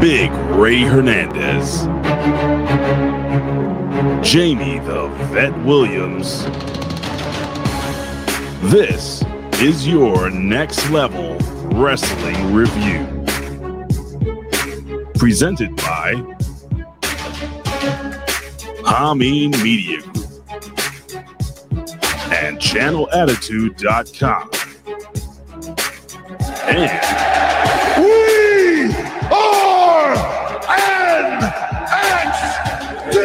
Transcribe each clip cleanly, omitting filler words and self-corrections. Big Ray Hernandez, Jamie the Vet Williams. This is your Next Level Wrestling Review, presented by Hameen Media Group and ChannelAttitude.com. And we are NXT.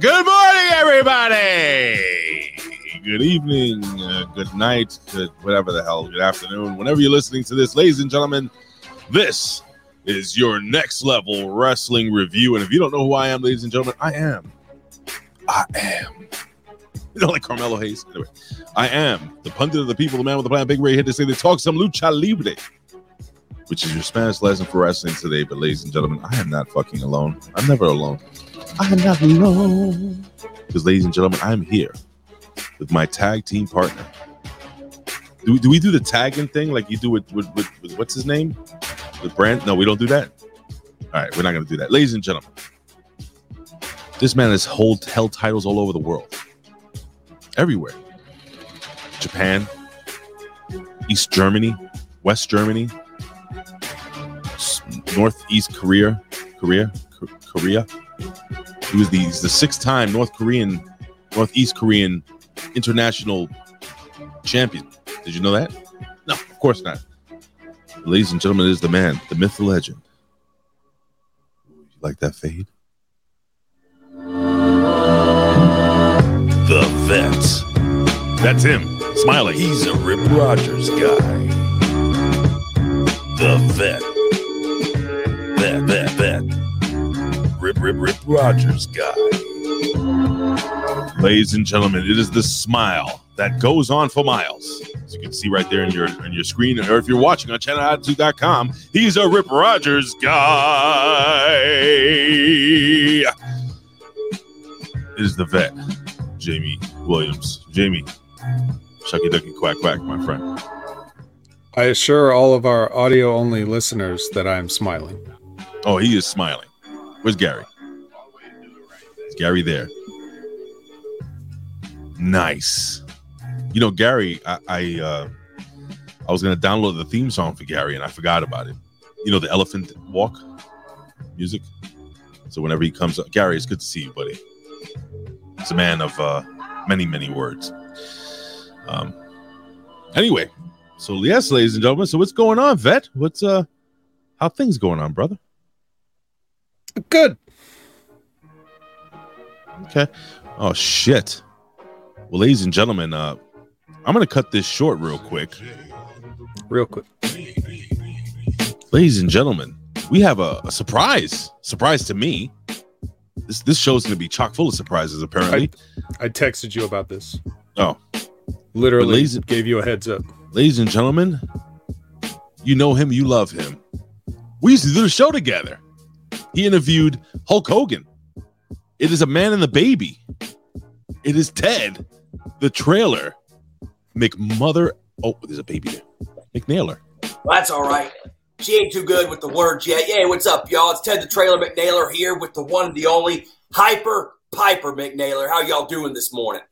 Good morning, everybody. Good evening, good night, good whatever the hell, good afternoon. Whenever you're listening to this, ladies and gentlemen, this is your Next Level Wrestling Review. And if you don't know who I am, ladies and gentlemen, I am. You know, like Carmelo Hayes. Anyway, I am the pundit of the people, the man with the plan, Big Ray, here to say they talk some lucha libre, which is your Spanish lesson for wrestling today. But ladies and gentlemen, I am not fucking alone. I'm never alone. I am not alone. Because, ladies and gentlemen, I'm here with my tag team partner. Do we do the tagging thing like you do with what's his name? The brand? No, we don't do that. All right, we're not going to do that. Ladies and gentlemen, this man has held titles all over the world. Everywhere. Japan, East Germany, West Germany, Northeast Korea. He's the six-time Northeast Korean international champion. Did you know that? No, of course not. Ladies and gentlemen, it is the man, the myth, the legend. You like that fade? The Vet. That's him, smiling. He's a Rip Rogers guy. The Vet. Bet. Rip Rogers guy. Ladies and gentlemen, it is the smile that goes on for miles. As you can see right there in your screen, or if you're watching on ChannelAttitude.com, he's a Rip Rogers guy. It is the Vet, Jamie Williams. Jamie, shucky ducky quack quack, my friend. I assure all of our audio-only listeners that I'm smiling. Oh, he is smiling. Where's Gary? Is Gary there? Nice. You know, Gary, I was going to download the theme song for Gary, and I forgot about it. You know, the elephant walk music? So whenever he comes up, Gary, it's good to see you, buddy. He's a man of many, many words. Anyway, so yes, ladies and gentlemen, so what's going on, Vet? What's how things going on, brother? Good. Okay. Oh, shit. Well, ladies and gentlemen, I'm going to cut this short real quick. Ladies and gentlemen, we have a surprise. Surprise to me. This show's going to be chock full of surprises, apparently. I texted you about this. Oh. Literally gave you a heads up. Ladies and gentlemen, you know him, you love him. We used to do the show together. He interviewed Hulk Hogan. It is a man and the baby. It is Ted, the trailer McMother. Oh, there's a baby there. McNailer. That's all right. She ain't too good with the words yet. Hey, what's up, y'all? It's Ted the Trailer McNailer here with the one and the only Hyper Piper McNailer. How y'all doing this morning?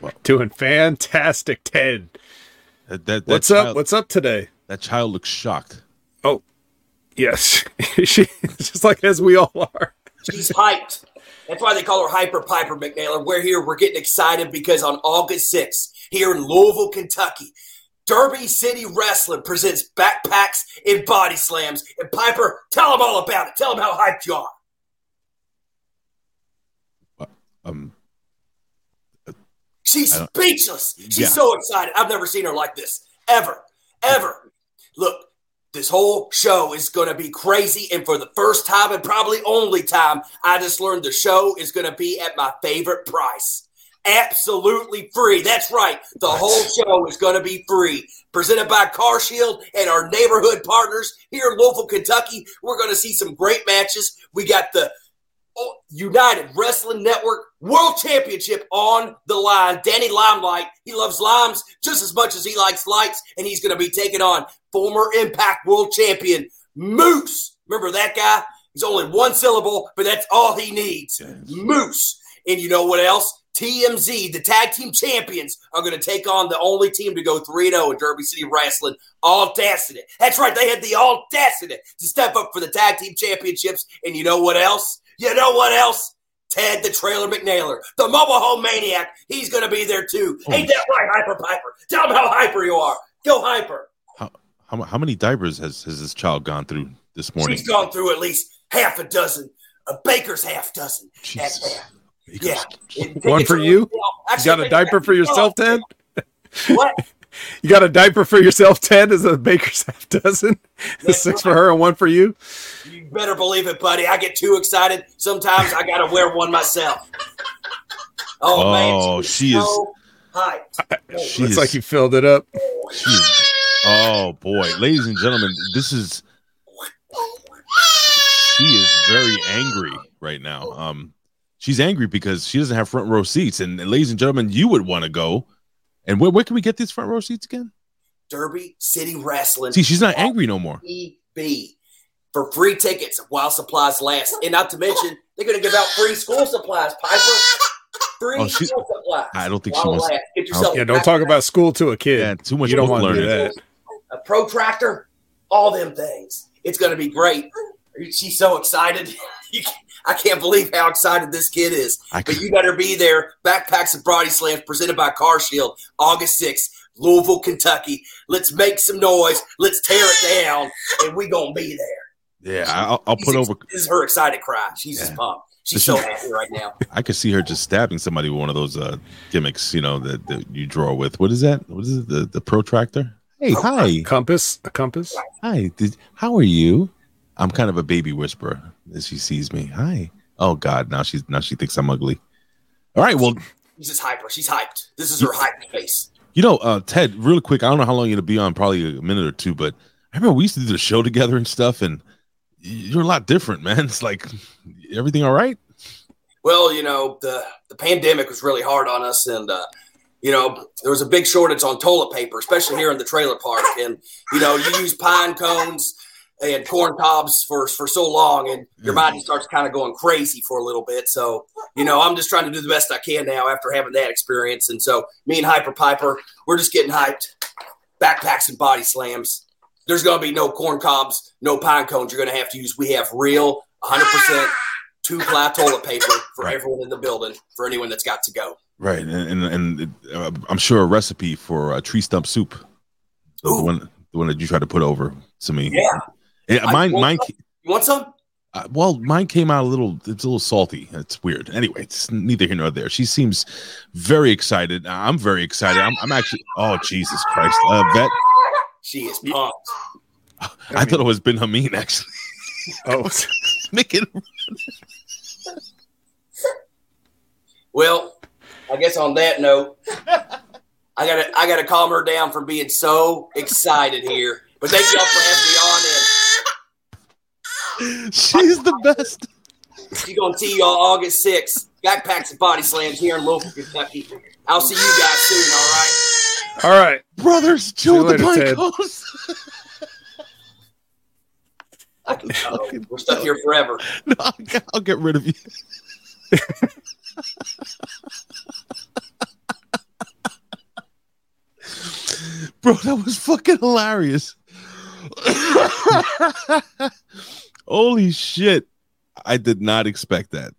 Wow. Doing fantastic, Ted. What's up today? That child looks shocked. Oh. Yes, she's just like as we all are. She's hyped. That's why they call her Hyper Piper McNailer. We're here. We're getting excited because on August 6th, here in Louisville, Kentucky, Derby City Wrestling presents Backpacks and Body Slams. And Piper, tell them all about it. Tell them how hyped you are. She's speechless. She's so excited. I've never seen her like this. Ever. Look. This whole show is going to be crazy, and for the first time and probably only time, I just learned the show is going to be at my favorite price. Absolutely free. That's right. The whole show is going to be free. Presented by CarShield and our neighborhood partners here in Louisville, Kentucky. We're going to see some great matches. We got the United Wrestling Network World Championship on the line. Danny Limelight, he loves limes just as much as he likes lights, and he's going to be taking on former Impact World Champion Moose. Remember that guy? He's only one syllable, but that's all he needs. Moose. And you know what else? TMZ, the tag team champions, are going to take on the only team to go 3-0 in Derby City Wrestling, Audacity. That's right, they had the audacity to step up for the tag team championships. And you know what else? You know what else? Ted the Trailer McNailer, the mobile home maniac, he's going to be there too. Ain't that right, Hyper Piper? Tell him how hyper you are. Go Hyper. How many diapers has this child gone through this morning? She's gone through at least half a dozen, a baker's half dozen. Jesus. Yeah. One for you? Actually, you got a diaper for yourself, Ted? What? You got a diaper for yourself, Ted? Is a baker's half dozen? Six for her and one for you? You better believe it, buddy. I get too excited. Sometimes I got to wear one myself. Oh, man. She is so hyped. She looks like you filled it up. Oh, boy. Ladies and gentlemen, this is... She is very angry right now. She's angry because she doesn't have front row seats. And ladies and gentlemen, you would want to go. And where can we get these front row seats again? Derby City Wrestling. See, she's not angry no more. EB for free tickets while supplies last. And not to mention, they're going to give out free school supplies, Piper. Free school supplies. I don't think she wants to. Get yourself don't talk about school to a kid. Yeah, too much. You don't want to do that. A protractor, all them things. It's going to be great. She's so excited. I can't believe how excited this kid is. But you better be there. Backpacks and Body Slams presented by CarShield, August 6th, Louisville, Kentucky. Let's make some noise. Let's tear it down, and we're going to be there. Yeah, I'll put over. This is her excited cry. She's just pumped. She's so happy right now. I could see her just stabbing somebody with one of those gimmicks, you know, that you draw with. What is that? What is it? The protractor? Hey, hi. A compass. Hi. How are you? I'm kind of a baby whisperer as she sees me. Hi. Oh God, now she thinks I'm ugly. All right, well, she's just hyper. She's hyped. This is her hyped face. You know, Ted, real quick, I don't know how long you'll be on, probably a minute or two, but I remember we used to do the show together and stuff, and you're a lot different, man. It's like, everything all right? Well, you know, the pandemic was really hard on us, and you know, there was a big shortage on toilet paper, especially here in the trailer park. And you know, you use pine cones and corn cobs for so long, and your body starts kind of going crazy for a little bit. So, you know, I'm just trying to do the best I can now after having that experience. And so me and Hyper Piper, we're just getting hyped. Backpacks and Body Slams. There's going to be no corn cobs, no pine cones you're going to have to use. We have real 100% 2-ply toilet paper for everyone in the building, for anyone that's got to go. Right. And I'm sure a recipe for tree stump soup. Ooh. The one that you tried to put over to me. Yeah. Yeah, mine. You want some? Well, mine came out it's a little salty. It's weird. Anyway, it's neither here nor there. She seems very excited. I'm very excited. I'm actually, oh, Jesus Christ. That she is pumped. I thought it was Ben Hameen, actually. Oh, making. Well, I guess on that note, I gotta calm her down from being so excited here. But thank y'all for having me on in. She's the best. She's going to see y'all August 6th. Backpacks and Body Slams here in Louisville, Kentucky. I'll see you guys soon, all right? All right. Brothers, chill the pine cones. I can tell. We're stuck here forever. No, I'll get rid of you. Bro, that was fucking hilarious. Holy shit. I did not expect that.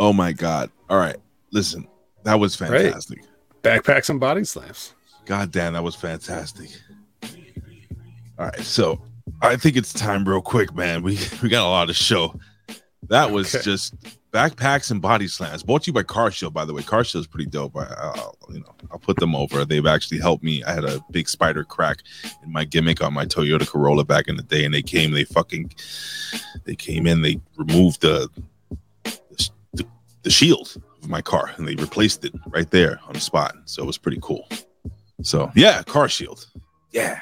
Oh, my God. All right. Listen, that was fantastic. Great. Backpacks and Body Slams. God damn, that was fantastic. All right. So I think it's time real quick, man. We got a lot of show. That was just Backpacks and Body Slams, brought to you by CarShield, by the way. CarShield is pretty dope. I'll put them over. They've actually helped me. I had a big spider crack in my gimmick on my Toyota Corolla back in the day, and they came in, they removed the shield of my car, and they replaced it right there on the spot. So it was pretty cool. So yeah, CarShield. Yeah.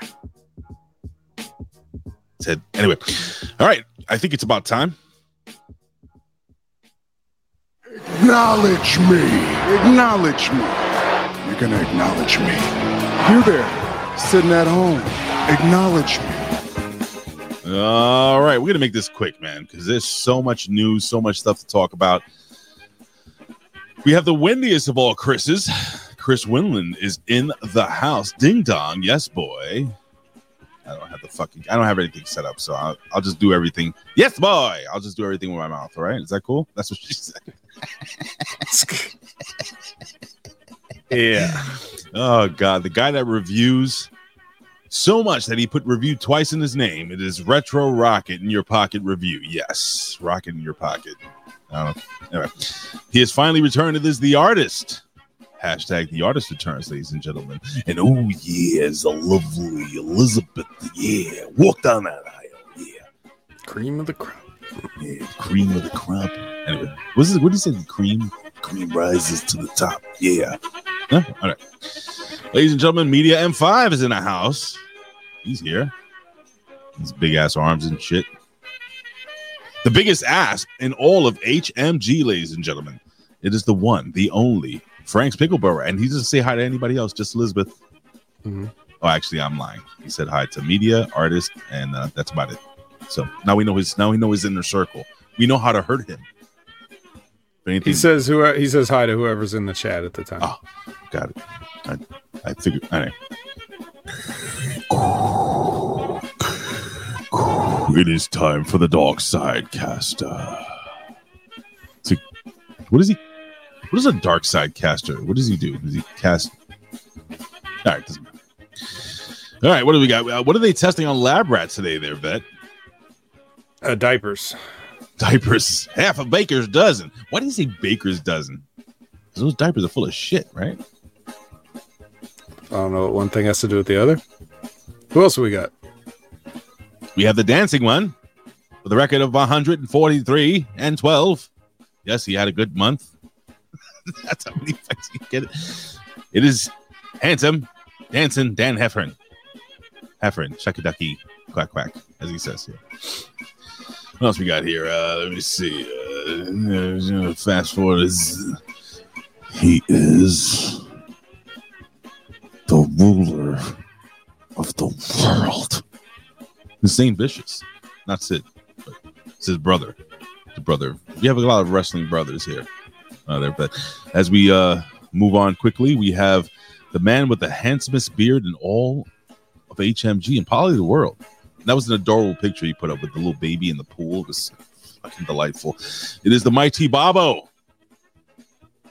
Ted. Anyway, all right. I think it's about time. Acknowledge me. Acknowledge me. You're going to acknowledge me. You there, sitting at home. Acknowledge me. All right. We're going to make this quick, man, because there's so much news, so much stuff to talk about. We have the windiest of all Chris's. Chris Winland is in the house. Ding dong. Yes, boy. I don't have anything set up, so I'll just do everything. Yes, boy. I'll just do everything with my mouth. All right. Is that cool? That's what she said. Yeah. Oh, God. The guy that reviews so much that he put review twice in his name. It is Retro Rocket in your pocket review. Yes. Rocket in your pocket. Anyway, he has finally returned. It is the artist. Hashtag the artist returns, ladies and gentlemen. And oh, yeah, it's a lovely Elizabeth. Yeah. Walk down that aisle. Yeah. Cream of the crop. Yeah. Cream of the crop. Anyway, what did he say? Cream? Cream rises to the top. Yeah. Huh? All right. Ladies and gentlemen, Media M5 is in the house. He's here. His big ass arms and shit. The biggest ass in all of HMG, ladies and gentlemen. It is the one, the only, Frank's Pickleborough, and he doesn't say hi to anybody else, just Elizabeth. Mm-hmm. Oh, actually, I'm lying. He said hi to media, artist, and that's about it. So now we know his inner circle. We know how to hurt him. He says hi to whoever's in the chat at the time. Oh, got it. I figured. All right. It is time for the dark side caster. What is a dark side caster? What does he do? Does he cast? All right, doesn't matter. All right, what do we got? What are they testing on lab rats today there, Vet? Diapers. Half a baker's dozen. Why do you say baker's dozen? Because those diapers are full of shit, right? I don't know what one thing has to do with the other. Who else have we got? We have the dancing one with a record of 143-12. Yes, he had a good month. That's how many fights you get. It is handsome, dancing Dan Heffern. Shakaducky, quack, quack, as he says here. What else we got here? Let me see. Fast forward. He is the ruler of the world. Insane Vicious. Not Sid. It's his brother. The brother. We have a lot of wrestling brothers here. There, but as we move on quickly, we have the man with the handsomest beard in all of HMG and probably the world. And that was an adorable picture he put up with the little baby in the pool. It was fucking delightful. It is the mighty Babo.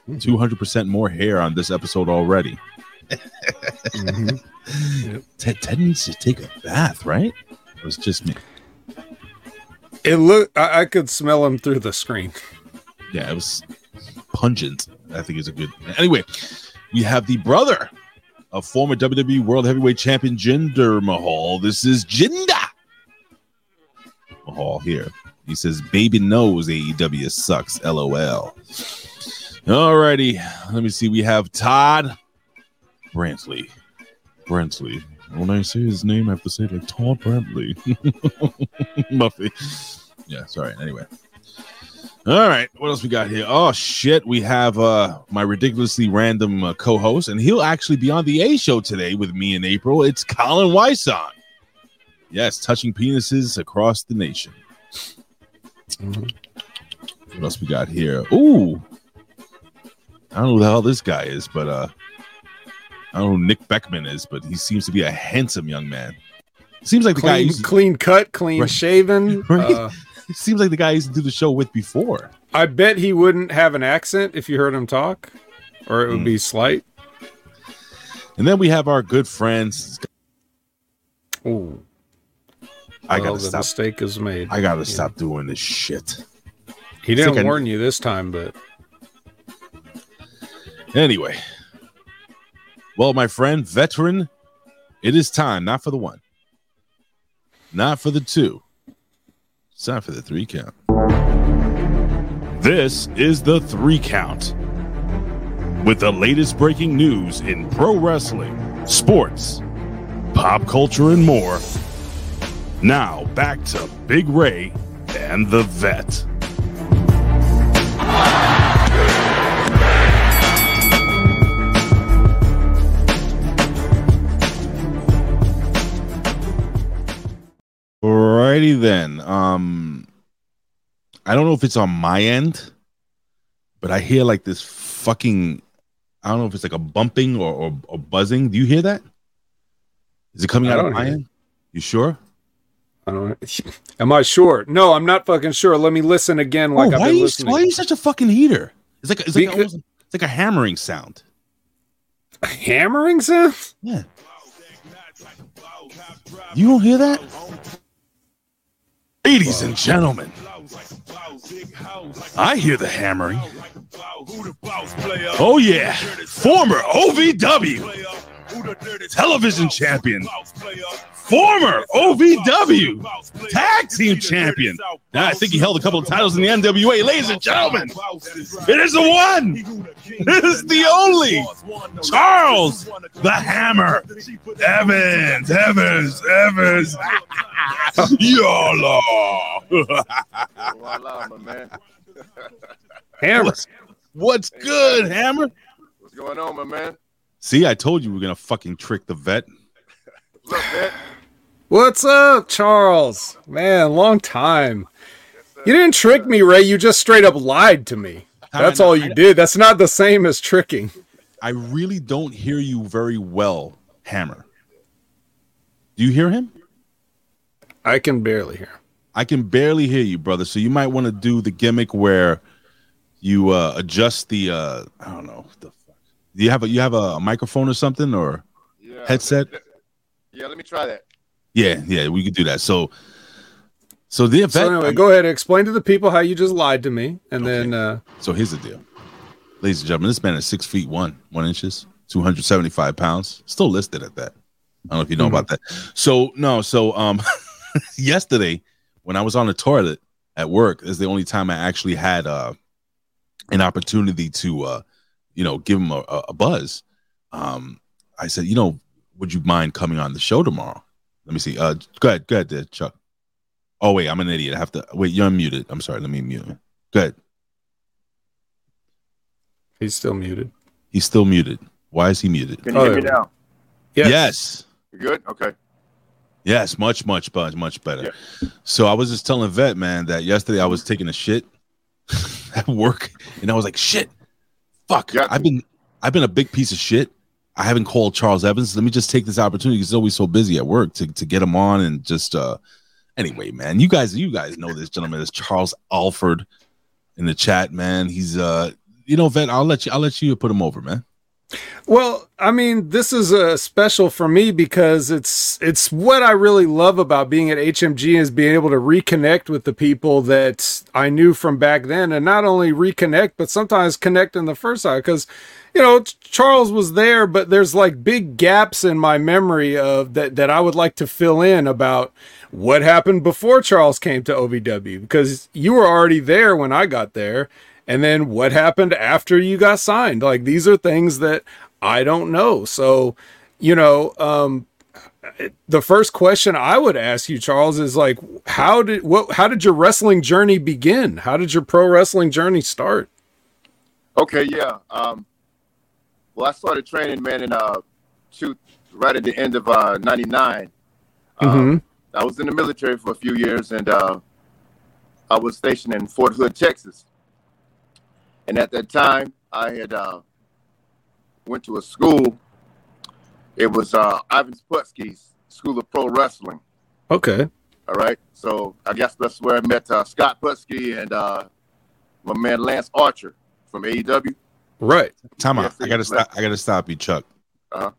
200% more hair on this episode already. Mm-hmm. Yep. Ted needs to take a bath, right? It was just me. I could smell him through the screen. Yeah, it was pungent. I think is a good. Anyway, we have the brother of former WWE World Heavyweight Champion Jinder Mahal. This is Jinder Mahal here. He says, "Baby knows AEW sucks." LOL. Alrighty, let me see. We have Todd Brantley. When I say his name, I have to say it like Todd Brantley. Muffy. Yeah. Sorry. Anyway. All right, what else we got here? Oh, shit, we have my ridiculously random co-host, and he'll actually be on the A show today with me in April. It's Colin Wison. Yes, touching penises across the nation. What else we got here? Ooh, I don't know who the hell this guy is, but I don't know who Nick Beckman is, but he seems to be a handsome young man. Seems like the guy... clean cut, clean shaven. Right? It seems like the guy he used to do the show with before. I bet he wouldn't have an accent if you heard him talk, or it would be slight. And then we have our good friends. Oh, I gotta stop. Mistake is made. I gotta stop doing this shit. He didn't warn you this time, but anyway. Well, my friend, veteran, it is time. Not for the one. Not for the two. It's time for the three count. This is the three count. With the latest breaking news in pro wrestling, sports, pop culture, and more. Now, back to Big Ray and the Vet. Alrighty then. I don't know if it's on my end, but I hear like this fucking... I don't know if it's like a bumping or buzzing. Do you hear that? Is it coming out of my end? You sure? I don't. Am I sure? No, I'm not fucking sure. Let me listen again. Like, oh, why are you such a fucking heater? It's like a hammering sound. A hammering sound? Yeah. You don't hear that? Ladies and gentlemen, I hear the hammering. Oh yeah, former OVW television champion, former OVW tag team champion. I think he held a couple of titles in the NWA. Ladies and gentlemen, it is the one, it is the only, Charles the Hammer Evans. YOLO. Hammer, what's good, Hammer? What's going on, my man? See, I told you we were going to fucking trick the vet. What's up, vet? What's up, Charles? Man, long time. You didn't trick me, Ray. You just straight up lied to me. That's all you did. That's not the same as tricking. I really don't hear you very well, Hammer. Do you hear him? I can barely hear. I can barely hear you, brother. So you might want to do the gimmick where you adjust the I don't know. The fuck? Do you have a microphone or something, or headset? Yeah, let me try that. Yeah, we could do that. So the event. So anyway, go ahead and explain to the people how you just lied to me, and then. So here's the deal, ladies and gentlemen. This man is 6 feet 1 inches, 275 pounds. Still listed at that. I don't know if you know about that. So no, yesterday, when I was on the toilet at work, is the only time I actually had an opportunity to, give him a buzz. I said, would you mind coming on the show tomorrow? Let me see. Go ahead, there, Chuck. Oh wait, I'm an idiot. I have to wait. You're unmuted. I'm sorry. Let me mute him. Go ahead. He's still muted. Why is he muted? Can you hear me now? Yes. You're good. Okay. Yes, much better. Yeah. So I was just telling Vet, man, that yesterday I was taking a shit at work, and I was like, "Shit, fuck! Yeah. I've been a big piece of shit. I haven't called Charles Evans. Let me just take this opportunity because he's always so busy at work to get him on and just anyway, man. You guys know this gentleman is Charles Alford in the chat, man. He's Vet. I'll let you put him over, man." Well, I mean, this is a special for me because it's what I really love about being at HMG is being able to reconnect with the people that I knew from back then, and not only reconnect, but sometimes connect in the first time because, Charles was there, but there's like big gaps in my memory of that I would like to fill in about what happened before Charles came to OVW because you were already there when I got there. And then what happened after you got signed? Like, these are things that I don't know. So, the first question I would ask you, Charles, is like, how did your wrestling journey begin? How did your pro wrestling journey start? Okay. Yeah. I started training, man, in, right at the end of, 99. I was in the military for a few years and, I was stationed in Fort Hood, Texas. And at that time, I had went to a school. It was Ivan Sputsky's School of Pro Wrestling. Okay. All right. So I guess that's where I met Scott Putsky and my man Lance Archer from AEW. Right. Time out. I gotta stop you, Chuck. Uh-huh.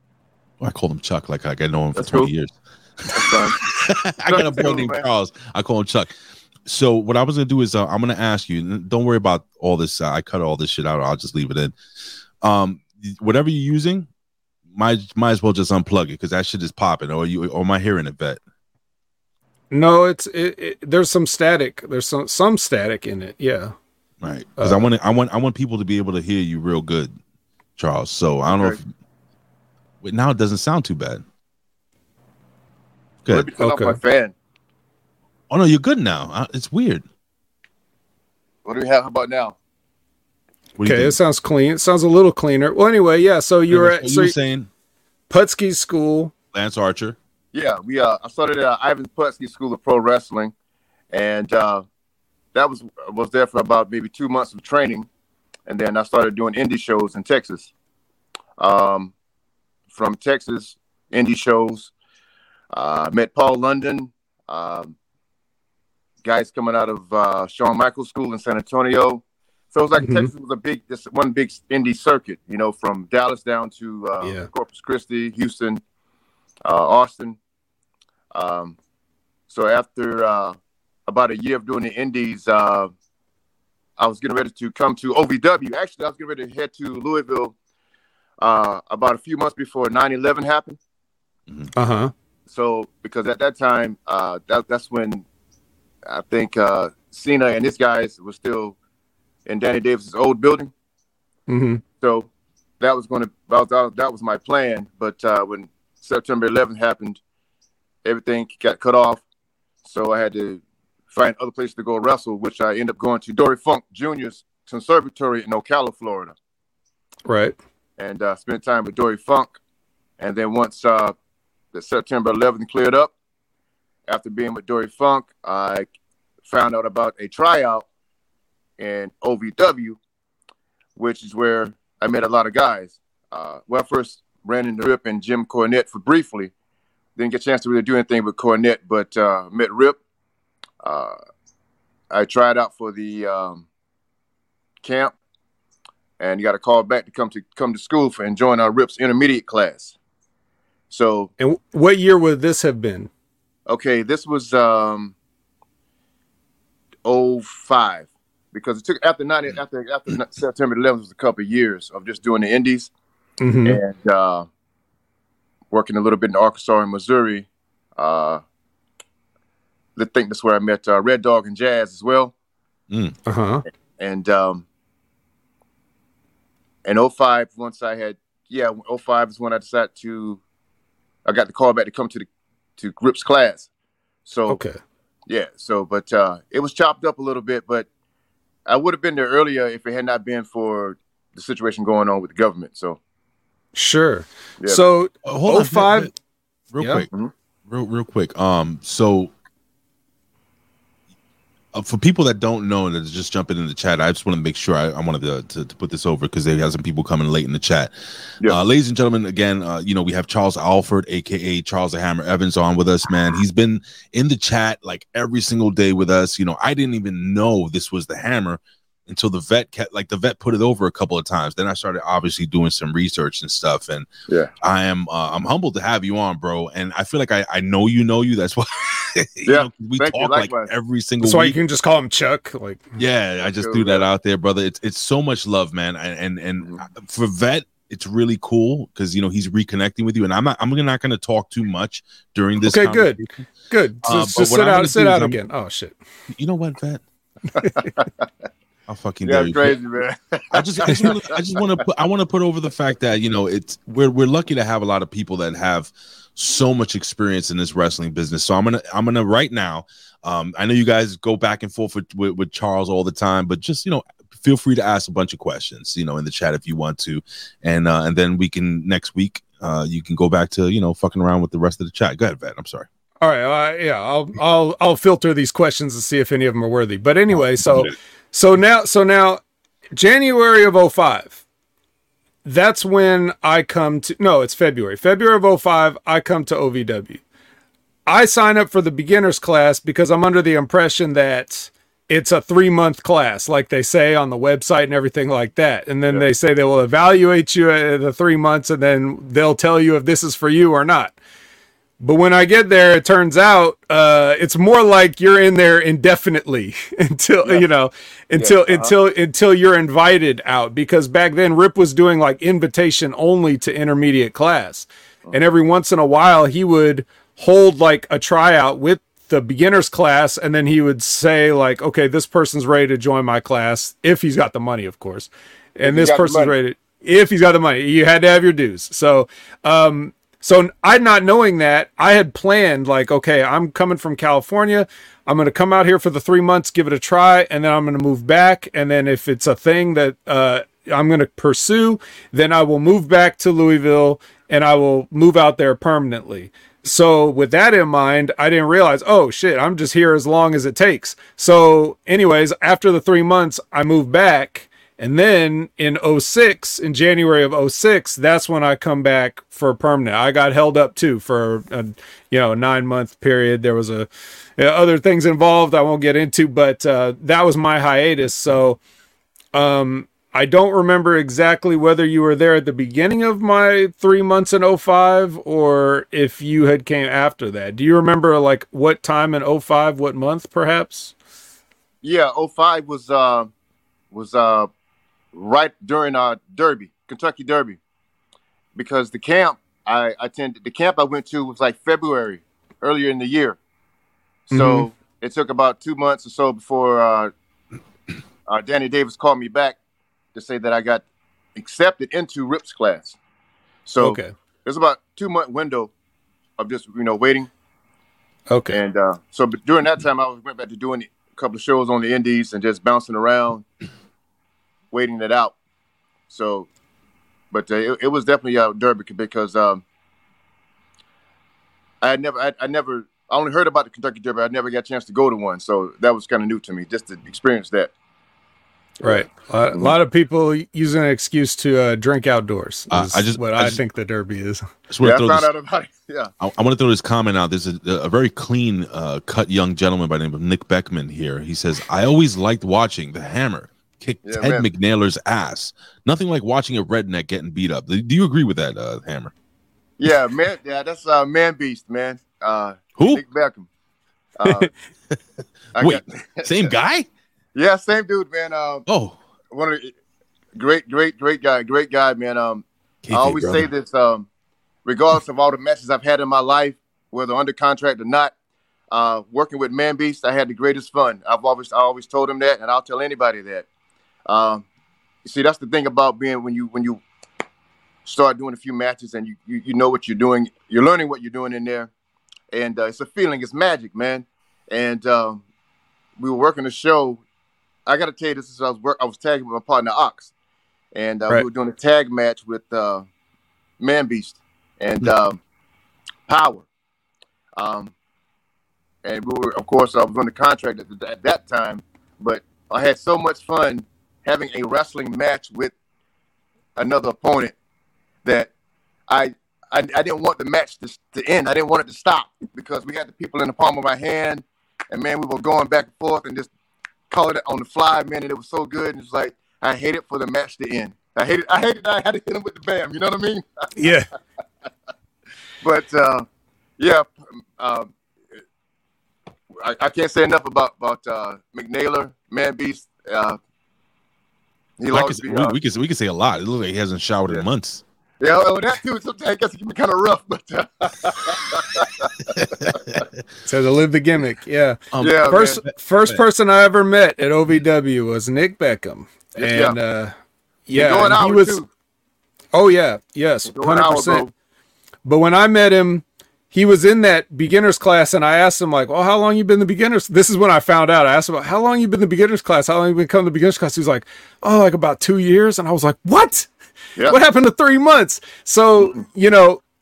Well, I call him Chuck like I know him for 20 years. That's fine. I got a boy named Charles. I call him Chuck. So what I was going to do is I'm going to ask you, don't worry about all this. I cut all this shit out. I'll just leave it in. Whatever you're using, might as well just unplug it because that shit is popping. Or am I hearing it, Bet? No, there's some static. There's some static in it. Yeah. Right. Because I want people to be able to hear you real good, Charles. So I don't know. Wait, now it doesn't sound too bad. Good. Let me turn off my fan. Oh no, you're good now. It's weird. What do we have? How about now? Okay, it sounds clean. It sounds a little cleaner. Well, anyway, yeah. So you were saying Putski's school, Lance Archer. Yeah, I started at Ivan Putski's School of Pro Wrestling, and that was there for about maybe 2 months of training, and then I started doing indie shows in Texas. From Texas, indie shows, met Paul London. Guys coming out of Shawn Michaels School in San Antonio. So it was like Texas was one big indie circuit, you know, from Dallas down to Corpus Christi, Houston, Austin. So after about a year of doing the indies, I was getting ready to come to OVW. Actually, I was getting ready to head to Louisville about a few months before 9/11 happened. Uh-huh. So because at that time, that's when I think Cena and his guys were still in Danny Davis's old building. Mm-hmm. So that was that was my plan. But when September 11th happened, everything got cut off. So I had to find other places to go wrestle, which I ended up going to Dory Funk Jr.'s conservatory in Ocala, Florida. Right. And spent time with Dory Funk. And then once the September 11th cleared up, after being with Dory Funk, I found out about a tryout in OVW, which is where I met a lot of guys. Well, I first ran into Rip and Jim Cornette for briefly. Didn't get a chance to really do anything with Cornette, but met Rip. I tried out for the camp, and got a call back to come to school and join our Rip's intermediate class. So, and what year would this have been? Okay, this was 05, because it took after September 11th was a couple of years of just doing the indies and working a little bit in Arkansas and Missouri. I think that's where I met Red Dog and Jazz as well. And in 05, once I had 05 is when I decided to. I got the call back to come to Grip's class. So, but it was chopped up a little bit, but I would have been there earlier if it had not been for the situation going on with the government. So, sure. Yeah. So, hold on. 05. Real quick. Mm-hmm. Real quick. So, for people that don't know, and just jumping in the chat, I just want to make sure I wanted to put this over because they have some people coming late in the chat. Yeah. Ladies and gentlemen, again, we have Charles Alford, a.k.a. Charles the Hammer Evans, on with us, man. He's been in the chat like every single day with us. You know, I didn't even know this was the Hammer until the vet put it over a couple of times. Then I started obviously doing some research and stuff. And I'm humbled to have you on, bro. And I feel like I know you. That's why we talk like every single week. That's why you can just call him Chuck. I just threw that out there, brother. It's so much love, man. And for Vet, it's really cool because he's reconnecting with you. And I'm not gonna talk too much during this. Okay, good. Just sit out again. Oh shit. You know what, Vet? I'll fucking do it. Crazy, man. I want to put over the fact that it's we're lucky to have a lot of people that have so much experience in this wrestling business. So I'm gonna right now. I know you guys go back and forth with Charles all the time, but just feel free to ask a bunch of questions in the chat if you want to, and then we can next week you can go back to fucking around with the rest of the chat. Go ahead, Van. I'm sorry. All right. I'll filter these questions and see if any of them are worthy. But anyway, So now January of 05, that's when I come to, no, it's February of 05. I come to OVW. I sign up for the beginner's class because I'm under the impression that it's a 3-month class, like they say on the website and everything like that. And then they say they will evaluate you at the 3 months and then they'll tell you if this is for you or not. But when I get there, it turns out it's more like you're in there indefinitely until you know, until you're invited out. Because back then, Rip was doing like invitation only to intermediate class, and every once in a while he would hold like a tryout with the beginners class, and then he would say like, "Okay, this person's ready to join my class if he's got the money, of course, and this person's ready if he's got the money." You had to have your dues, so. So I, not knowing that, I had planned like, okay, I'm coming from California. I'm going to come out here for the 3 months, give it a try, and then I'm going to move back. And then if it's a thing that I'm going to pursue, then I will move back to Louisville and I will move out there permanently. So with that in mind, I didn't realize, oh shit, I'm just here as long as it takes. So anyways, after the 3 months, I moved back. And then in 06, in January of 06, that's when I come back for permanent. I got held up too for a 9-month period. There was a other things involved I won't get into, but that was my hiatus. So I don't remember exactly whether you were there at the beginning of my 3 months in 05 or if you had came after that. Do you remember like what time in 05, what month perhaps? Yeah, 05 was right during Derby, Kentucky Derby, because the camp I attended, the camp I went to was like February, earlier in the year. So it took about 2 months or so before Danny Davis called me back to say that I got accepted into Rip's class. So there's about 2 month window of just waiting. Okay, and so but during that time I went back to doing a couple of shows on the indies and just bouncing around. Waiting it out, so, but it was definitely Derby because I only heard about the Kentucky Derby. I never got a chance to go to one, so that was kind of new to me just to experience that. Right, a lot of people using an excuse to drink outdoors. I think the Derby is. I found out about it. Yeah, I want to throw this comment out. There's a very clean cut young gentleman by the name of Nick Beckham here. He says, "I always liked watching the Hammer kick Ted McNailer's ass. Nothing like watching a redneck getting beat up." Do you agree with that, Hammer? Yeah, man. Yeah, that's man beast, man. Who? Nick Beckham. Same guy? Yeah, same dude, man. One of the great guy, man. I always say this, regardless of all the matches I've had in my life, whether under contract or not. Working with Man Beast, I had the greatest fun. I always told him that, and I'll tell anybody that. You see, that's the thing about being when you start doing a few matches and you know what you're doing, you're learning what you're doing in there, and it's a feeling, it's magic, man. And we were working a show. I got to tell you, this is I was tagging with my partner Ox, and we were doing a tag match with Man Beast and Power. And we were, of course, I was under contract at that time, but I had so much fun having a wrestling match with another opponent that I didn't want the match to end. I didn't want it to stop because we had the people in the palm of my hand, and man, we were going back and forth and just calling it on the fly, man, and it was so good. And it's like I hated for the match to end. I hated. I had to hit him with the bam. You know what I mean? Yeah. But yeah. I can't say enough about McNailer, Man Beast. We can say a lot. It looks like he hasn't showered in months. Yeah, well, that too. Sometimes I guess it can be kind of rough, but so to live the gimmick, yeah. First person I ever met at OVW was Nick Beckham, and he was. Too. Oh yeah, yes, 100%. But when I met him. He was in that beginner's class, and I asked him, like, how long you been in the beginner's? This is when I found out. I asked him, how long you been in the beginner's class? How long you been coming to the beginner's class? He was like, like about 2 years. And I was like, what? Yeah. What happened to 3 months? So,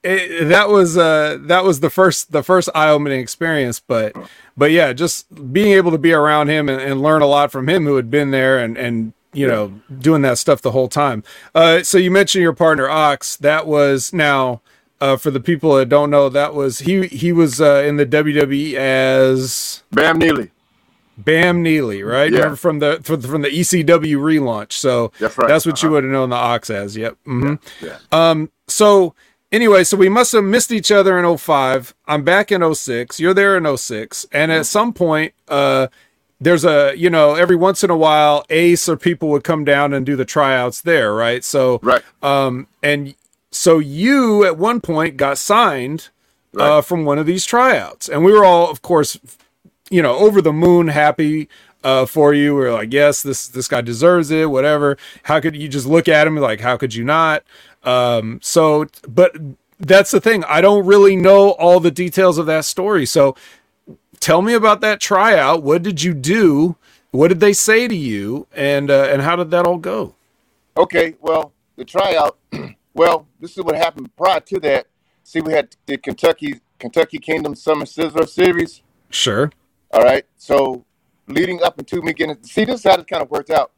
that was the first eye-opening experience. But yeah, just being able to be around him and learn a lot from him who had been there and doing that stuff the whole time. So you mentioned your partner, Ox. That was now... for the people that don't know, that was he was in the WWE as Bam Neely, right? Yeah. From the ECW relaunch. So that's what you would have known the Ox as. Yep. Mm-hmm. Yeah. So Anyway, so we must have missed each other in 05. I'm back in 06. You're there in 06. And at some point, there's a, you know, every once in a while, Ace or people would come down and do the tryouts there, right? So, right. And so you at one point got signed from one of these tryouts. And we were all, of course, you know, over the moon happy for you. We were like, yes, this guy deserves it, whatever. How could you just look at him like, how could you not? So, but that's the thing. I don't really know all the details of that story. So tell me about that tryout. What did you do? What did they say to you? And how did that all go? Okay. Well, the tryout, well, this is what happened prior to that. See, we had the Kentucky Kingdom Summer Sizzler Series. Sure. All right. So leading up into me getting, see, this is how it kind of worked out.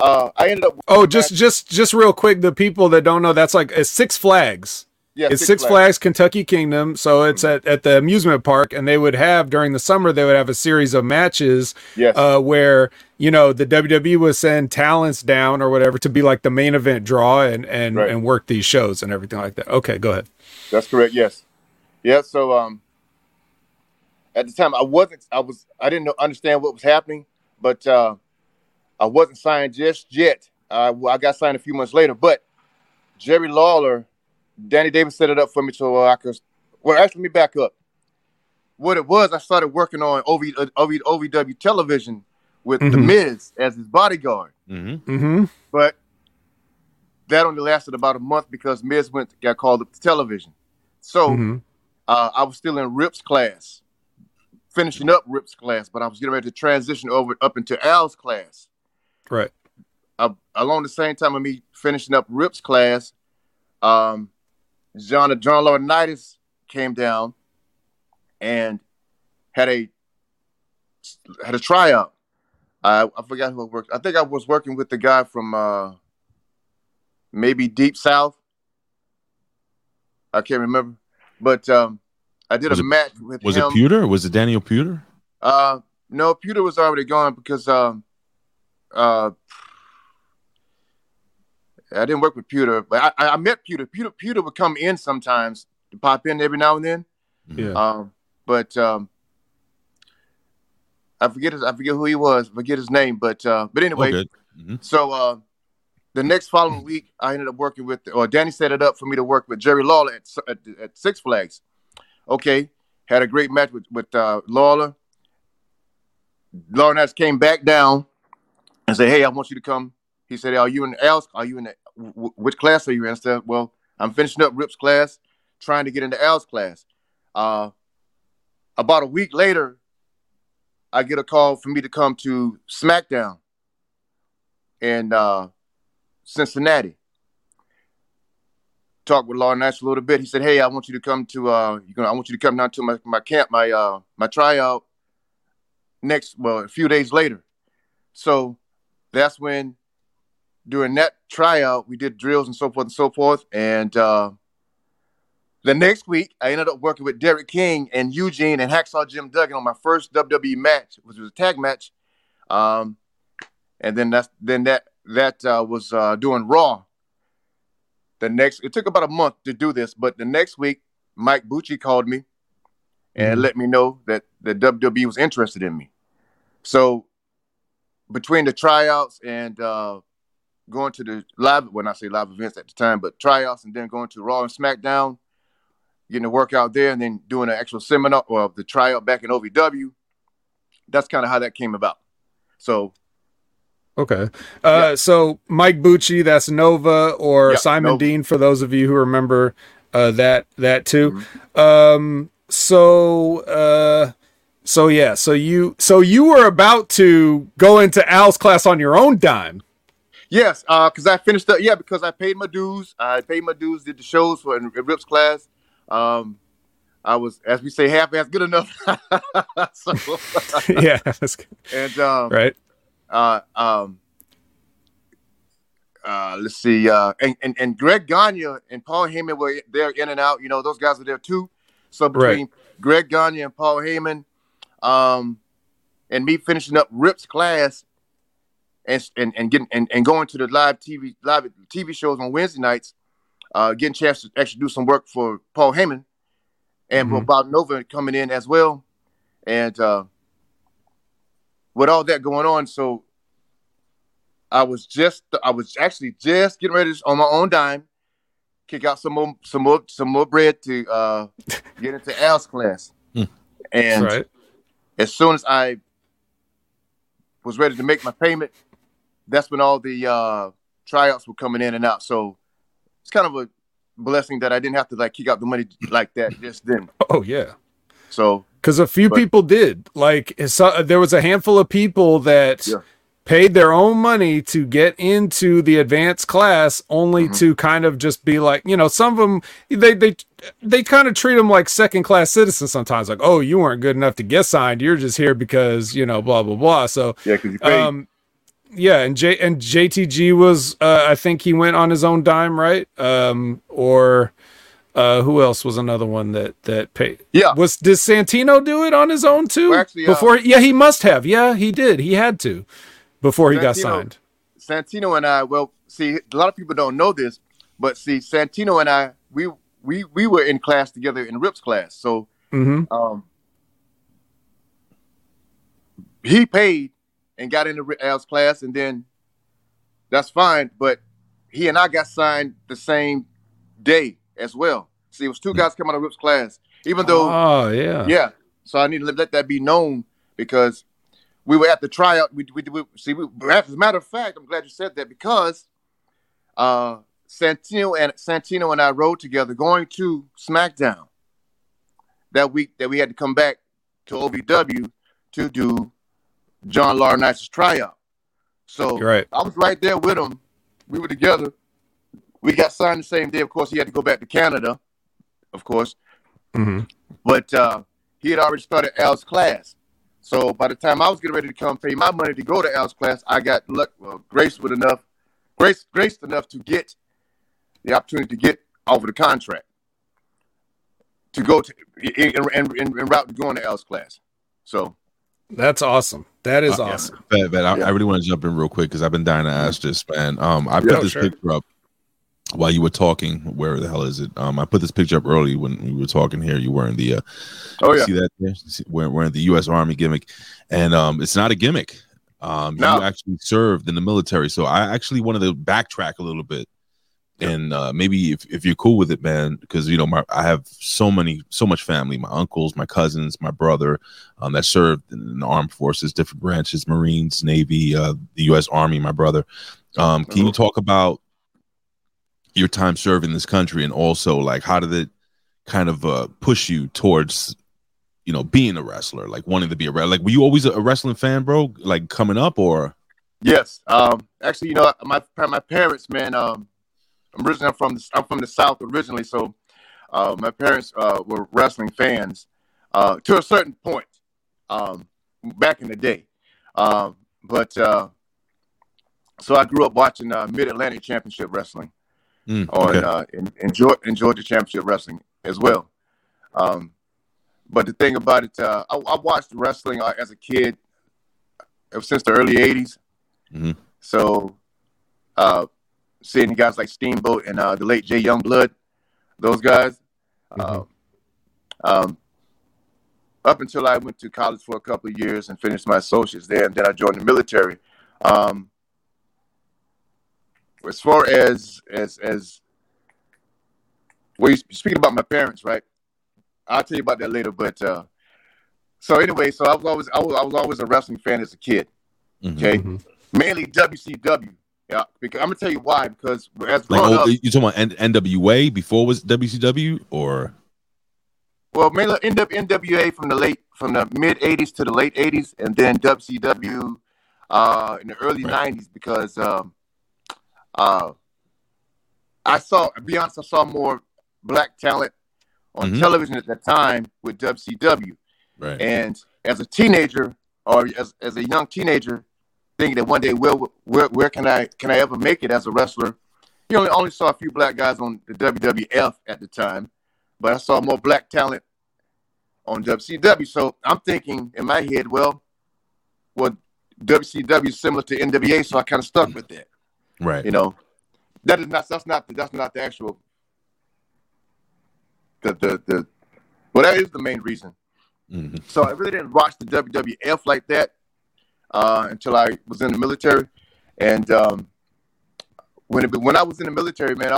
I ended up. Oh, just real quick. The people that don't know, that's like it's Six Flags. Yeah, it's Six Flags, Kentucky Kingdom. So it's at the amusement park, and they would have during the summer they would have a series of matches. Yes. Where you know the WWE would send talents down or whatever to be like the main event draw and work these shows and everything like that. Okay, go ahead. That's correct. Yes. Yeah. So at the time I didn't understand what was happening, but. I wasn't signed just yet. I got signed a few months later, but Jerry Lawler, Danny Davis set it up for me so I could. Well, actually, let me back up. What it was, I started working on OVW television with The Miz as his bodyguard. Mm-hmm. Mm-hmm. But that only lasted about a month because Miz got called up to television. So I was still in Rip's class, finishing up Rip's class, but I was getting ready to transition over up into Al's class. Right. Along the same time of me finishing up Rip's class, John Laurinaitis came down and had a tryout. I forgot who I worked. I think I was working with the guy from maybe Deep South. I can't remember, but I did match with him. Was it Pewter? Was it Daniel Pewter? No, Pewter was already gone because. I didn't work with Pewter, but I met Pewter. Pewter would come in sometimes, to pop in every now and then. Yeah. But I forget who he was. Forget his name. But anyway. Oh, mm-hmm. So the next following week, I ended up working with, or Danny set it up for me to work with Jerry Lawler at Six Flags. Okay, had a great match with Lawler. Laurinaitis came back down. I said, hey, I want you to come. He said, which class are you in? I said, well, I'm finishing up Rip's class, trying to get into Al's class. About a week later, I get a call for me to come to SmackDown in Cincinnati. Talked with Laurinaitis a little bit. He said, hey, I want you to come to I want you to come down to my camp, my tryout a few days later. So that's when, during that tryout, we did drills and so forth. And the next week, I ended up working with Derek King and Eugene and Hacksaw Jim Duggan on my first WWE match, which was a tag match. And then that was doing Raw. It took about a month to do this, but the next week, Mike Bucci called me and let me know that the WWE was interested in me. So between the tryouts and going to the live, when I say live events at the time, but tryouts and then going to Raw and SmackDown, getting a workout there and then doing an actual seminar or the tryout back in OVW. That's kind of how that came about. So. Okay. Yeah. So Mike Bucci, that's Nova or Simon Nova. Dean, for those of you who remember that too. Mm-hmm. So you were about to go into Al's class on your own dime. Yes, because I finished up. Yeah, because I paid my dues. Did the shows for Rip's class. I was, as we say, half-ass good enough. So, yeah, that's good. And right. Let's see. And Greg Gagne and Paul Heyman were there in and out. You know, those guys were there too. So between Greg Gagne and Paul Heyman, and me finishing up Rip's class. And getting and going to the live TV shows on Wednesday nights, Getting a chance to actually do some work for Paul Heyman and for Bob Nova coming in as well. And with all that going on, so I was actually just getting ready to, on my own dime, kick out some more bread to get into Al's class. And right. As soon as I was ready to make my payment, that's when all the tryouts were coming in and out. So it's kind of a blessing that I didn't have to like kick out the money like that just then. Oh yeah. So because people did, like there was a handful of people that paid their own money to get into the advanced class, only to kind of just be like, you know, some of them, they kind of treat them like second-class citizens sometimes. Like, oh, you weren't good enough to get signed. You're just here because, you know, blah, blah, blah. So, yeah, because you paid. Yeah, and JTG was, I think he went on his own dime, right? Who else was another one that paid? Yeah. Did Santino do it on his own, too? Well, actually, he must have. Yeah, he did. He had to before he got signed. Santino and I, well, see, a lot of people don't know this, but see, Santino and I, we were in class together in Rip's class. So he paid and got into Al's class, and then that's fine. But he and I got signed the same day as well. See, it was two guys coming out of Rip's class, even though. Oh, yeah. Yeah. So I need to let that be known because we were at the tryout. We as a matter of fact, I'm glad you said that because Santino and I rode together going to SmackDown that week that we had to come back to OVW to do John Laurinaitis' tryout. So right. I was right there with him. We were together. We got signed the same day. Of course, he had to go back to Canada, of course. But he had already started Al's class. So by the time I was getting ready to come pay my money to go to Al's class, I got graced enough to get the opportunity to get over the contract to go to and route to going to Al's class. So that's awesome. That is awesome. Yeah, but I really want to jump in real quick because I've been dying to ask this, man. I put this picture up while you were talking. Where the hell is it? I put this picture up early when we were talking here. You were in the see that there? We're in the U.S. Army gimmick, and it's not a gimmick. You actually served in the military, so I actually wanted to backtrack a little bit. And maybe if you're cool with it, man, because you know I have so much family, my uncles, my cousins, my brother, that served in the armed forces, different branches, Marines, Navy, the U.S. Army. My brother, can you talk about your time serving this country, and also like how did it kind of push you towards, you know, being a wrestler, like wanting to be a wrestler? Like, were you always a wrestling fan, bro? Like coming up, or? Yes, actually, you know, my parents, man. Originally, I'm from the South originally, so my parents were wrestling fans to a certain point back in the day. But so I grew up watching Mid-Atlantic Championship Wrestling and Georgia Championship Wrestling as well. But the thing about it, I watched wrestling as a kid since the early 80s. So... seeing guys like Steamboat and the late Jay Youngblood, those guys, up until I went to college for a couple of years and finished my associates there, and then I joined the military. As far as well, you're speaking about my parents, right? I'll tell you about that later. But so I was always a wrestling fan as a kid. Okay, mainly WCW. Yeah, because I'm gonna tell you why. Because as growing up, you talking about NWA before it was WCW, or mainly NWA from the mid '80s to the late '80s, and then WCW in the early '90s. Because I saw more black talent on television at that time with WCW, right? And as a teenager or as a young teenager, thinking that one day, where can I ever make it as a wrestler? You only saw a few black guys on the WWF at the time, but I saw more black talent on WCW. So I'm thinking in my head, well, WCW is similar to NWA, so I kind of stuck with that. Right. You know, that's not the actual Well, that is the main reason. Mm-hmm. So I really didn't watch the WWF like that until I was in the military. And when I was in the military, man, I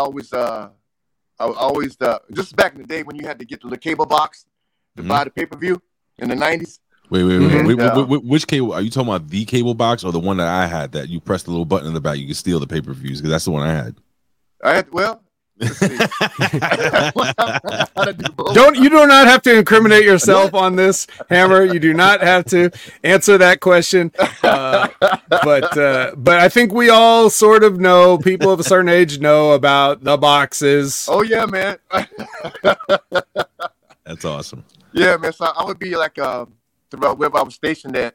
always just back in the day when you had to get the cable box to buy the pay-per-view in the 90s. Wait, which cable? Are you talking about the cable box or the one that I had that you press the little button in the back, you could steal the pay-per-views? Because that's the one I had. Let's see. You do not have to incriminate yourself on this, Hammer. You do not have to answer that question. But I think we all sort of know, people of a certain age know about the boxes. Oh yeah, man. That's awesome. Yeah, man. So I would be like throughout wherever I was stationed at,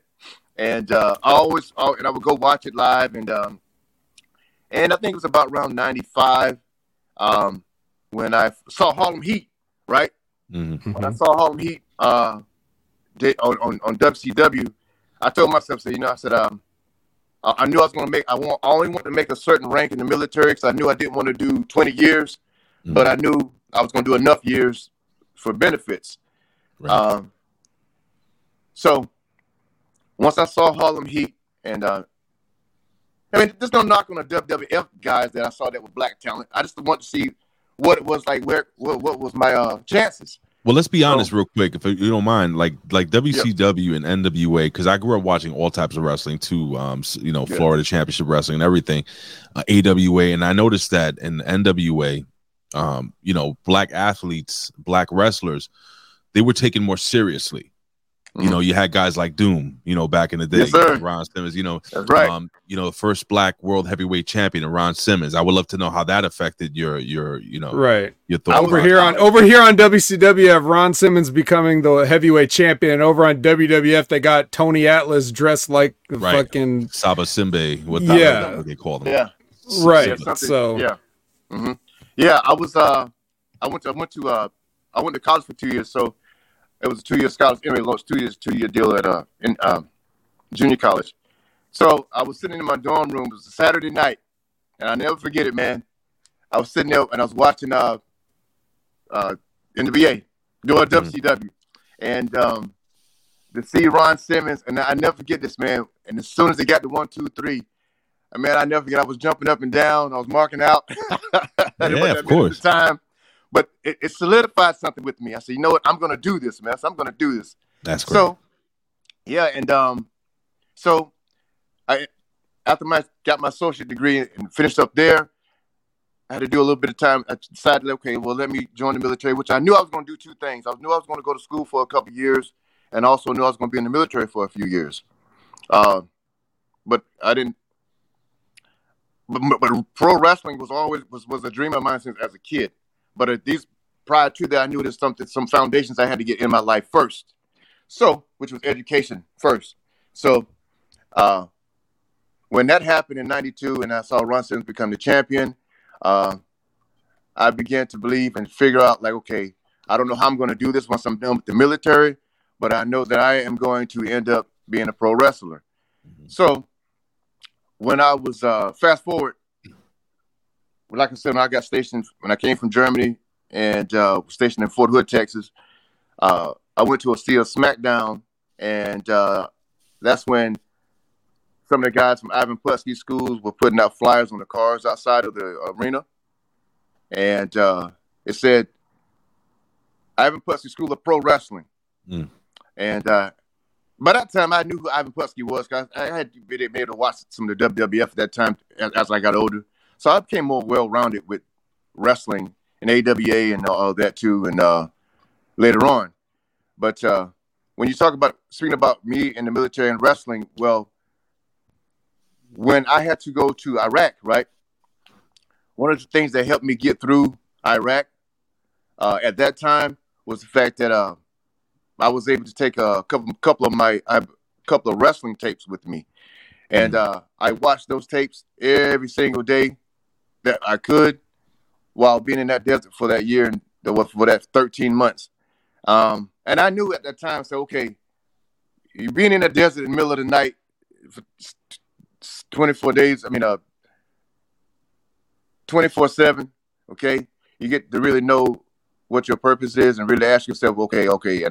and I would go watch it live, and I think it was about around 95. When I saw Harlem Heat, right? Mm-hmm. When I saw Harlem Heat on WCW, I told myself, I knew I was going to make, I only wanted to make a certain rank in the military because I knew I didn't want to do 20 years, but I knew I was going to do enough years for benefits. Right. So once I saw Harlem Heat and, I mean, there's no knock on the WWF guys that I saw that were black talent. I just want to see what it was like, what was my chances. Well, let's be honest real quick, if you don't mind, like WCW and NWA, because I grew up watching all types of wrestling too, Florida Championship Wrestling and everything, AWA, and I noticed that in NWA, black athletes, black wrestlers, they were taken more seriously. You know, you had guys like Doom, back in the day, Ron Simmons, right. First black world heavyweight champion, Ron Simmons. I would love to know how that affected your thoughts. Over here on WCW, have Ron Simmons becoming the heavyweight champion, and over on WWF, they got Tony Atlas dressed like fucking Saba Simbe. What they call them? Yeah, right. So I went to college for 2 years, so. It was a 2 year scholarship. Anyway, lost 2 years, 2 year deal at junior college. So I was sitting in my dorm room. It was a Saturday night, and I never forget it, man. I was sitting there and I was watching NBA doing WCW, and to see Ron Simmons, and I never forget this, man. And as soon as they got to 1, 2, 3, I never forget. I was jumping up and down. I was marking out. Yeah, of course. At the time. But it solidified something with me. I said, you know what? I'm going to do this, man. I'm going to do this. That's great. So, yeah. And so I, after I got my associate degree and finished up there, I had to do a little bit of time. I decided, let me join the military, which I knew I was going to do two things. I knew I was going to go to school for a couple years, and also knew I was going to be in the military for a few years. But I didn't. But pro wrestling was always was a dream of mine since as a kid. But prior to that, I knew there's some foundations I had to get in my life first. So, which was education first. So, when that happened in 92 and I saw Ron Simmons become the champion, I began to believe and figure out, I don't know how I'm going to do this once I'm done with the military, but I know that I am going to end up being a pro wrestler. Mm-hmm. So, when I was, fast forward, like I said, when I got stationed, when I came from Germany and was stationed in Fort Hood, Texas, I went to a see a SmackDown, and that's when some of the guys from Ivan Putski schools were putting out flyers on the cars outside of the arena, and it said, Ivan Putski School of Pro Wrestling. Mm. And by that time, I knew who Ivan Putski was, because I had been able to watch some of the WWF at that time as I got older. So I became more well-rounded with wrestling and AWA and all that too, and later on. But when you talk about speaking about me and the military and wrestling, well, when I had to go to Iraq, right? One of the things that helped me get through Iraq at that time was the fact that I was able to take a couple of wrestling tapes with me, and I watched those tapes every single day that I could, while being in that desert for that year and for that 13 months. And I knew at that time, you're being in the desert in the middle of the night for 24 days, 24/7, you get to really know what your purpose is and really ask yourself, okay. And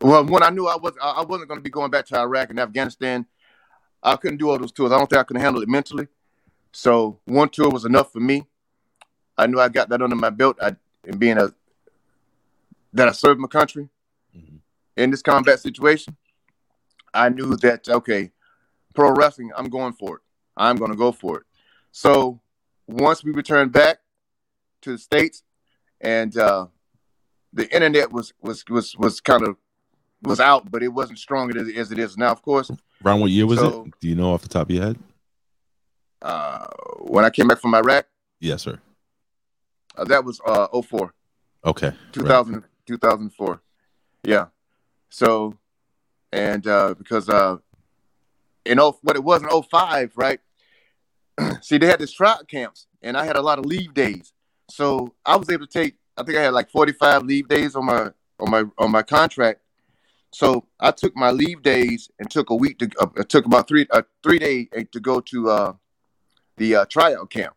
when I knew I wasn't going to be going back to Iraq and Afghanistan, I couldn't do all those tours. I don't think I could handle it mentally. So one tour was enough for me. I knew I got that under my belt. That I served my country in this combat situation. I knew that, pro wrestling, I'm going for it. I'm going to go for it. So once we returned back to the States, and the internet was kind of was out, but it wasn't strong as it is now, of course. Around what year was it? Do you know off the top of your head? When I came back from Iraq? Yes, sir. That was 2004. Okay. 2004. Yeah. So, and because in 2005, right? See, they had the trial camps, and I had a lot of leave days. So I was able to take, I think I had like 45 leave days on my contract. So I took my leave days and took a week to took about three days to go to the tryout camp.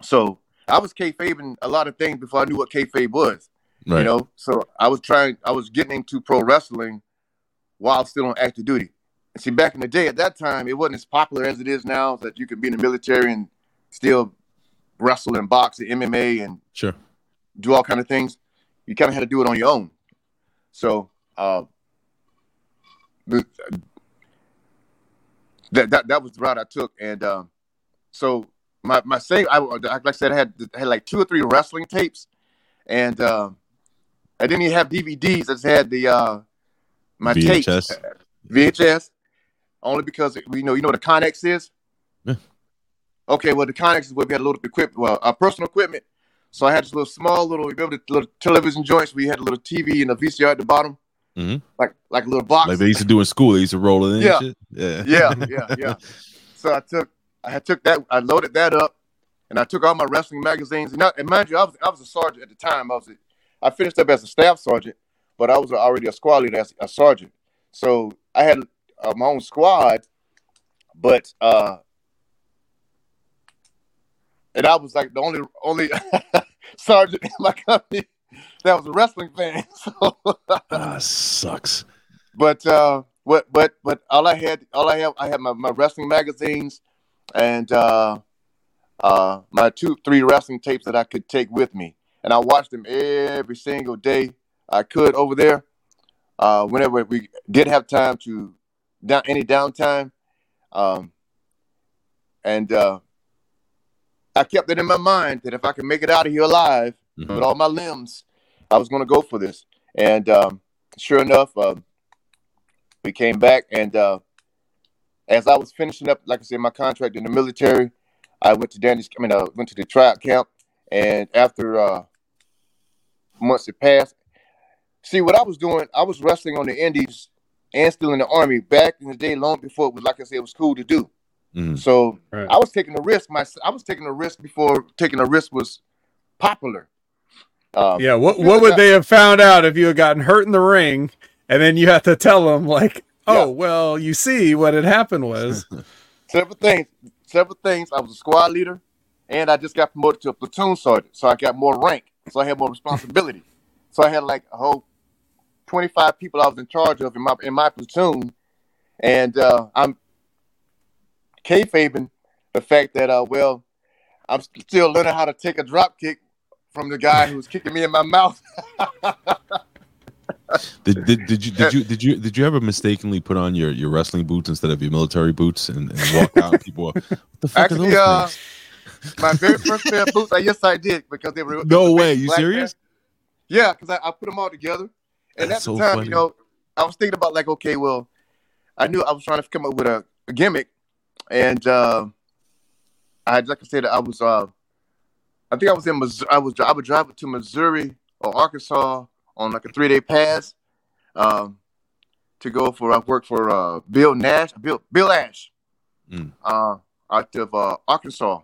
So I was kayfabing a lot of things before I knew what kayfabe was, right. You know. So I was getting into pro wrestling while still on active duty. And see, back in the day, at that time, it wasn't as popular as it is now that you could be in the military and still wrestle and box and MMA and sure do all kind of things. You kind of had to do it on your own. So. That was the route I took, and so my save. Like I said, I had like 2 or 3 wrestling tapes, and I didn't even have DVDs. I just had the my VHS. Tapes, VHS, only because you know what a Connex is. Yeah. Okay, well the Connex is where we had a little equipment, our personal equipment. So I had this little television joints where you had a little TV and a VCR at the bottom. Mm-hmm. Like a little box, like they used to do in school. They used to roll it in. Yeah, and shit. Yeah. So I took that. I loaded that up, and I took all my wrestling magazines. And mind you, I was a sergeant at the time. I finished up as a staff sergeant, but I was already a squad leader as a sergeant. So I had my own squad, but and I was like the only sergeant in my company that was a wrestling fan. So sucks. But but all I had my wrestling magazines and my 2-3 wrestling tapes that I could take with me, and I watched them every single day I could over there. Whenever we did have time to any downtime, and I kept it in my mind that if I could make it out of here alive. Mm-hmm. With all my limbs, I was going to go for this. And sure enough, we came back. And as I was finishing up, like I said, my contract in the military, I went to went to the tryout camp. And after months had passed, see what I was doing. I was wrestling on the indies and still in the army back in the day, long before it was, like I said, it was cool to do. Mm-hmm. So right. I was taking a risk. I was taking a risk before taking a risk was popular. What would they have found out if you had gotten hurt in the ring and then you have to tell them like, well, you see what had happened was several things. I was a squad leader and I just got promoted to a platoon sergeant. So I got more rank. So I had more responsibility. So I had like a whole 25 people I was in charge of in my platoon. And I'm kayfabing the fact that, I'm still learning how to take a drop kick from the guy who was kicking me in my mouth. Did you ever mistakenly put on your wrestling boots instead of your military boots and walk out? And people, what the fuck? Actually, are those things? My very first pair of boots, yes, I did, because they were. No way, you serious? Pair. Yeah, because I put them all together, and at the time, funny. I was thinking about I knew I was trying to come up with a gimmick, and I was in Missouri. I would drive to Missouri or Arkansas on like a 3-day pass to go for. I worked for Bill Ash out of Arkansas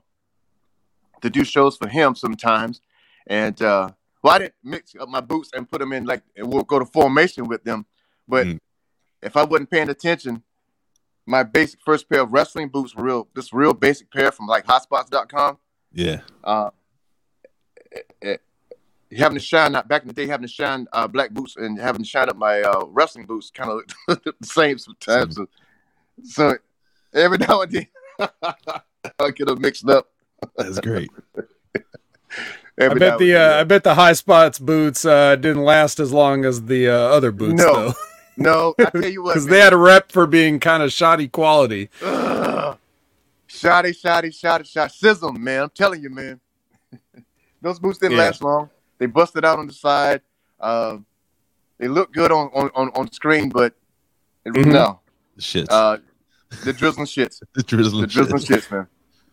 to do shows for him sometimes. And I didn't mix up my boots and put them in and we'll go to formation with them. But if I wasn't paying attention, my basic first pair of wrestling boots were real basic pair from hotspots.com. Yeah. having to shine, not back in the day, having to shine black boots and having to shine up my wrestling boots kind of the same sometimes. So every now and then I get them mixed up. That's great. I bet the High Spots boots didn't last as long as the other boots. No, though. No, I tell you what, because they had a rep for being kind of shoddy quality. Ugh. Shoddy. Sizzle, man. I'm telling you, man. Those boots didn't last long. They busted out on the side. They look good on screen, but no. The shits. The drizzling shits. The drizzling shits, man.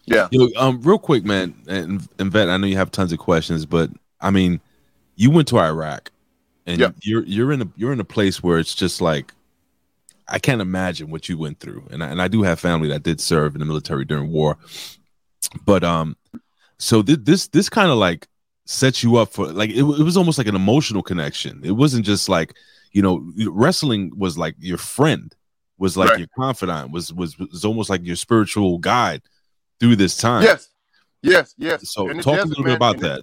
Yeah. Yo, real quick, man, and Vet, I know you have tons of questions, but I mean, you went to Iraq, and you're in a place where it's just like, I can't imagine what you went through, and I do have family that did serve in the military during war, but so this kind of like sets you up for like it was almost like an emotional connection. It wasn't just like, you know, wrestling was like your friend, was like your confidant, was almost like your spiritual guide. Through this time, yes. So talk a little bit about that,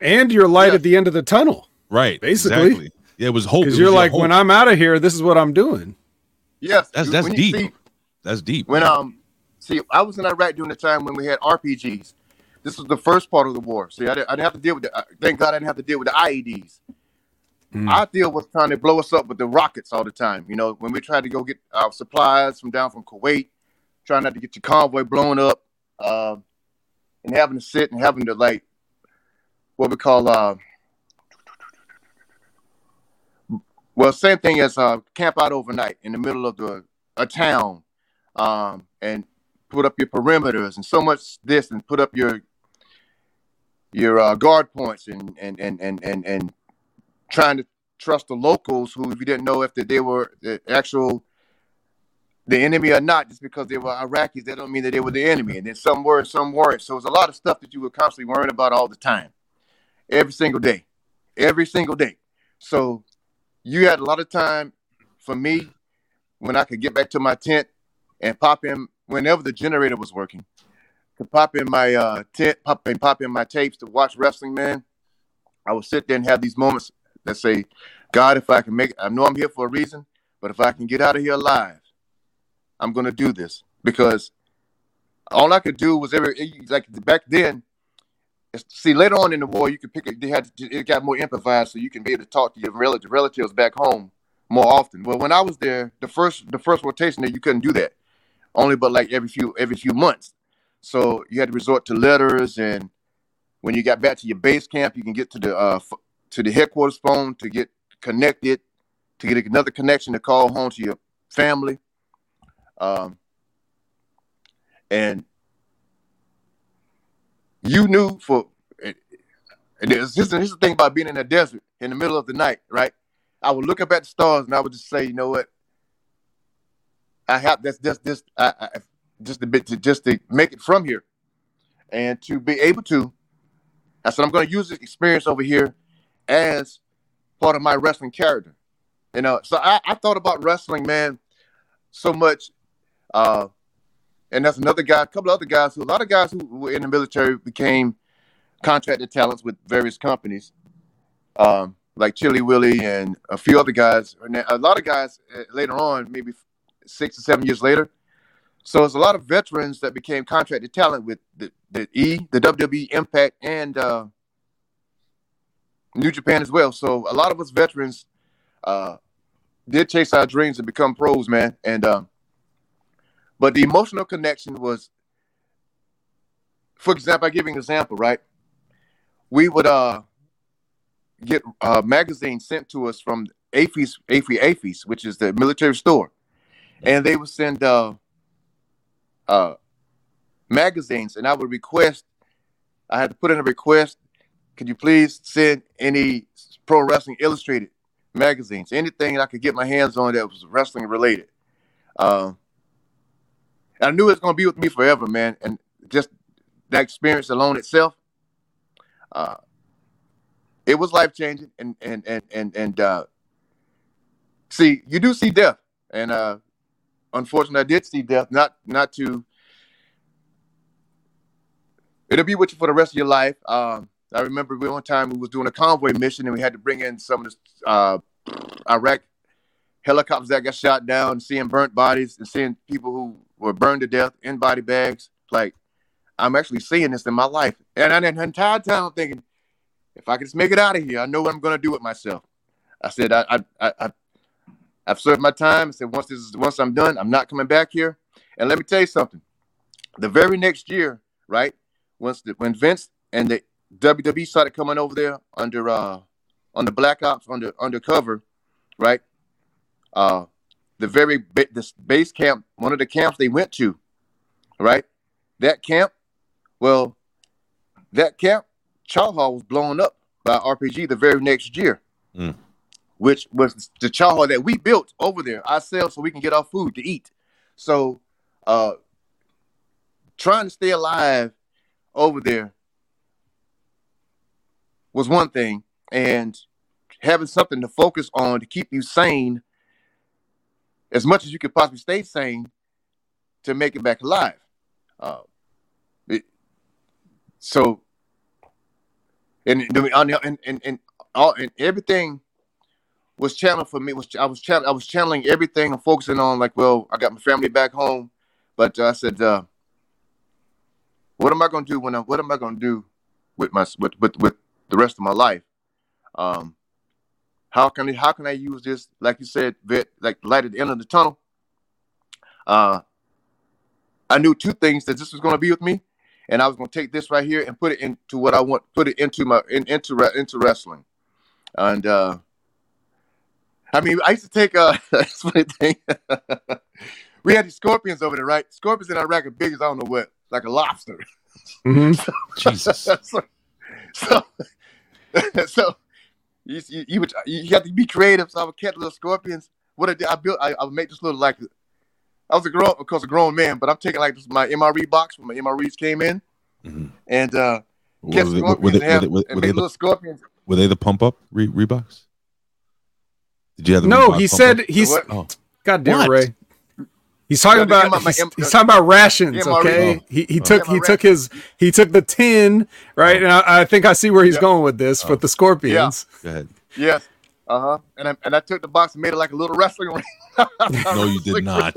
and your light at the end of the tunnel, right? Basically, exactly. Yeah, it was hope. Because you're like, when I'm out of here, this is what I'm doing. Yes, that's deep. See, that's deep. When I was in Iraq during the time when we had RPGs. This was the first part of the war. See, I didn't have to deal with the. Thank God, I didn't have to deal with the IEDs. Our deal was trying to blow us up with the rockets all the time. You know, when we tried to go get our supplies from Kuwait, trying not to get your convoy blown up. And having to sit and having to like what we call same thing as camp out overnight in the middle of a town, and put up your perimeters and so much this and put up your guard points and trying to trust the locals who you didn't know if they were the actual. The enemy or not, just because they were Iraqis, that don't mean that they were the enemy. And then some were, some weren't. So it was a lot of stuff that you were constantly worrying about all the time, every single day. So you had a lot of time for me when I could get back to my tent and pop in whenever the generator was working. Could pop in my tent, pop in my tapes to watch wrestling. Man, I would sit there and have these moments that say, "God, if I can make it, I know I'm here for a reason, but if I can get out of here alive." I'm going to do this because all I could do was like back then. See, later on in the war, you could pick it. It got more improvised, so you can be able to talk to your relatives back home more often. Well, when I was there, the first rotation there, you couldn't do that, only but like every few months. So you had to resort to letters, and when you got back to your base camp, you can get to the headquarters phone to get connected, to get another connection to call home to your family. And you knew here's the thing about being in the desert in the middle of the night, right? I would look up at the stars and I would just say, you know what? I have just to make it from here and to be able to, I said, I'm going to use this experience over here as part of my wrestling character. You know, so I thought about wrestling, man, so much. And that's another guy, a couple of other guys, a lot of guys who were in the military became contracted talents with various companies, like Chili Willy and a few other guys. A lot of guys later on, maybe 6 or 7 years later. So there's a lot of veterans that became contracted talent with the WWE, Impact, and New Japan as well. So a lot of us veterans did chase our dreams and become pros, man. And but the emotional connection was, for example, I give you an example, right? We would get a magazine sent to us from AFES, which is the military store. And they would send magazines. And I would request, I had to put in a request, could you please send any Pro Wrestling Illustrated magazines, anything I could get my hands on that was wrestling related. I knew it was going to be with me forever, man. And just that experience alone itself, it was life-changing. And see, you do see death. And unfortunately, I did see death. Not to... It'll be with you for the rest of your life. I remember one time we was doing a convoy mission and we had to bring in some of the Iraq helicopters that got shot down, seeing burnt bodies and seeing people who were burned to death in body bags. Like, I'm actually seeing this in my life. And I the entire time thinking, if I can just make it out of here, I know what I'm going to do with myself. I said, I've served my time. I said, once I'm done, I'm not coming back here. And let me tell you something. The very next year, right, when Vince and the WWE started coming over there under on the Black Ops, undercover, right, this base camp, one of the camps they went to, right, that camp, Chow Hall was blown up by RPG the very next year, which was the Chow Hall that we built over there ourselves so we can get our food to eat. So trying to stay alive over there was one thing, and having something to focus on to keep you sane as much as you could possibly stay sane to make it back alive. And everything was channeled for me. I was channeling everything and focusing on, like, well, I got my family back home, but I said, what am I going to do what am I going to do with the rest of my life? How can I use this, like you said, like light at the end of the tunnel? I knew two things: that this was going to be with me, and I was going to take this right here and put it into what I want, put it into into wrestling. And I mean, I used to take that's funny thing. We had these scorpions over there, right? Scorpions in Iraq are big as I don't know what, like a lobster. Mm-hmm. Jesus. So you have to be creative. So I would catch little scorpions. What I did, I would make this little, like, I was a grown man, but I'm taking like this, my MRE box when my MREs came in, and catch scorpions and make little scorpions. Were they the pump up Reeboks? Did you have the no? Reebok he said up? He's oh. God damn what? Ray. He's talking about he's talking about rations, okay? Oh. He took the tin, right? Oh. And I think I see where he's going with this with the scorpions. Yeah. Go ahead. Yes. Uh-huh. And I took the box and made it like a little wrestling ring. No, you did not.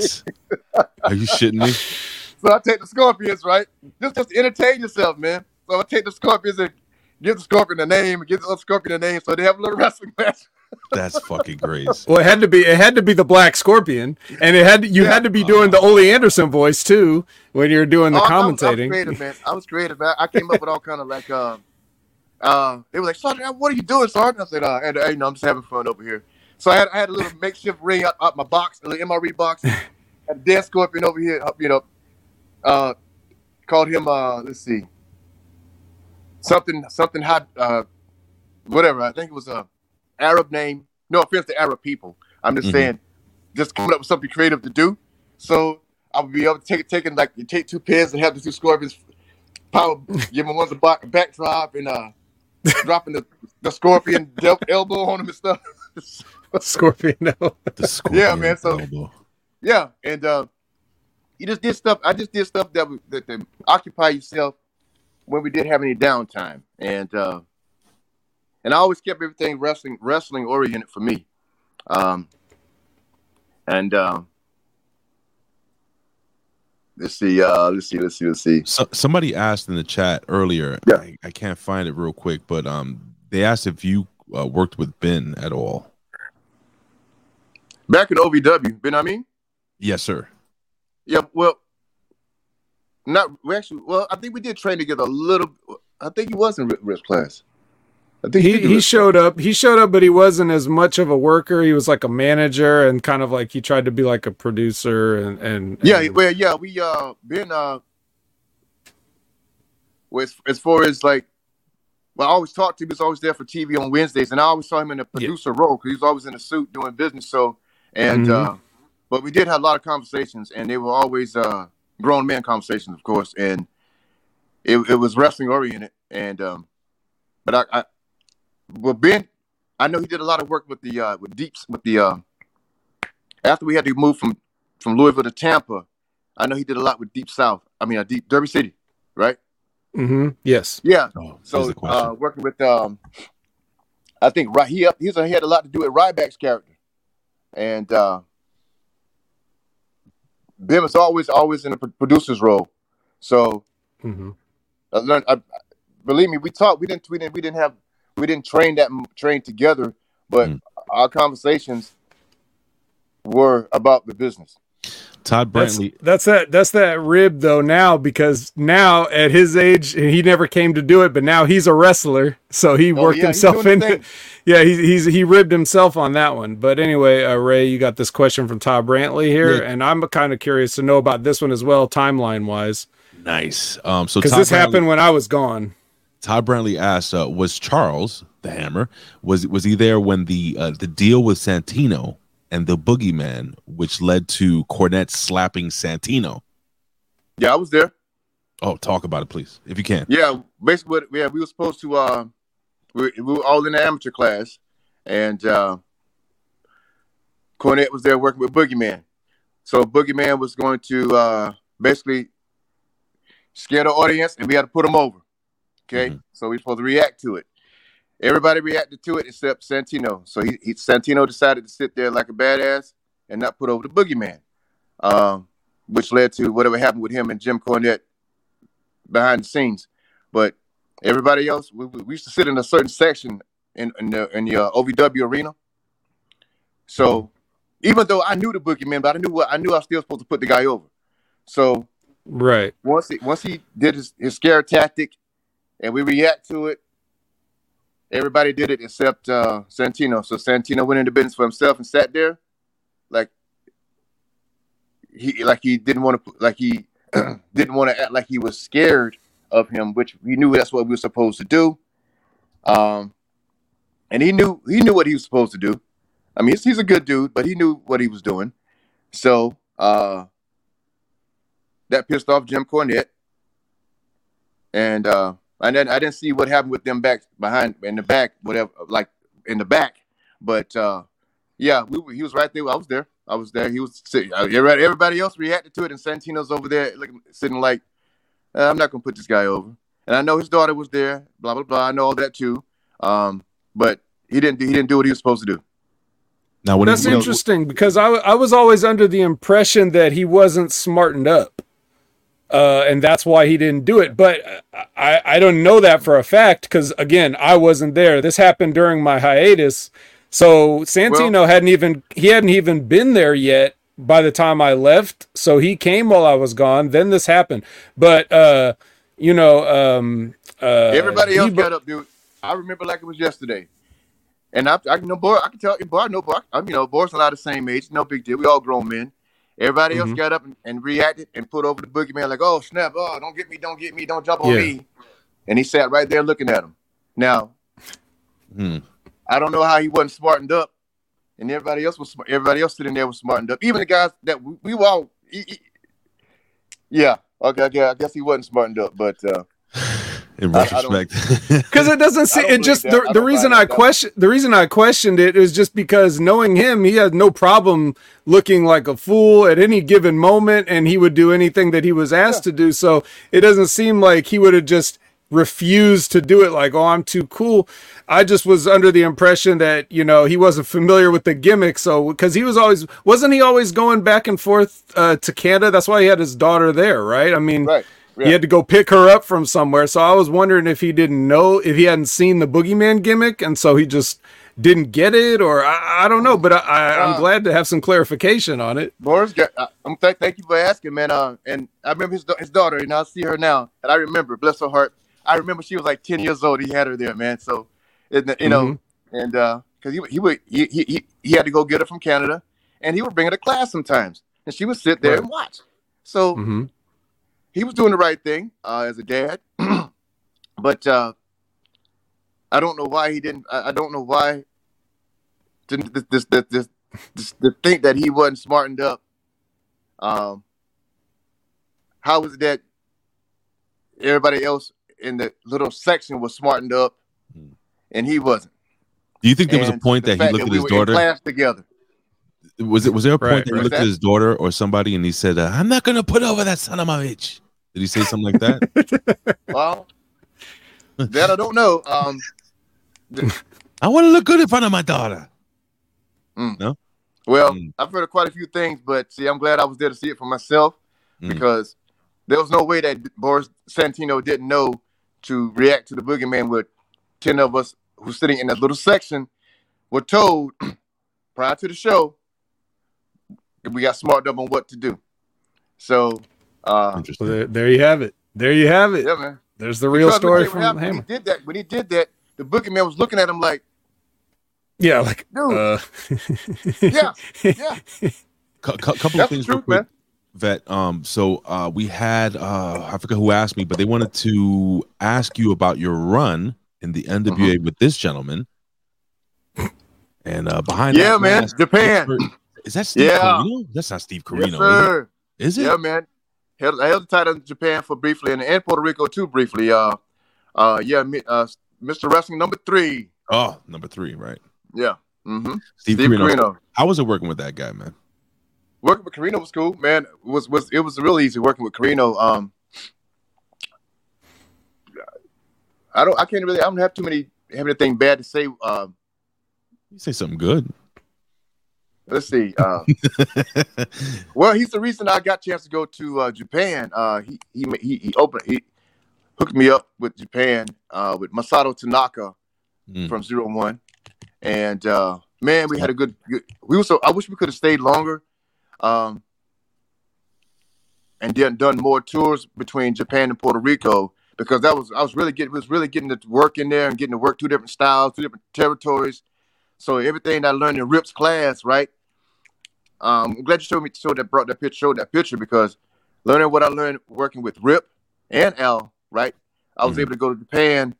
Are you shitting me? So I take the scorpions, right? Just to entertain yourself, man. So I take the scorpions and give the scorpion a name and give the other scorpion a name, so they have a little wrestling match. That's fucking great. Well, it had to be the black scorpion, and you had to be doing the Ole Anderson voice too when you're doing the commentating. I was creative, man. I came up with all kind of like they were like, "Sergeant, what are you doing, Sergeant?" I said, I'm just having fun over here." So I had a little makeshift ring out my box, a little MRE box, and a dead scorpion over here. Called him let's see, something hot, whatever. I think it was a Arab name. No offense to Arab people. I'm just saying, just coming up with something creative to do. So I would be able to take two pins and have the two scorpions power, give them one the backdrop and dropping the scorpion elbow on him and stuff. Scorpion elbow. Yeah, man. So elbow. Yeah, and you just did stuff. I just did stuff that occupy yourself when we didn't have any downtime, and I always kept everything wrestling oriented for me, let's see. So, somebody asked in the chat earlier. Yeah. I can't find it real quick, but they asked if you worked with Ben at all. Back in OVW, Ben, I mean. Yes, sir. Yeah. Well, I think we did train together a little. I think he was in Rip's class. I think he showed up, but he wasn't as much of a worker. He was like a manager and kind of like he tried to be like a producer and we been as far as like, well, I always talked to him. He was always there for TV on Wednesdays, and I always saw him in a producer role because he was always in a suit doing business. So but we did have a lot of conversations, and they were always grown man conversations, of course, and it was wrestling oriented, and Well, Ben, I know he did a lot of work with the after we had to move from Louisville to Tampa. I know he did a lot with Derby City, right? Mm-hmm. Yes. Yeah. Oh, so working with, I think he had a lot to do with Ryback's character, and Bim is always in the producer's role. So mm-hmm. I learned. Believe me, we talked. We didn't train together, but our conversations were about the business. Todd Brantley. That's that rib though now, because now at his age he never came to do it, but now he's a wrestler, so he worked himself into it. Yeah, he ribbed himself on that one. But anyway, Ray, you got this question from Todd Brantley here, and I'm kind of curious to know about this one as well, timeline wise. Nice. So because this happened when I was gone. Todd Brantley asked, "Was Charles the Hammer was he there when the deal with Santino?" and the Boogeyman, which led to Cornette slapping Santino. Yeah, I was there. Oh, talk about it, please, if you can. Yeah, basically, we were supposed to, we were all in the amateur class, and Cornette was there working with Boogeyman. So Boogeyman was going to basically scare the audience, and we had to put him over, okay? Mm-hmm. So we were supposed to react to it. Everybody reacted to it except Santino. So Santino decided to sit there like a badass and not put over the Boogeyman, which led to whatever happened with him and Jim Cornette behind the scenes. But everybody else, we used to sit in a certain section in the OVW arena. So even though I knew the Boogeyman, but I knew I was still supposed to put the guy over. So right once he did his scare tactic, and we react to it. Everybody did it except Santino. So Santino went into business for himself and sat there, like he didn't want to act like he was scared of him, which he knew that's what we were supposed to do. And he knew what he was supposed to do. I mean, he's a good dude, but he knew what he was doing. So that pissed off Jim Cornette, and. And then I didn't see what happened with them back in the back. But yeah, he was right there. I was there. He was sitting. Everybody else reacted to it, and Santino's over there sitting like, I'm not gonna put this guy over. And I know his daughter was there. Blah blah blah. I know all that too. But he didn't do what he was supposed to do. Now what that's interesting because I was always under the impression that he wasn't smartened up. And that's why he didn't do it. But I don't know that for a fact because, again, I wasn't there. This happened during my hiatus. So Santino hadn't even been there yet by the time I left. So he came while I was gone. Then this happened. But, everybody else got up, dude. I remember like it was yesterday. And I know, boy, I can tell you, boy, Boy's a lot of the same age. No big deal. We all grown men. Everybody else got up and reacted and put over the Boogeyman like, oh, snap, oh, don't get me, don't jump on me. And he sat right there looking at him. Now, I don't know how he wasn't smartened up, and everybody else sitting there was smartened up. Even the guys that we were all, I guess he wasn't smartened up, but... in retrospect, because it doesn't see it just the reason I questioned it is just because knowing him, he had no problem looking like a fool at any given moment, and he would do anything that he was asked to do. So it doesn't seem like he would have just refused to do it. Like, oh, I'm too cool. I just was under the impression that he wasn't familiar with the gimmick. So because he was wasn't he always going back and forth to Canada? That's why he had his daughter there, right? I mean. Right. Yeah. He had to go pick her up from somewhere. So I was wondering if he didn't know, if he hadn't seen the Boogeyman gimmick, and so he just didn't get it, or I don't know. But I'm glad to have some clarification on it. Boris, thank you for asking, man. And I remember his daughter, and I see her now, and I remember, bless her heart, I remember she was like 10 years old. He had her there, man. So, and because he had to go get her from Canada, and he would bring her to class sometimes, and she would sit there and watch. So. Mm-hmm. He was doing the right thing as a dad, but I don't know why he didn't. I don't know why the thing that he wasn't smartened up. How was it that everybody else in the little section was smartened up, and he wasn't? Do you think there was a point that he looked at his daughter? We were in class together. Was there a point that he looked at his daughter or somebody and he said, I'm not going to put over that son of a bitch? Did he say something like that? Well, that I don't know. I want to look good in front of my daughter. No? Well, I've heard of quite a few things, but see, I'm glad I was there to see it for myself because there was no way that Boris Santino didn't know to react to the boogeyman with 10 of us who's sitting in that little section were told prior to the show that we got smartened up on what to do. So there you have it. There you have it. Yeah, man. There's the real story from Hammer. When he did that, the boogeyman was looking at him like, yeah, like, dude. Yeah. Couple of things real quick, man. Vet. We had I forget who asked me, but they wanted to ask you about your run in the NWA with this gentleman. And behind that, man, Japan. Is that Steve Corino? That's not Steve Corino. Yes, sir. Is it? Yeah, man. I held the title in Japan for briefly and Puerto Rico too briefly. Mr. Wrestling number 3. Oh, number 3, right. Yeah. Mm-hmm. Steve Corino. How was it working with that guy, man? Working with Corino was cool, man. It was really easy working with Corino. I don't have anything bad to say. You say something good. Let's see. Well, he's the reason I got a chance to go to Japan. He hooked me up with Japan with Masato Tanaka from 01. And man, we had a good. I wish we could have stayed longer, and then done more tours between Japan and Puerto Rico because I was really getting to work in there and getting to work 2 different styles, 2 different territories. So everything I learned in Rip's class, right? I'm glad you showed that picture because learning what I learned working with Rip and Al, right? I was able to go to Japan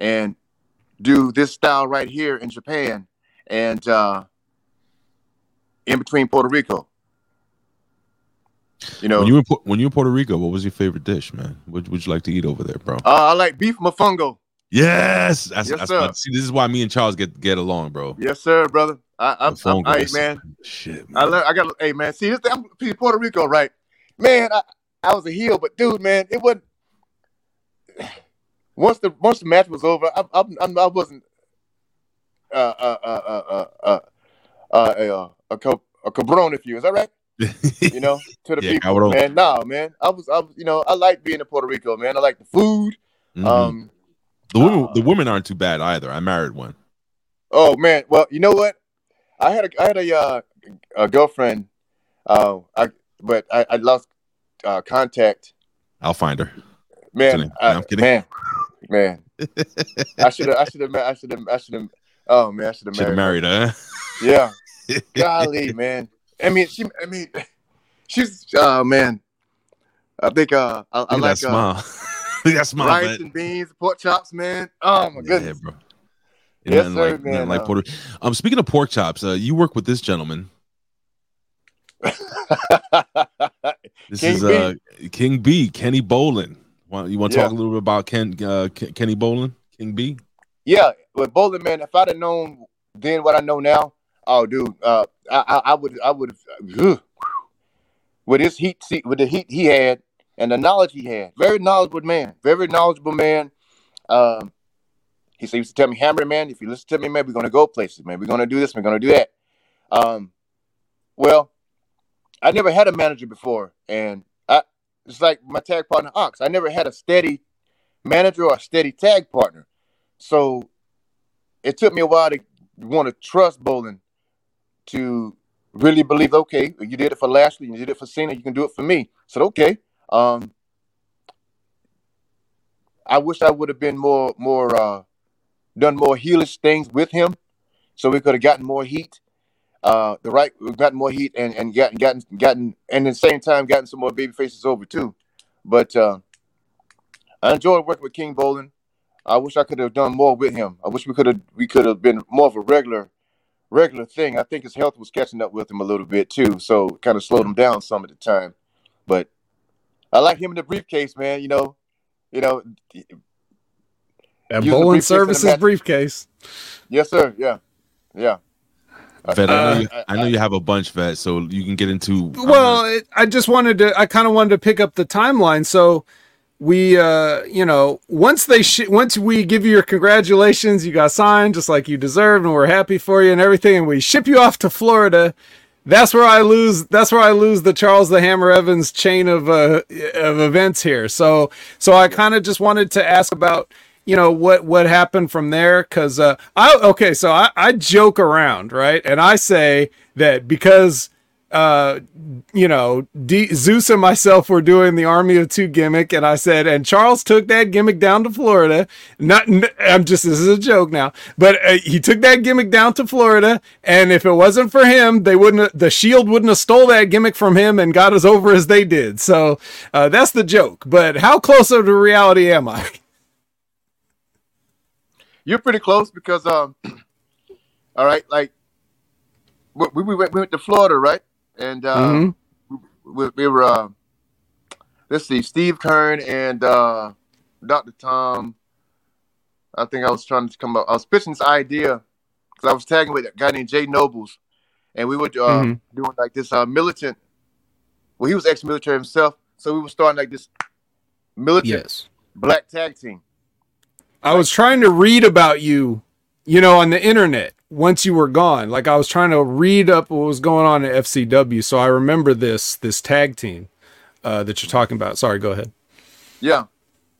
and do this style right here in Japan and in between Puerto Rico. You know, when you were in Puerto Rico, what was your favorite dish, man? What would you like to eat over there, bro? I like beef mofongo. Yes, sir. See, this is why me and Charles get along, bro. Yes, sir, brother. Man. Shit, man. See, this thing, I'm Puerto Rico, right? Man, I was a heel, but dude, man, it wasn't. Once the match was over, I wasn't a cabron, if you, is that right? You know, to the people, man. Nah, man, I like being in Puerto Rico, man. I like the food. The women aren't too bad either. I married one. Oh man, well, you know what? I had a girlfriend, but I lost contact. I'll find her. Man, I'm kidding. Man. I should have. Oh man, I should have married her. Yeah. Golly, man. She's. Oh man. I think. I like that smile. That's my rice and beans, pork chops, man. Oh my goodness, bro. Yes, sir, like, man. Like Puerto... speaking of pork chops, you work with this gentleman. This is King B, Kenny Bolin. You want to talk a little bit about Kenny Bolin, King B? Yeah, with Bolin, man. If I'd have known then what I know now, oh, dude, I would have with his heat, with the heat he had. And the knowledge he had, very knowledgeable man. He used to tell me, Hammer, man, if you listen to me, man, we're going to go places, man. We're going to do this, we're going to do that. Well, I never had a manager before. And it's like my tag partner, Ox. I never had a steady manager or a steady tag partner. So it took me a while to want to trust Bolin to really believe, okay, you did it for Lashley, you did it for Cena, you can do it for me. I said, okay. I wish I would have been more done more heelish things with him, so we could have gotten more heat. And at the same time gotten some more baby faces over too. But I enjoyed working with King Bolin. I wish I could have done more with him. I wish we could have been more of a regular thing. I think his health was catching up with him a little bit too, so it kind of slowed him down some at the time. But I like him in the briefcase, man. You know. And Bolin Services briefcase. Yes, sir. Yeah. Vet, I know you have a bunch, Vet, so you can get into. Well, I kind of wanted to pick up the timeline. So we, you know, once we give you your congratulations, you got signed just like you deserved, and we're happy for you and everything, and we ship you off to Florida. That's where I lose. That's where I lose the Charles the Hammer Evans chain of events here. So I kind of just wanted to ask about, you know, what happened from there, because I joke around, right, and I say that because you know, Zeus and myself were doing the Army of Two gimmick, and I said, and Charles took that gimmick down to Florida. This is a joke now, but he took that gimmick down to Florida, and if it wasn't for him, the Shield wouldn't have stole that gimmick from him and got as over as they did. So that's the joke. But how close to reality am I? You're pretty close, because all right, like we went to Florida, right? And we were, let's see, Steve Kern and Dr. Tom. I think I was trying to come up. I was pitching this idea because I was tagging with a guy named Jay Nobles. And we were doing like this militant. Well, he was ex-military himself. So we were starting like this militant black tag team. I was trying to read about you, you know, on the internet. Once you were gone, like I was trying to read up what was going on at FCW, so I remember this tag team that you're talking about. Sorry, go ahead. Yeah,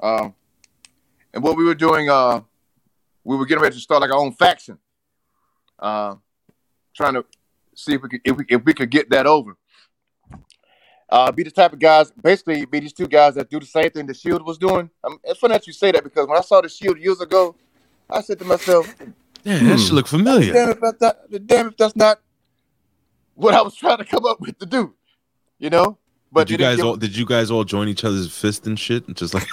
and what we were doing, we were getting ready to start like our own faction, trying to see if we could get that over. Be the type of guys, basically, be these two guys that do the same thing the Shield was doing. I mean, it's funny that you say that, because when I saw the Shield years ago, I said to myself. Yeah, that should look familiar. Damn if that's not what I was trying to come up with to do, you know. But did you guys all join each other's fists and shit? And just like,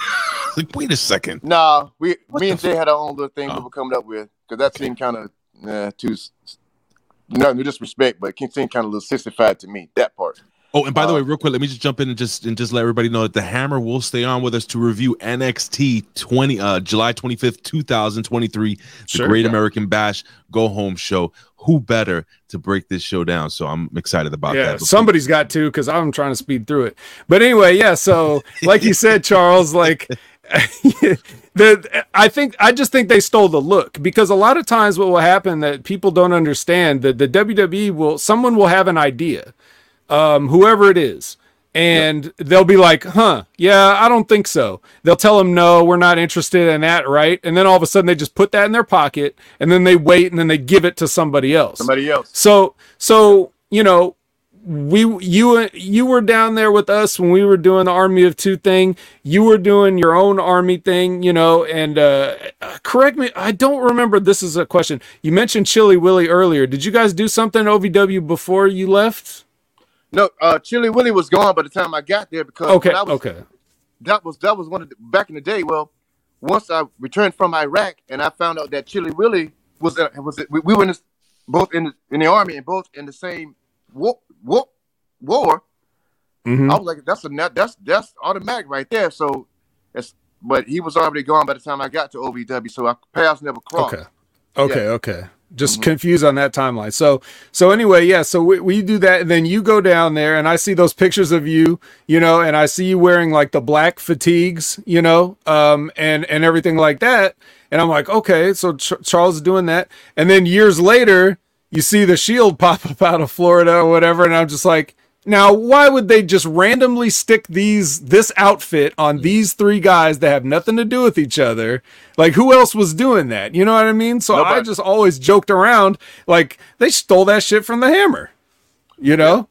like wait a second. Nah, me and Jay had our own little thing we were coming up with, because that seemed kind of too, no disrespect, but it seemed kind of a little sissified to me, that part. Oh, and by the way, real quick, let me just jump in and just let everybody know that the Hammer will stay on with us to review NXT July 25th, 2023, the Great American Bash Go Home Show. Who better to break this show down? So I'm excited about that. Somebody's got to, because I'm trying to speed through it. But anyway, yeah. So like you said, Charles, like I just think they stole the look, because a lot of times what will happen that people don't understand, that the WWE someone will have an idea. Whoever it is, and they'll be like, huh, yeah, I don't think so. They'll tell them, no, we're not interested in that, right? And then all of a sudden they just put that in their pocket, and then they wait, and then they give it to somebody else. So you know, you were down there with us when we were doing the Army of Two thing. You were doing your own army thing, you know, and correct me, I don't remember. This is a question. You mentioned Chili Willy earlier. Did you guys do something OVW before you left? No, Chili Willy was gone by the time I got there, because that was one of the, back in the day. Well, once I returned from Iraq and I found out that Chili Willy we were both in the army and both in the same war. Mm-hmm. I was like, that's automatic right there. So, but he was already gone by the time I got to OVW, so our paths never crossed. Okay. Just confused on that timeline. So anyway, yeah. So we do that, and then you go down there, and I see those pictures of you, you know, and I see you wearing like the black fatigues, you know, and everything like that. And I'm like, okay, so Charles is doing that. And then years later, you see the Shield pop up out of Florida or whatever, and I'm just like, now why would they just randomly stick this outfit on these three guys that have nothing to do with each other? Like, who else was doing that? You know what I mean? So nobody. I just always joked around like they stole that shit from the Hammer. You know?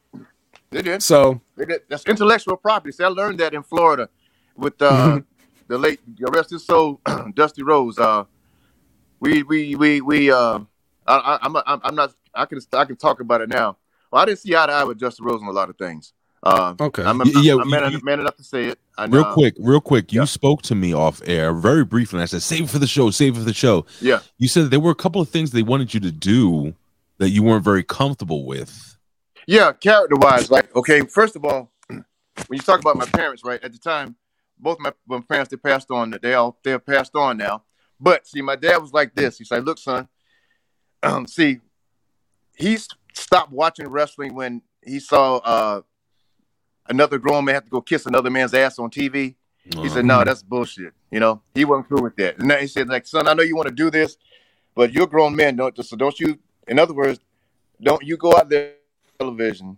They did. So they did. That's intellectual property. See, I learned that in Florida with the late rest his soul Dusty Rose. I can talk about it now. Well, I didn't see eye to eye with Justin Rose on a lot of things. I'm man enough to say it. Real quick. You spoke to me off air very briefly, and I said, save it for the show, save it for the show. Yeah. You said there were a couple of things they wanted you to do that you weren't very comfortable with. Yeah, character-wise. Like, okay, first of all, when you talk about my parents, right, at the time, both my parents, they passed on. They have passed on now. But, see, my dad was like this. He said, look, son, see, he's... stopped watching wrestling when he saw another grown man have to go kiss another man's ass on TV. He said, no, that's bullshit. You know, he wasn't cool with that. And then he said, like, son, I know you want to do this, but you're a grown man. In other words, don't you go out there on television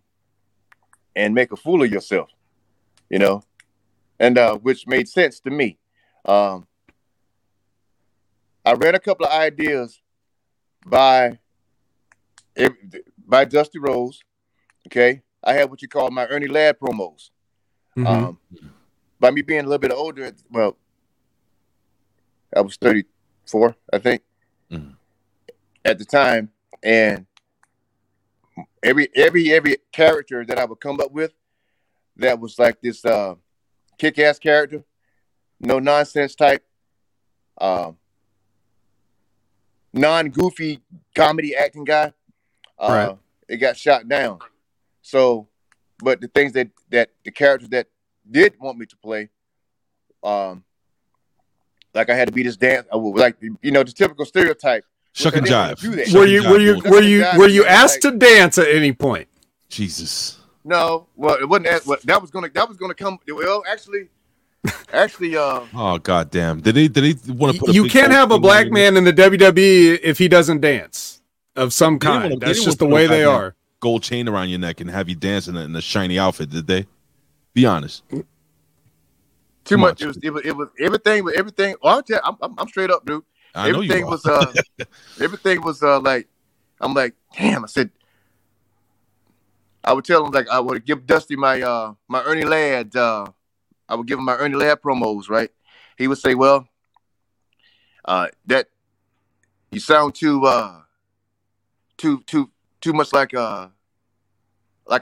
and make a fool of yourself, you know? And which made sense to me. I read a couple of ideas by Dusty Rhodes. Okay. I had what you call my Ernie Ladd promos. Mm-hmm. By me being a little bit older, well, I was 34, I think, mm-hmm. at the time. And every character that I would come up with that was like this kick-ass character, no-nonsense type, non-goofy comedy acting guy, right. It got shot down. So, but the things that the characters that did want me to play, like I had to be this dance, like, you know, the typical stereotype. Shuck and jive. Were you asked to dance at any point? Jesus. No, well, it wasn't. That was gonna come. Well, actually. Oh goddamn! Did he want to put? You can't have a black man in the WWE if he doesn't dance of some kind. That's just the way they are. Gold chain around your neck and have you dancing in a shiny outfit. Did they? Be honest. Too much. It was everything. Everything. Well, I'm straight up, dude. Everything was like, I'm like, damn. I said, I would tell him, like, I would give Dusty my Ernie Ladd, I would give him my Ernie Ladd promos, right? He would say, well, that you sound too much like a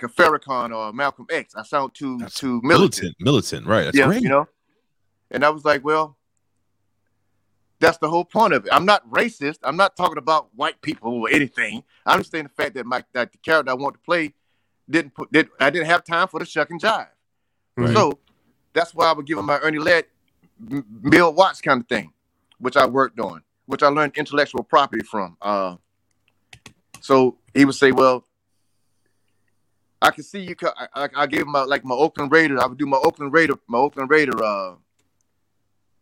Farrakhan or Malcolm X. I sound too militant. Militant, right. That's great. You know? And I was like, well, that's the whole point of it. I'm not racist. I'm not talking about white people or anything. I understand the fact that that the character I want to play I didn't have time for the shuck and jive. Right. So that's why I would give him my Ernie Ladd, Bill Watts kind of thing, which I worked on, which I learned intellectual property from. So he would say, "Well, I can see you." I gave him my Oakland Raider. I would do my Oakland Raider.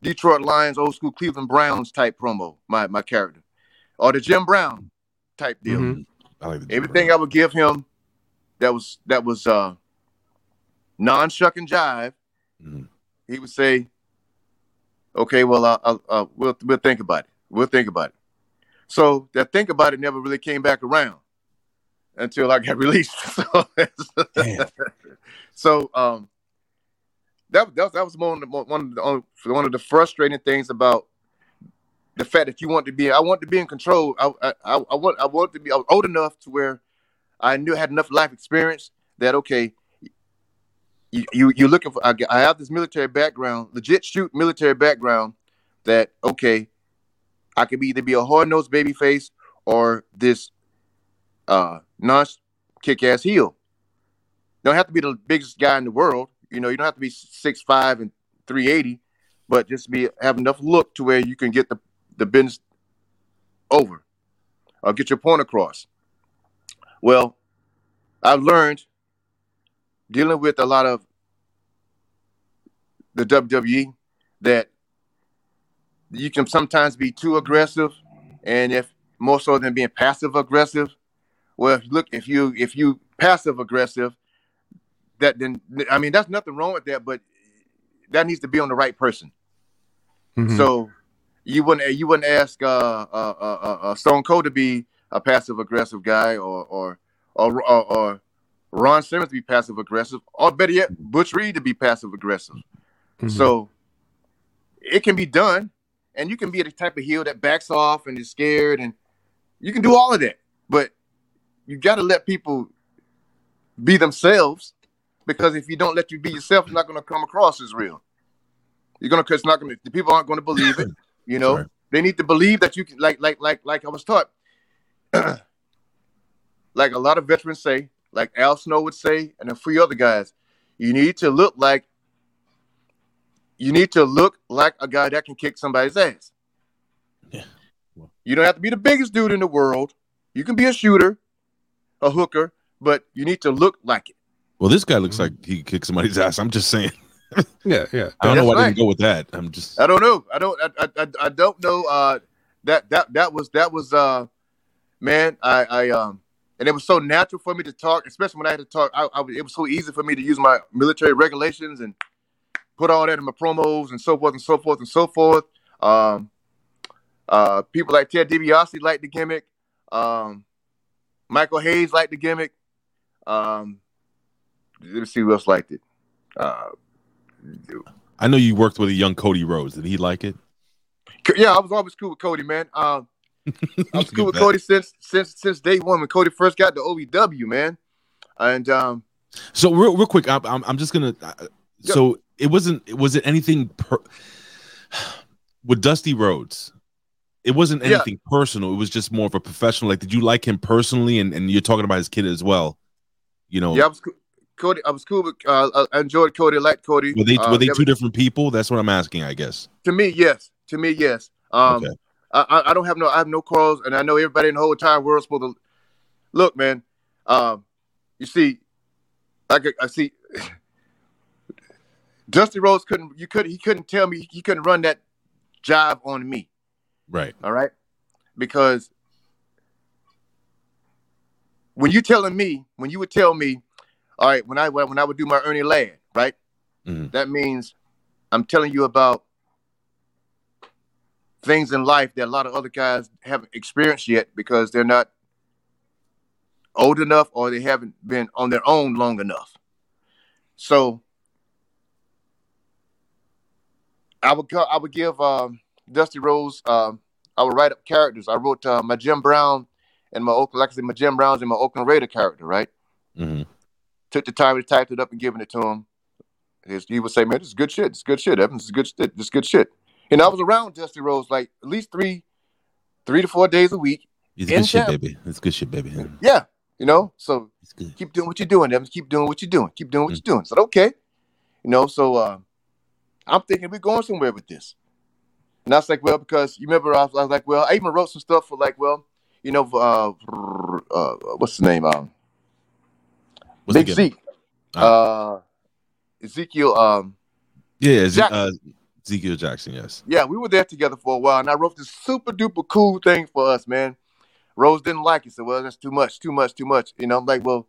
Detroit Lions, old school Cleveland Browns type promo, my character. Or the Jim Brown type deal. Mm-hmm. I like everything Brown. I would give him that was non-shuck and jive. Mm-hmm. He would say, okay, well, we'll think about it. We'll think about it. So that think about it never really came back around until I got released. So That was one of the frustrating things about the fact that I wanted to be in control. I was old enough to where I knew I had enough life experience that, okay, you're looking for, I have this military background, that, okay, I could either be a hard-nosed babyface or this non-kick-ass heel. Don't have to be the biggest guy in the world. You know, you don't have to be 6'5" and 380, but just have enough look to where you can get the business over or get your point across. Well, I've learned dealing with a lot of the WWE that you can sometimes be too aggressive, and if more so than being passive aggressive. Well, if you passive aggressive, that's nothing wrong with that, but that needs to be on the right person. Mm-hmm. So you wouldn't ask Stone Cold to be a passive aggressive guy, or Ron Simmons to be passive aggressive, or better yet, Butch Reed to be passive aggressive. Mm-hmm. So it can be done, and you can be the type of heel that backs off and is scared, and you can do all of that, but you got to let people be themselves. Because if you don't let you be yourself, it's not going to come across as real. The people aren't going to believe it. You know, right. They need to believe that you can. Like I was taught. Like a lot of veterans say, like Al Snow would say, and a few other guys, you need to look like a guy that can kick somebody's ass. Yeah. Well. You don't have to be the biggest dude in the world. You can be a shooter, a hooker, but you need to look like it. Well, this guy looks like he kicked somebody's ass. I'm just saying. Yeah. I don't know why I didn't go with that. I'm just. I don't know. I don't know. That was, man. And it was so natural for me to talk, especially when I had to talk. It was so easy for me to use my military regulations and put all that in my promos and so forth and so forth and so forth. People like Ted DiBiase liked the gimmick. Michael Hayes liked the gimmick. Let's see who else liked it. I know you worked with a young Cody Rhodes. Did he like it? Yeah, I was always cool with Cody, man. I was cool with Cody since day one when Cody first got to OVW, man. And so real quick, I'm just gonna. So it wasn't. Was it anything with Dusty Rhodes? It wasn't anything personal. It was just more of a professional. Like, did you like him personally? And you're talking about his kid as well. You know. Yeah, I was cool. Cody, I was cool with. I enjoyed Cody. I liked Cody. Were they two different people? That's what I'm asking, I guess. To me, yes. Okay. I have no quarrels, and I know everybody in the whole entire world is supposed to look, man. You see, I see. Dusty Rhodes couldn't tell me he couldn't run that jive on me, right? All right, because when you would tell me, all right, when I would do my Ernie Ladd, right? Mm-hmm. That means I'm telling you about things in life that a lot of other guys haven't experienced yet because they're not old enough or they haven't been on their own long enough. So I would give Dusty Rhodes, I would write up characters. I wrote my Jim Brown and my Oakland Raider character, right? Mm-hmm. Took the time to type it up and giving it to him. He would say, man, this is good shit. This is good shit, Evans. This is good shit. And I was around Dusty Rhodes like at least three to 4 days a week. It's good shit, baby. It's good shit, baby. Yeah. You know, so keep doing what you're doing, Evans. Keep doing what you're doing. Keep doing what you're doing. So, okay. You know, so I'm thinking we're going somewhere with this. And I was like, well, because you remember, I was like, well, I even wrote some stuff for like, well, you know, what's his name? Big Zeke. Ezekiel. Ezekiel Jackson, yes. Yeah, we were there together for a while, and I wrote this super duper cool thing for us, man. Rose didn't like it, so well, that's too much. You know, I'm like, well,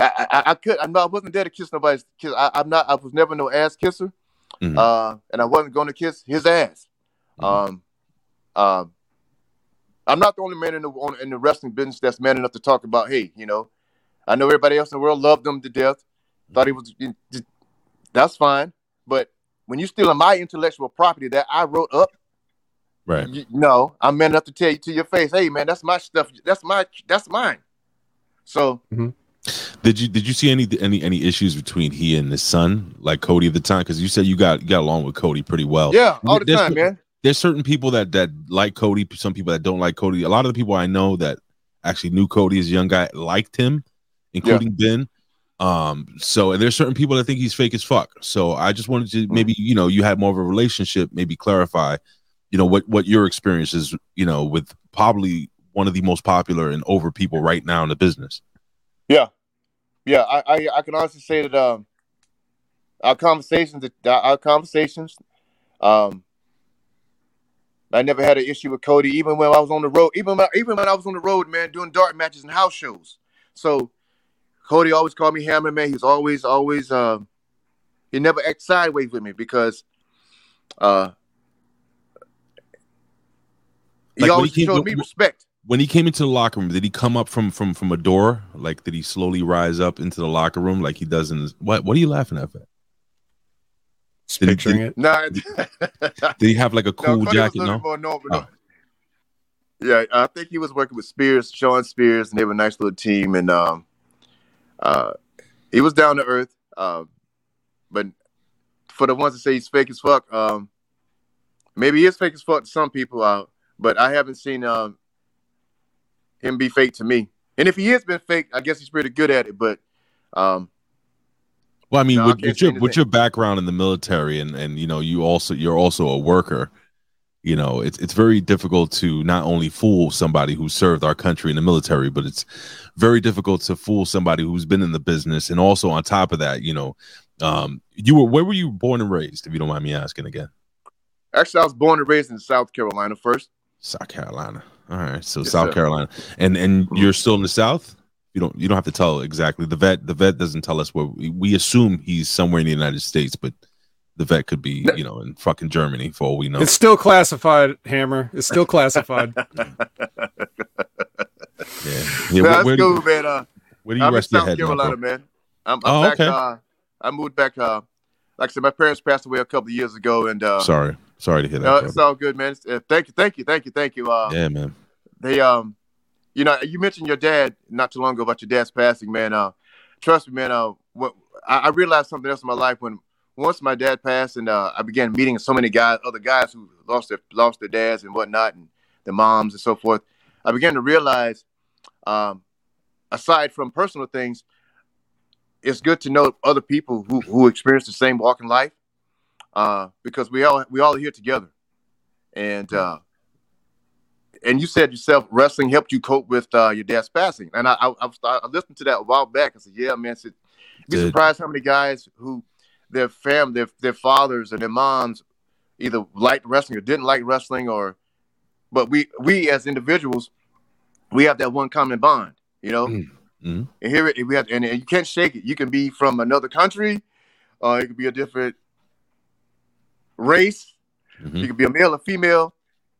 I wasn't there to kiss nobody's kiss. I was never no ass kisser, mm-hmm. And I wasn't going to kiss his ass. Mm-hmm. I'm not the only man in the wrestling business that's man enough to talk about. Hey, you know, I know everybody else in the world loved him to death. Thought he was. That's fine, but when you're stealing my intellectual property that I wrote up, right? No, I'm man enough to tell you to your face, hey man, that's my stuff. That's mine. So, mm-hmm. Did you see any issues between he and his son, like Cody at the time? Because you said you got along with Cody pretty well. Yeah, all the time, man. There's certain people that like Cody, some people that don't like Cody. A lot of the people I know that actually knew Cody as a young guy liked him, including Ben. So there's certain people that think he's fake as fuck. So I just wanted to maybe, you know, you had more of a relationship, maybe clarify, you know, what your experience is, you know, with probably one of the most popular and over people right now in the business. Yeah. Yeah. I can honestly say that, our conversations, I never had an issue with Cody, even when I was on the road, man, doing dark matches and house shows. So, Cody always called me Hammer, man. He's always, he never acted sideways with me because he always showed me respect. When he came into the locker room, did he come up from a door? Like, did he slowly rise up into the locker room like he does in his... What are you laughing at? Picturing it? Nah. Did he have like a cool jacket? No. Yeah, I think he was working with Sean Spears, and they were a nice little team, and... he was down to earth, but for the ones that say he's fake as fuck, maybe he is fake as fuck to some people, but I haven't seen him be fake to me. And if he has been fake, I guess he's pretty good at it. But well, I mean, with your background in the military, and you know, you're also a worker, you know, it's very difficult to not only fool somebody who served our country in the military, but it's very difficult to fool somebody who's been in the business. And also on top of that, you know, where were you born and raised, if you don't mind me asking again? Actually, I was born and raised in South Carolina first. South Carolina. All right. So yes, South sir. Carolina. And you're still in the South? You don't have to tell exactly. The vet doesn't tell us where. We assume he's somewhere in the United States, but the vet could be, you know, in fucking Germany for all we know. It's still classified, Hammer. It's still classified. Yeah. That's cool, man. Where do you rest your head? I'm in South Carolina, man. I'm back. Okay. I moved back. Like I said, my parents passed away a couple of years ago, and sorry to hear that. It's all good, man. Thank you. Yeah, man. They you know, you mentioned your dad not too long ago about your dad's passing, man. Trust me, man. I realized something else in my life when once my dad passed, and I began meeting so many guys, other guys who lost their dads and whatnot, and their moms and so forth. I began to realize, aside from personal things, it's good to know other people who experience the same walk in life, because we all are here together, and you said yourself, wrestling helped you cope with your dad's passing. And I listened to that a while back. I said, yeah, man, you're surprised how many guys who their family, their fathers and their moms either liked wrestling or didn't like wrestling, but we as individuals, we have that one common bond, you know. Mm-hmm. And here we have, and you can't shake it. You can be from another country, it could be a different race, mm-hmm. you could be a male or female,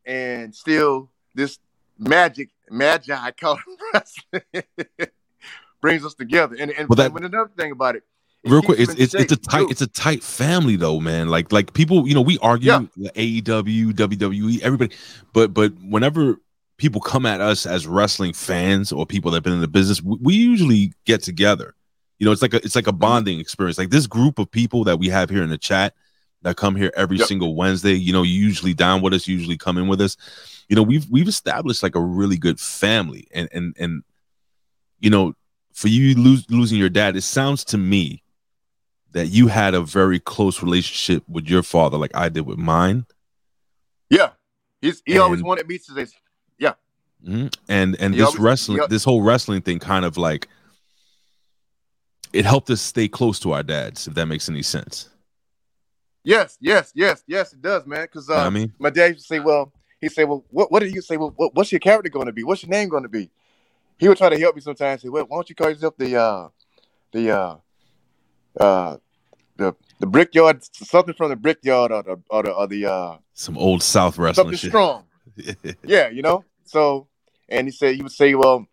and still this magi I call it brings us together. And when another thing about it, real quick, it's a tight family though, man. Like people, you know, we argue AEW, WWE, everybody, but whenever people come at us as wrestling fans or people that have been in the business, we usually get together. You know, it's like a bonding experience. Like this group of people that we have here in the chat that come here every single Wednesday, you know, usually down with us, usually come in with us. You know, we've established like a really good family, and you know, for you losing your dad, it sounds to me that you had a very close relationship with your father, like I did with mine. Yeah, he always wanted me to. Yeah, mm-hmm. and this whole wrestling thing kind of like it helped us stay close to our dads, if that makes any sense. Yes, it does, man. Because I mean, my dad used to say, what did you say? Well, what's your character going to be? What's your name going to be? He would try to help me sometimes. Say, well, why don't you call yourself the brickyard, something from the brickyard, or the some old South wrestling something shit. Strong. Yeah, you know. So, and he would say, well,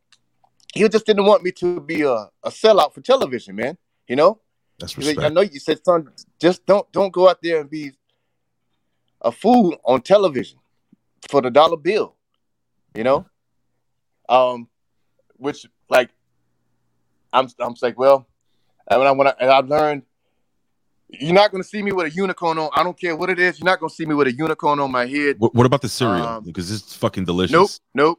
he just didn't want me to be a sellout for television, man. You know. That's respect. I know you said, son, just don't go out there and be a fool on television for the dollar bill, you know. Which, like, I'm like, well, when I learned, you're not gonna see me with a unicorn on. I don't care what it is. You're not gonna see me with a unicorn on my head. What about the cereal? Because it's fucking delicious. Nope.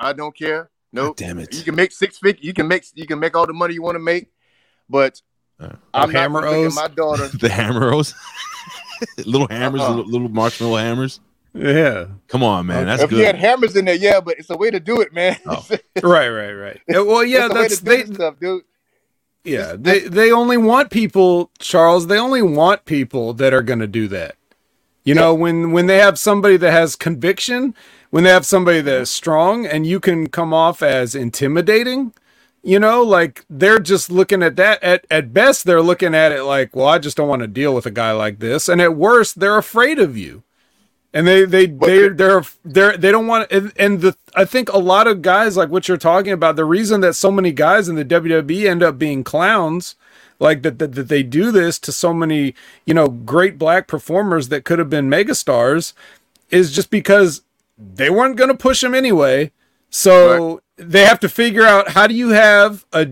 I don't care. Nope. God damn it. You can make six-figure. You can make all the money you want to make, but. I'm hammer O's. My daughter, the hammer O's, little hammers, little marshmallow hammers. Yeah, come on, man. That's if good. If you had hammers in there, yeah, but it's a way to do it, man. Oh. Right. Yeah, well, yeah, that's they. Stuff, dude. Yeah, they only want people, Charles. They only want people that are going to do that. You know, when they have somebody that has conviction, when they have somebody that is strong, and you can come off as intimidating. You know, like they're just looking at that. At best, they're looking at it like, well, I just don't want to deal with a guy like this. And at worst, they're afraid of you, and they don't want. And I think a lot of guys, like what you're talking about, the reason that so many guys in the WWE end up being clowns, like that they do this to so many, you know, great black performers that could have been megastars, is just because they weren't going to push them anyway. So. Right. They have to figure out, how do you have a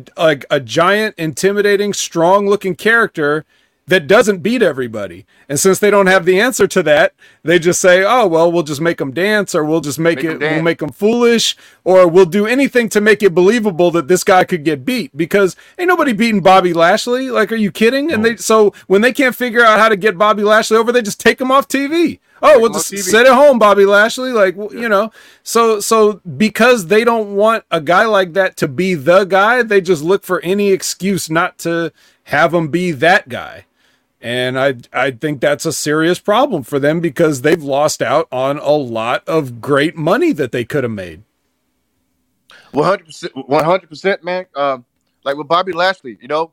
giant, intimidating, strong-looking character that doesn't beat everybody? And since they don't have the answer to that, they just say, "Oh well, we'll just make them dance, or we'll just we'll make them foolish, or we'll do anything to make it believable that this guy could get beat." Because ain't nobody beating Bobby Lashley. Like, are you kidding? And so when they can't figure out how to get Bobby Lashley over, they just take him off TV. Oh, we'll just sit at home, Bobby Lashley. Like, you know, so because they don't want a guy like that to be the guy, they just look for any excuse not to have him be that guy. And I think that's a serious problem for them because they've lost out on a lot of great money that they could have made. 100%, man. Like with Bobby Lashley, you know,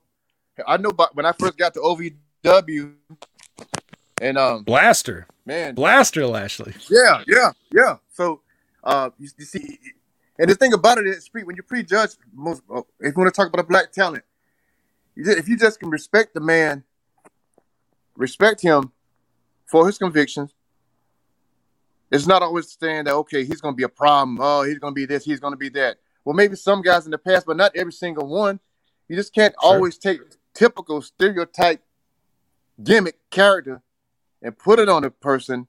I know when I first got to OVW and Blaster Lashley. Yeah. So you see, and the thing about it is, when you prejudge, if you want to talk about a black talent, if you just can respect the man. Respect him for his convictions. It's not always saying that, okay, he's going to be a problem. Oh, he's going to be this. He's going to be that. Well, maybe some guys in the past, but not every single one. You just can't always take typical stereotype gimmick character and put it on a person.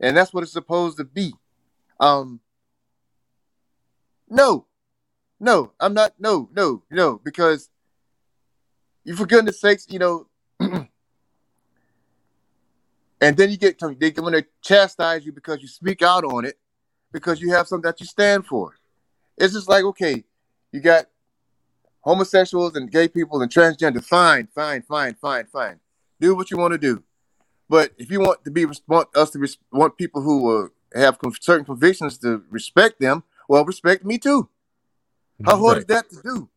And that's what it's supposed to be. No, because you, for goodness sakes, you know, and then you get to, they want to chastise you because you speak out on it, because you have something that you stand for. It's just like, okay, you got homosexuals and gay people and transgender. Fine. Do what you want to do. But if you want to want people who have certain convictions to respect them, well, respect me too. How hard is that to do?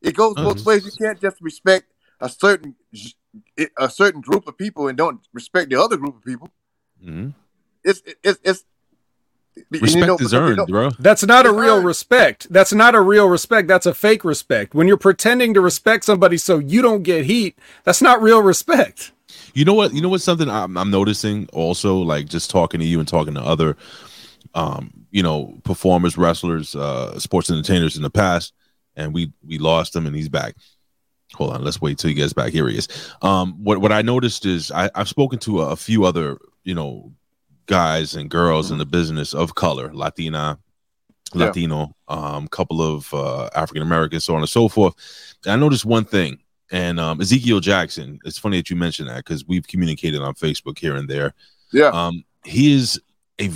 It goes both ways. You can't just respect a certain group of people and don't respect the other group of people. Mm-hmm. It's respect, you know, is earned, bro. That's not a real respect. That's not a real respect. That's a fake respect. When you're pretending to respect somebody so you don't get heat, that's not real respect. You know what? You know what's something I'm noticing also, like just talking to you and talking to other, you know, performers, wrestlers, sports entertainers in the past, and we lost him and he's back. Hold on, let's wait till he gets back. Here he is. What I noticed is I've spoken to a few other, you know, guys and girls in the business of color, Latino, couple of African Americans, so on and so forth. And I noticed one thing, and Ezekiel Jackson. It's funny that you mentioned that because we've communicated on Facebook here and there. Yeah, he is a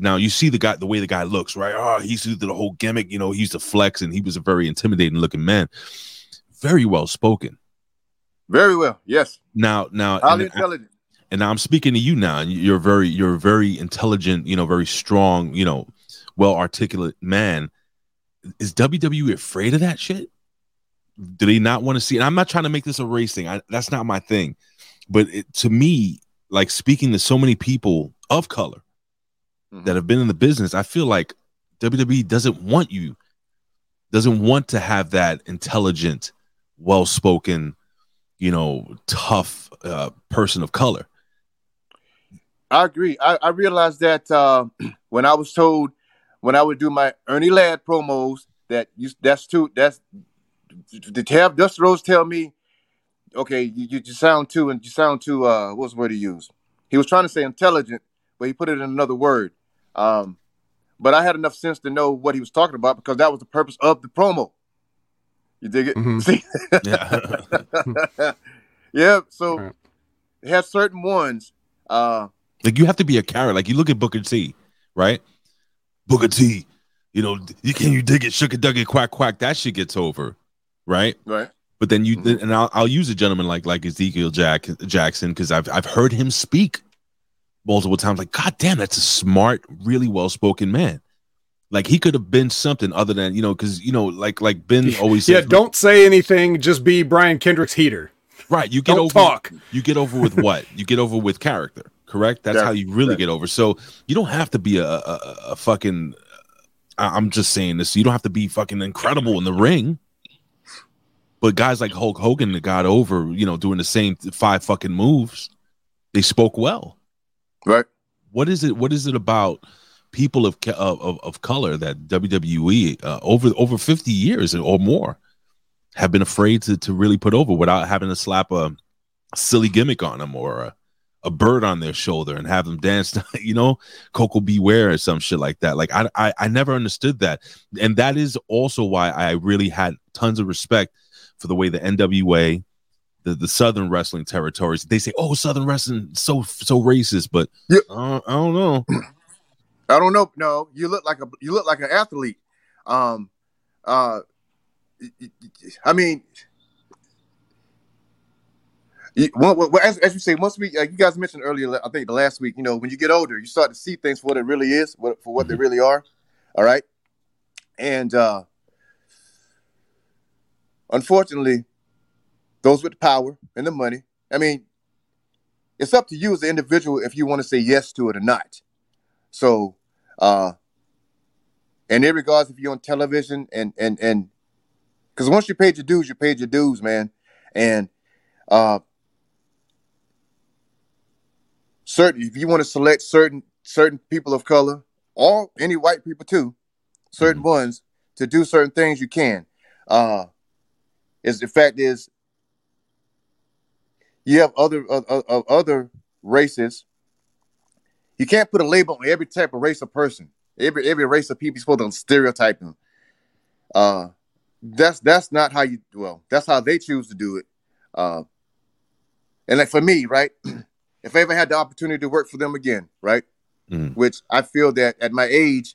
now you see the guy, the way the guy looks, right? Oh, he's through the whole gimmick. You know, he used to flex, and he was a very intimidating looking man. Very well spoken. Very well, yes. Now, highly intelligent. And now I'm speaking to you now, and you're very intelligent, you know, very strong, you know, well articulate man. Is WWE afraid of that shit? Do they not want to see? And I'm not trying to make this a race thing. That's not my thing. But to me, like speaking to so many people of color that have been in the business, I feel like WWE doesn't want to have that intelligent, well-spoken, you know, tough person of color. I agree. I realized that when I was told when I would do my Ernie Ladd promos Dusty Rhodes tell me, okay, you sound too, and you sound too. What's the word he used? He was trying to say intelligent, but he put it in another word. But I had enough sense to know what he was talking about because that was the purpose of the promo. You dig it? Mm-hmm. See? Yeah. Yeah. So it has certain ones. Like you have to be a character. Like you look at Booker T, right? Booker T, you know, you dig it, shook it, dug it, quack, quack. That shit gets over, right? Right. But then I'll use a gentleman like Ezekiel Jackson because I've heard him speak multiple times. Like, God damn, that's a smart, really well-spoken man. Like he could have been something other than, you know, because, you know, like Ben always says, don't say anything, just be Brian Kendrick's heater. Right. You get don't over talk. You get over with what? You get over with character, correct? That's how you really get over. So you don't have to be a fucking I'm just saying this. You don't have to be fucking incredible in the ring. But guys like Hulk Hogan that got over, you know, doing the same 5 fucking moves, they spoke well. Right. What is it about people of color that WWE over 50 years or more have been afraid to really put over without having to slap a silly gimmick on them or a bird on their shoulder and have them dance, you know, Coco Beware or some shit like that. Like I never understood that. And that is also why I really had tons of respect for the way the NWA the Southern wrestling territories, they say, "Oh, Southern wrestling so racist," but yeah. I don't know. I don't know. No, you look like an athlete. I mean, as you say, once we you guys mentioned earlier, I think the last week, you know, when you get older, you start to see things for what it really is, for what they really are. All right, and unfortunately, those with the power and the money. I mean, it's up to you as an individual if you want to say yes to it or not. So, and in regards if you're on television and because once you paid your dues, man. And certain if you want to select certain people of color or any white people too, certain ones to do certain things you can. Is the fact is you have other races. You can't put a label on every type of race of person. Every race of people is supposed to stereotype them. That's not how you. Well, that's how they choose to do it. And like for me, right? If I ever had the opportunity to work for them again, right? Mm-hmm. Which I feel that at my age,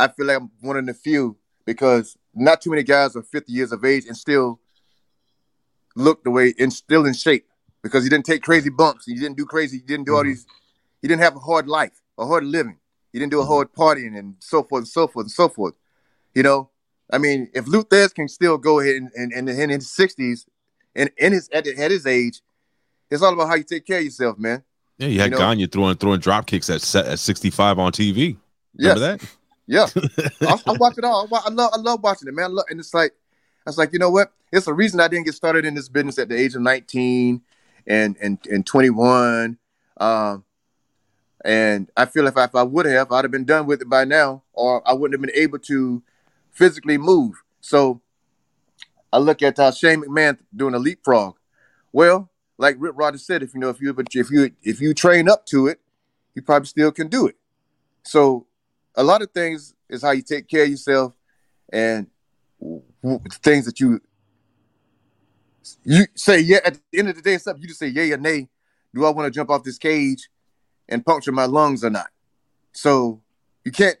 I feel like I'm one of the few because not too many guys are 50 years of age and still look the way and still in shape because he didn't take crazy bumps. He didn't do crazy. He didn't do all these. He didn't have a hard life, a hard living. He didn't do a hard partying and so forth and so forth and so forth. You know, I mean, if Luthez can still go ahead and in his 60s and in his at his age, it's all about how you take care of yourself, man. Yeah, you had Ganya throwing drop kicks at 65 on TV. Remember that? Yeah, I watch it all. I love watching it, man. And it's like, I was like, you know what? It's the reason I didn't get started in this business at the age of 19 and 21. And I feel if I would have, I'd have been done with it by now, or I wouldn't have been able to physically move. So I look at Shane McMahon doing a leapfrog. Well, like Rip Rogers said, if you train up to it, you probably still can do it. So a lot of things is how you take care of yourself and things that you say, yeah, at the end of the day, it's up. You just say, yay or nay, do I want to jump off this cage and puncture my lungs or not? So you can't,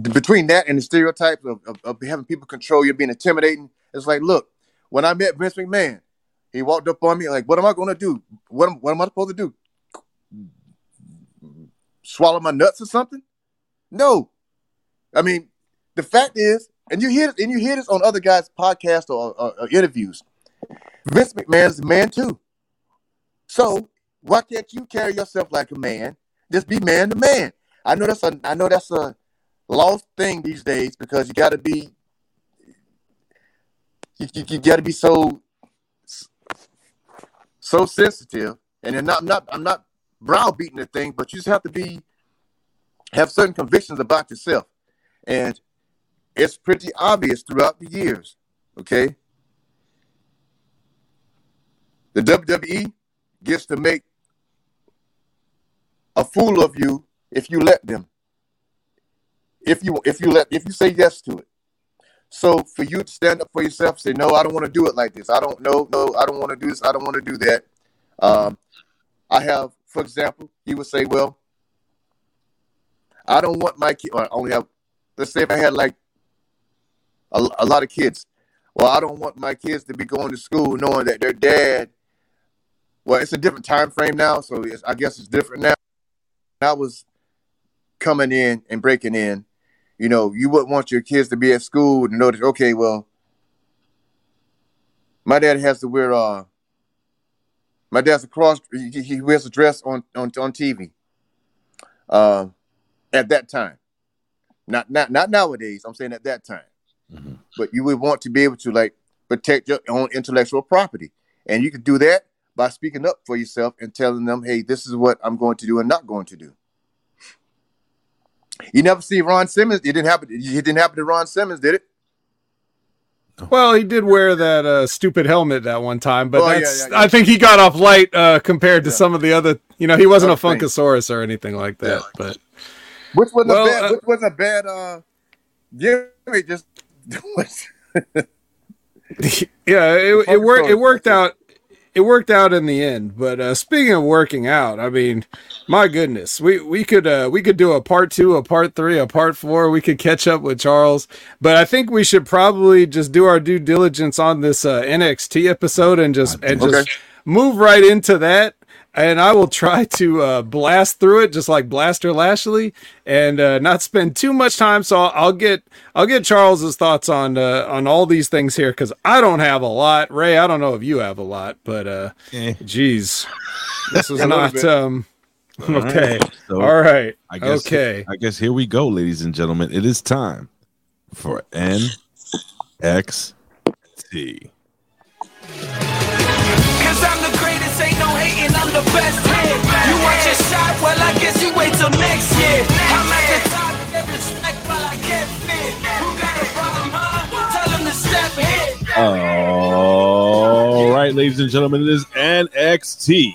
between that and the stereotypes of having people control you, being intimidating, it's like, look, when I met Vince McMahon, he walked up on me like, what am I going to do? What am I supposed to do? Swallow my nuts or something? No. I mean, the fact is, and you hear this on other guys' podcasts or interviews, Vince McMahon is a man too. So why can't you carry yourself like a man? Just be man to man. I know that's a lost thing these days because you gotta be so sensitive. And I'm not browbeating the thing, but you just have to have certain convictions about yourself. And it's pretty obvious throughout the years, okay? The WWE gets to make a fool of you if you let them. If you say yes to it. So for you to stand up for yourself, say, no, I don't want to do it like this. I don't want to do this. I don't want to do that. I have, for example, he would say, well, I don't want my kid, I only have, let's say if I had like a lot of kids. Well, I don't want my kids to be going to school knowing that their dad, well, it's a different time frame now, so I guess it's different now. When I was coming in and breaking in, you know, you wouldn't want your kids to be at school and know that, okay, well, my dad has to wear my dad's a cross. He wears a dress on TV. At that time, not nowadays. I'm saying at that time, but you would want to be able to like protect your own intellectual property, and you could do that by speaking up for yourself and telling them, "Hey, this is what I'm going to do and not going to do." You never see Ron Simmons. It didn't happen to Ron Simmons, did it? Well, he did wear that stupid helmet that one time, but yeah. I think he got off light compared to some of the other. You know, he wasn't a Funkasaurus or anything like that. Yeah. But which wasn't a bad gimmick. Just Yeah, it worked out. It worked out in the end. But speaking of working out, I mean, my goodness, we could do a part 2, a part 3, a part 4. We could catch up with Charles, but I think we should probably just do our due diligence on this NXT episode and just move right into that. And I will try to blast through it just like Blaster Lashley, and not spend too much time. So I'll get Charles's thoughts on all these things here, because I don't have a lot. Ray, I don't know if you have a lot, but geez, this was not okay. So all right, I guess, okay. I guess here we go, ladies and gentlemen. It is time for NXT. All right, ladies and gentlemen, it is NXT.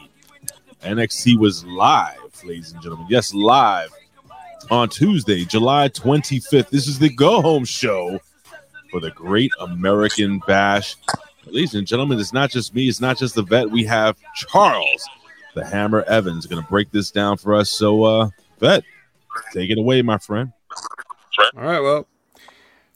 NXT was live, ladies and gentlemen. Yes, live on Tuesday, July 25th. This is the go-home show for the Great American Bash. Ladies and gentlemen, it's not just me. It's not just the vet. We have Charles the Hammer Evans going to break this down for us. So, vet, take it away, my friend. All right, well,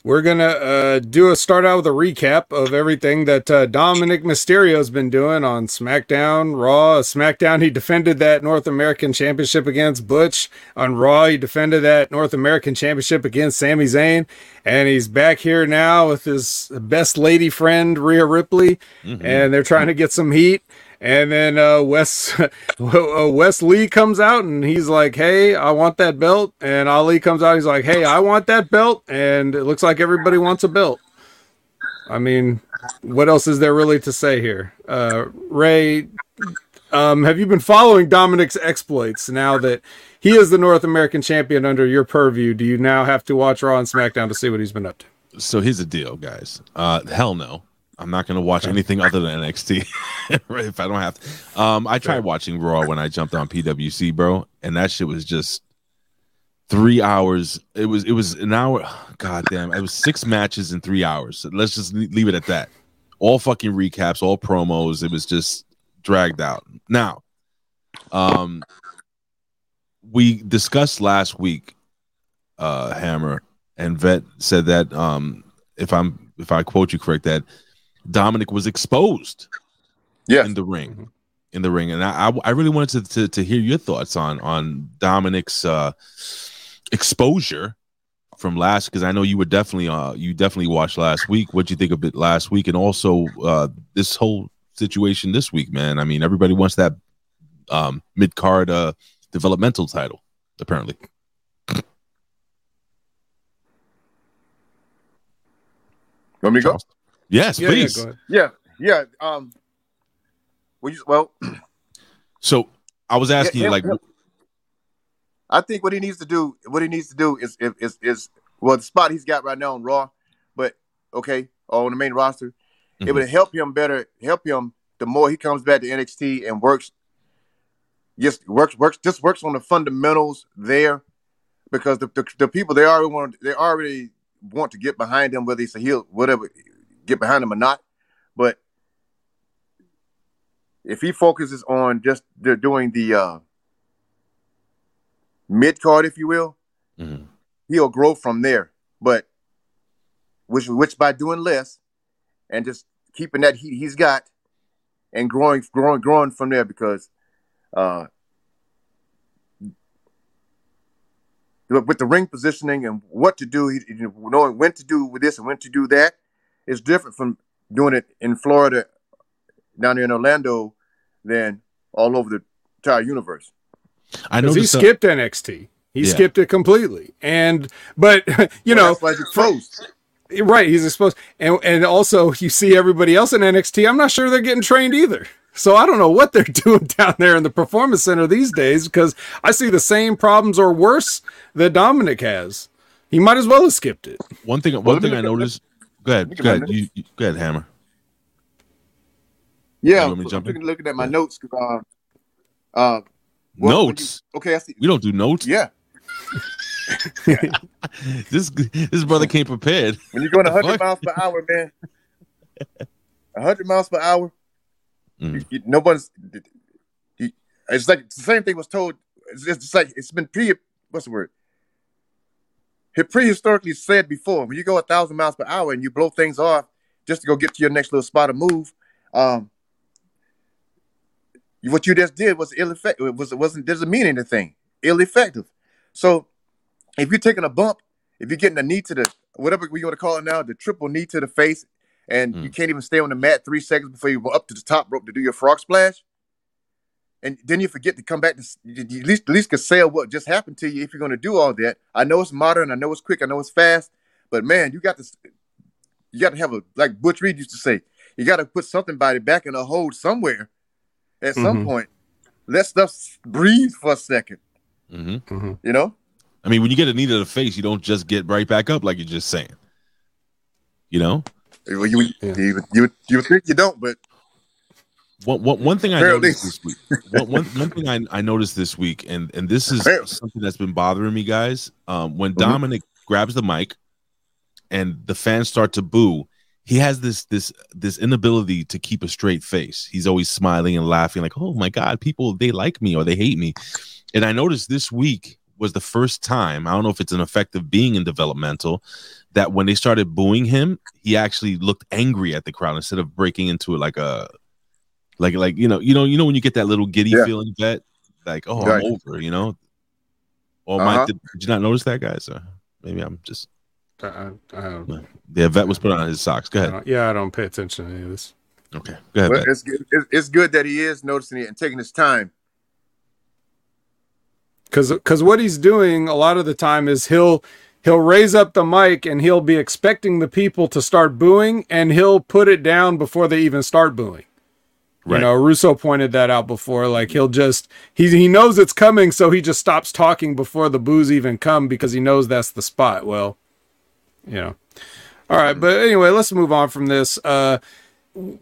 we're going to start out with a recap of everything that Dominic Mysterio's been doing on SmackDown, Raw. SmackDown, he defended that North American Championship against Butch. On Raw, he defended that North American Championship against Sami Zayn. And he's back here now with his best lady friend, Rhea Ripley. Mm-hmm. And they're trying to get some heat. And then Wes Lee comes out and he's like, hey, I want that belt. And Ali comes out, he's like, hey, I want that belt. And it looks like everybody wants a belt. I mean, what else is there really to say here? Ray, have you been following Dominic's exploits now that he is the North American champion under your purview? Do you now have to watch Raw and SmackDown to see what he's been up to? So here's the deal, guys. Hell no. I'm not going to watch anything other than NXT right, if I don't have to. I tried watching Raw when I jumped on PWC, bro, and that shit was just 3 hours. It was an hour. God damn, it was 6 matches in 3 hours. So let's just leave it at that. All fucking recaps, all promos. It was just dragged out. Now, we discussed last week, Hammer and Vet said that if I quote you correct, that Dominic was exposed in the ring. And I really wanted to hear your thoughts on Dominic's exposure from last, because I know you were definitely watched last week. What'd you think of it last week? And also this whole situation this week, man. I mean, everybody wants that mid-card developmental title, apparently. Want me to go? Yes, please. Yeah. So I was asking I think what he needs to do is the spot he's got right now on Raw, on the main roster, mm-hmm. It would help him the more he comes back to NXT and works on the fundamentals there, because the people they already want to get behind him, whether he's a heel, whatever, get behind him or not. But if he focuses on just doing the mid card, if you will, mm-hmm. He'll grow from there. But which by doing less and just keeping that heat he's got and growing from there, because with the ring positioning and what to do, knowing when to do with this and when to do that, it's different from doing it in Florida, down here in Orlando, than all over the entire universe. I know he skipped NXT. He skipped it completely. That's exposed. Right, he's exposed. And also, you see everybody else in NXT, I'm not sure they're getting trained either. So I don't know what they're doing down there in the Performance Center these days, because I see the same problems or worse that Dominic has. He might as well have skipped it. One thing I noticed... Go ahead. You go ahead, Hammer. Yeah, I'm looking at my notes. Notes? I see. We don't do notes. Yeah. This brother came prepared. When you're going 100 miles per hour, man, 100 miles per hour. Nobody's. It's like the same thing was told. It's like it's been what's the word? It prehistorically said before, when you go 1,000 miles per hour and you blow things off just to go get to your next little spot or move, what you just did was ineffective. It doesn't mean anything. Ineffective. So if you're taking a bump, if you're getting a knee to the whatever we want to call it now, the triple knee to the face, and you can't even stay on the mat 3 seconds before you go up to the top rope to do your frog splash, and then you forget to come back to at least can say what just happened to you if you're going to do all that. I know it's modern, I know it's quick, I know it's fast, but man, you got to have a, like Butch Reed used to say, you got to put something by the back in a hold somewhere at some point. Let stuff breathe for a second. You know? I mean, when you get a knee to the face, you don't just get right back up like you're just saying. You know? Well, you think you don't, but one thing I noticed this week, and this is something that's been bothering me, guys. When Dominic grabs the mic and the fans start to boo, he has this inability to keep a straight face. He's always smiling and laughing, like, "Oh my God, people, they like me or they hate me." And I noticed this week was the first time, I don't know if it's an effect of being in developmental, that when they started booing him, he actually looked angry at the crowd instead of breaking into it like you know when you get that little giddy feeling, vet, like, oh, I'm over, you know. Or did you not notice that, guys? Or maybe I'm just vet was put on his socks. Go ahead. I don't pay attention to any of this. Okay, go ahead. Well, it's good that he is noticing it and taking his time. Because what he's doing a lot of the time is he'll raise up the mic and he'll be expecting the people to start booing, and he'll put it down before they even start booing. Right. You know, Russo pointed that out before. Like, he'll just he knows it's coming, so he just stops talking before the boos even come because he knows that's the spot. Well, you know. All right, but anyway, let's move on from this.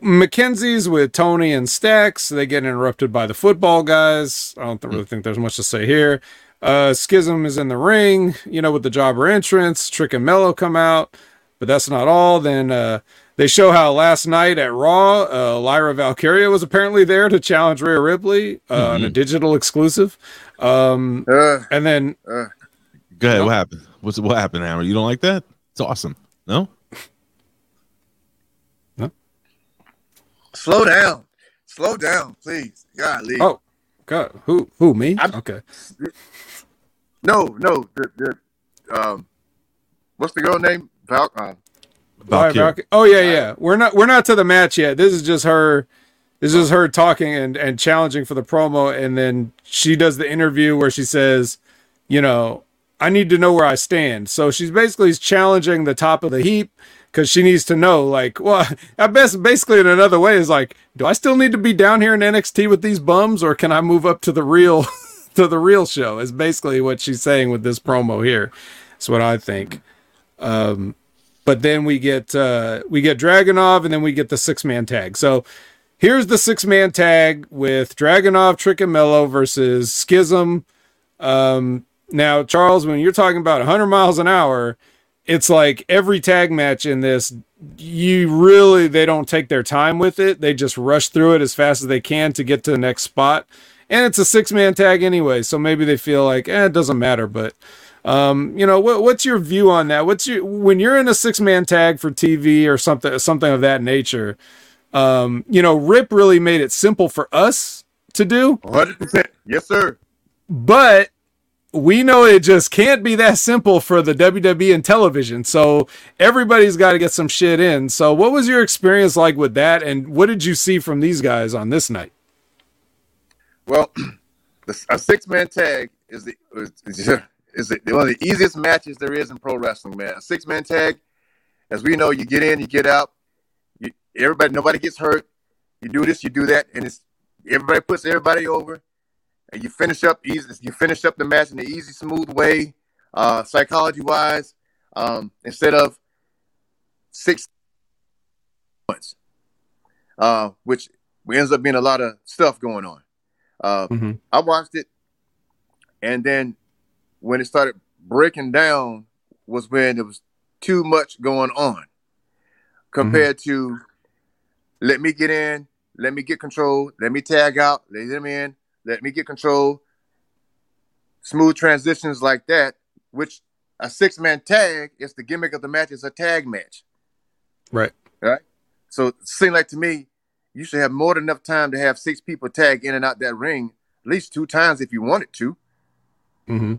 Mackenzie's with Tony and Stacks. They get interrupted by the football guys. I don't really think there's much to say here. Schism is in the ring, you know, with the jobber entrance. Trick and Mello come out, but that's not all. Then they show how last night at Raw, Lyra Valkyria was apparently there to challenge Rhea Ripley on a digital exclusive. And then... Go ahead, what happened? What happened, Hammer? You don't like that? It's awesome. No? Slow down, please. Golly. Oh, God. Who? Me? Okay. No. What's the girl name? Valkyrie. Oh yeah. We're not to the match yet. This is just her. This is her talking and challenging for the promo, and then she does the interview where she says, you know, I need to know where I stand. So she's basically challenging the top of the heap. Because she needs to know, like, well, at best, basically in another way is like, do I still need to be down here in NXT with these bums, or can I move up to the real, show? Is basically what she's saying with this promo here. That's what I think. But then we get Dragunov, and then we get the 6-man tag. So here's the 6-man tag with Dragunov, Trick and Mello versus Schism. Now, Charles, when you're talking about 100 miles an hour. It's like every tag match in this, they don't take their time with it. They just rush through it as fast as they can to get to the next spot. And it's a 6-man tag anyway, so maybe they feel like, it doesn't matter. But, you know, what's your view on that? When you're in a 6-man tag for TV or something of that nature, you know, Rip really made it simple for us to do. 100%. Yes, sir. But we know it just can't be that simple for the WWE and television. So everybody's got to get some shit in. So what was your experience like with that? And what did you see from these guys on this night? Well, a 6-man tag is one of the easiest matches there is in pro wrestling, man. A 6-man tag, as we know, you get in, you get out. Nobody gets hurt. You do this, you do that. And everybody puts everybody over. You finish up easy. You finish up the match in an easy, smooth way, psychology-wise, instead of 6 months, which ends up being a lot of stuff going on. I watched it, and then when it started breaking down was when there was too much going on compared to Let me get in. Let me get control. Let me tag out. Let them in. Let me get control. Smooth transitions like that, which a six-man tag is the gimmick of the match. It's a tag match. Right. Right? So it seems like to me, you should have more than enough time to have six people tag in and out that ring at least two times if you wanted to. Mm-hmm.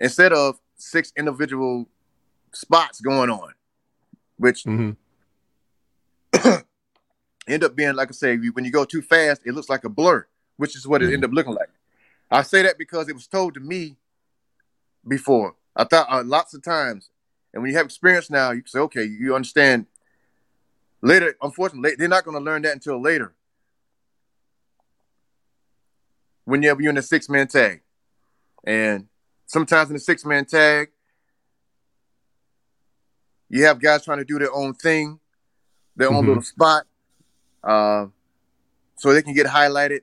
Instead of six individual spots going on, which end up being, like I say, when you go too fast, it looks like a blur, which is what it ended up looking like. I say that because it was told to me before. I thought lots of times. And when you have experience now, you can say, okay, you understand. Later, unfortunately, they're not going to learn that until later. When you're in a six-man tag. And sometimes in a six-man tag, you have guys trying to do their own thing, their own little spot, so they can get highlighted.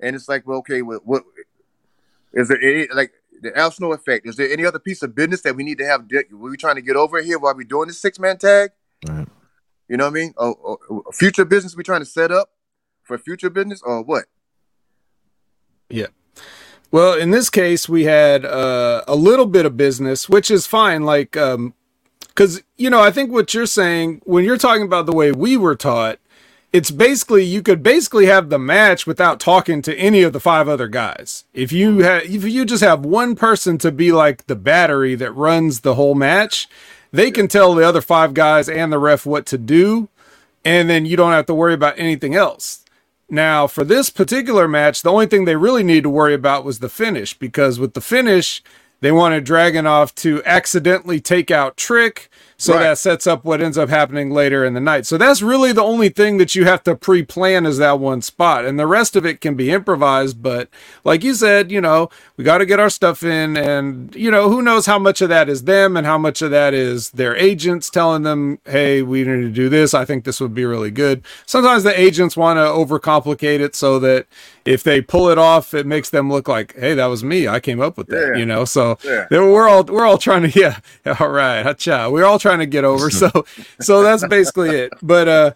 And it's like, well, okay, what is there? Any, like the Al Snow effect. Is there any other piece of business that we need to have? Were we trying to get over here while we're doing this six-man tag? Right. You know what I mean? Or future business we're trying to set up for future business or what? Yeah. Well, in this case, we had a little bit of business, which is fine. Like, because, you know, I think what you're saying, when you're talking about the way we were taught, it's basically, you could basically have the match without talking to any of the five other guys. If you just have one person to be like the battery that runs the whole match, they can tell the other five guys and the ref what to do, and then you don't have to worry about anything else. Now, for this particular match, the only thing they really need to worry about was the finish, because with the finish, they wanted Dragunov to accidentally take out Trick, so that sets up what ends up happening later in the night. So that's really the only thing that you have to pre-plan is that one spot. And the rest of it can be improvised. But like you said, you know, we got to get our stuff in. And, you know, who knows how much of that is them and how much of that is their agents telling them, hey, we need to do this. I think this would be really good. Sometimes the agents want to overcomplicate it so that if they pull it off, it makes them look like, hey, that was me. I came up with that, you know. So we're all trying to, all right, ha-cha. We're all trying to get over. So that's basically it. But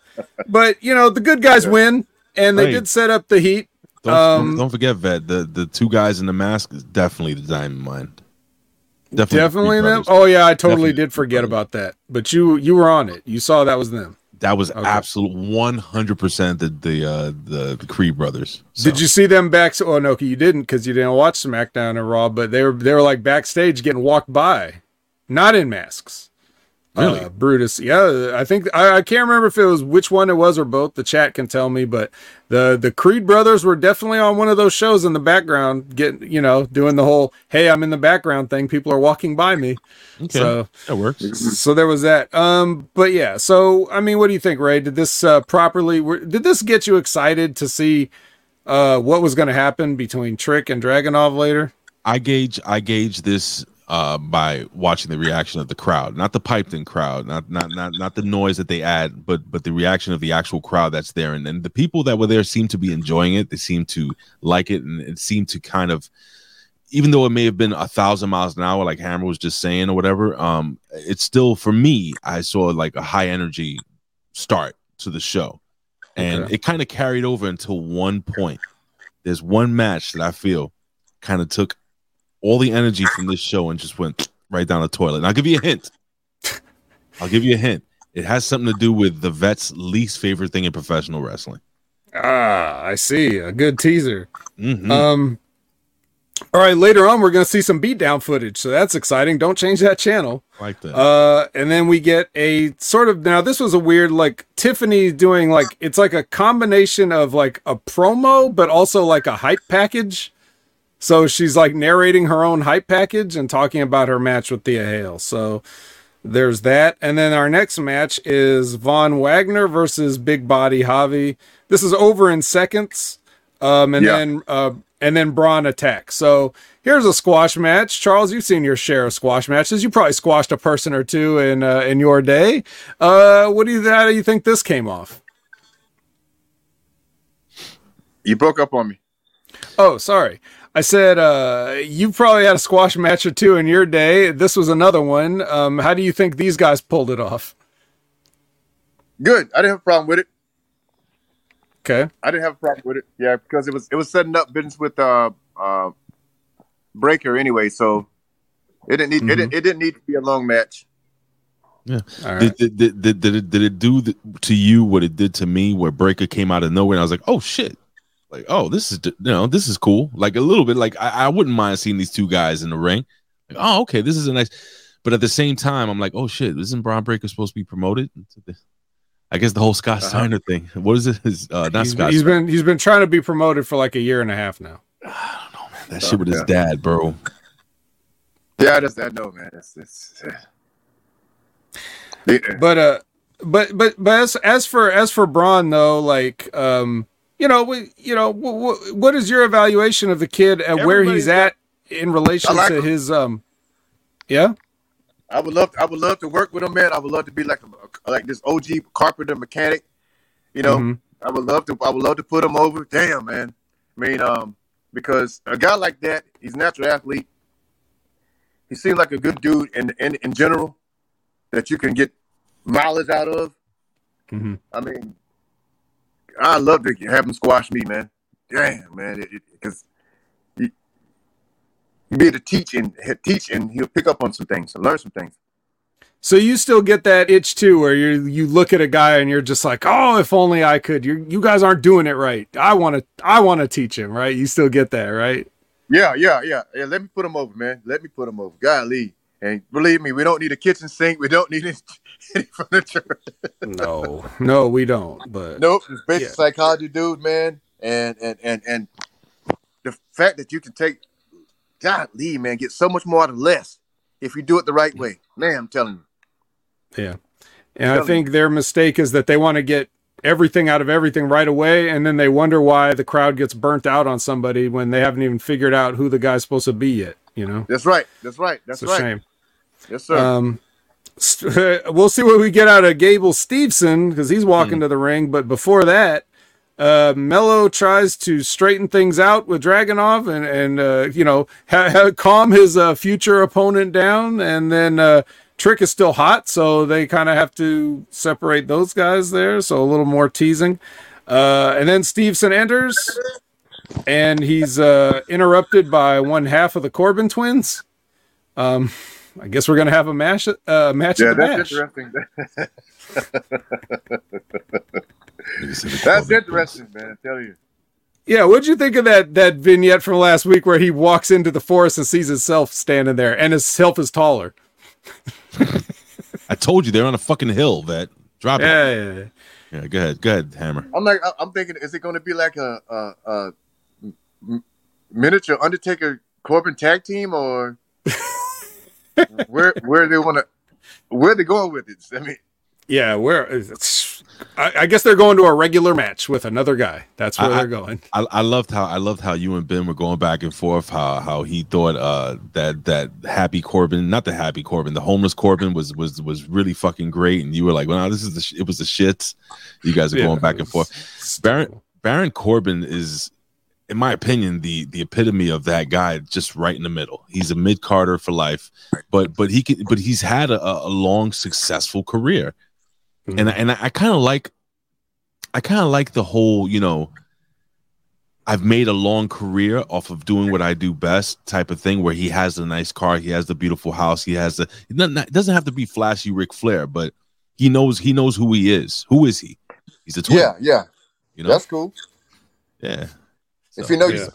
you know, the good guys win, and they did set up the heat. Don't forget, Vet, the two guys in the mask is definitely the Diamond Mind. Definitely them. Oh yeah, I totally did forget about that. But you were on it. You saw that was them. That was absolute 100% the Kree brothers. So. Did you see them back? Oh no, you didn't, because you didn't watch SmackDown and Raw. But they were like backstage getting walked by, not in masks. Really? Brutus. Yeah, I think I can't remember if it was which one it was or both. The chat can tell me, but the Creed brothers were definitely on one of those shows in the background, getting, you know, doing the whole "Hey, I'm in the background" thing. People are walking by me. Okay. So that works. So there was that. But yeah. So I mean, what do you think, Ray? Did this properly? Did this get you excited to see what was going to happen between Trick and Dragunov later? I gauge this. By watching the reaction of the crowd, not the piped-in crowd, not the noise that they add, but the reaction of the actual crowd that's there, and the people that were there seem to be enjoying it. They seem to like it, and it seemed to kind of, even though it may have been 1,000 miles an hour, like Hammer was just saying or whatever, it's still, for me, I saw like a high energy start to the show, and it kind of carried over until one point. There's one match that I feel kind of took all the energy from this show and just went right down the toilet. And I'll give you a hint. It has something to do with the Vet's least favorite thing in professional wrestling. Ah, I see. A good teaser. Mm-hmm. All right, later on, we're going to see some beatdown footage, so that's exciting. Don't change that channel. Like that. And then we get a sort of, now this was a weird, like, Tiffany doing, like, it's like a combination of, like, a promo, but also, like, a hype package. So she's like narrating her own hype package and talking about her match with Thea Hale. So there's that. And then our next match is Von Wagner versus Big Body Javi. This is over in seconds. And then Braun attacks. So here's a squash match. Charles, you've seen your share of squash matches. You probably squashed a person or two in your day. How do you think this came off? You broke up on me. Oh, sorry. I said, you probably had a squash match or two in your day. This was another one. How do you think these guys pulled it off? Good. I didn't have a problem with it. Okay. I didn't have a problem with it. Yeah, because it was setting up business with Breaker anyway, so it didn't need it didn't need to be a long match. Yeah. All right. Did it do to you what it did to me, where Breaker came out of nowhere and I was like, oh shit. Like, oh, this is, you know, this is cool. Like a little bit, like I wouldn't mind seeing these two guys in the ring. Like, oh, okay, this is a nice. But at the same time, I'm like, oh shit, isn't Braun Breaker supposed to be promoted? I guess the whole Scott Steiner thing. What is it? He's been trying to be promoted for like a year and a half now. I don't know, man. That shit with his dad, bro. Yeah, I know, man. But as for Braun though, like what is your evaluation of the kid and where he's at in relation to his yeah? I would love to work with him, man. I would love to be like this OG carpenter mechanic, you know. Mm-hmm. I would love to put him over. Damn, man. I mean, because a guy like that, he's a natural athlete. He seems like a good dude in general that you can get mileage out of. Mm-hmm. I mean, I love to have him squash me, man. Damn, man, because you'd be able to teach and he'll pick up on some things and learn some things. So you still get that itch too, where you look at a guy and you're just like, oh, if only I could. You guys aren't doing it right. I want to teach him, right? You still get that, right? Yeah. Let me put him over, man. Let me put him over. Golly. And believe me, we don't need a kitchen sink. We don't need any furniture. No, we don't. But nope, it's basic psychology, dude, man. And the fact that you can take, golly, man, get so much more out of less if you do it the right way. Man, I'm telling you. Yeah. And I think their mistake is that they want to get everything out of everything right away, and then they wonder why the crowd gets burnt out on somebody when they haven't even figured out who the guy's supposed to be yet. You know, that's right. That's right. It's a shame. Yes, sir. We'll see what we get out of Gable Steveson because he's walking to the ring. But before that, Mello tries to straighten things out with Dragunov and calm his future opponent down. And then Trick is still hot, so they kind of have to separate those guys there. So a little more teasing. And then Steveson enters. And he's interrupted by one half of the Corbin twins. I guess we're going to have a match. Yeah, that's interesting. That's interesting, man. I tell you. Yeah, what'd you think of that vignette from last week where he walks into the forest and sees himself standing there, and himself is taller? I told you they're on a fucking hill. That drop it. Yeah. Yeah, go ahead, Hammer. I'm thinking, is it going to be like a miniature Undertaker Corbin tag team, or where they going with it? I mean, yeah, I guess they're going to a regular match with another guy. That's where they're going. I loved how you and Ben were going back and forth. How he thought that happy Corbin, not the happy Corbin, the homeless Corbin was really fucking great, and you were like, "Well, this is it was the shits." You guys are going back and forth. Baron Corbin is, in my opinion, the epitome of that guy, just right in the middle. He's a mid-carder for life, but he's had a long successful career. Mm-hmm. And I kind of like the whole, you know, I've made a long career off of doing what I do best type of thing, where he has a nice car, he has the beautiful house, he has the, it doesn't have to be flashy Ric Flair, but he knows who he is. Who is he? He's a twin. Yeah. You know? That's cool. Yeah. If you know your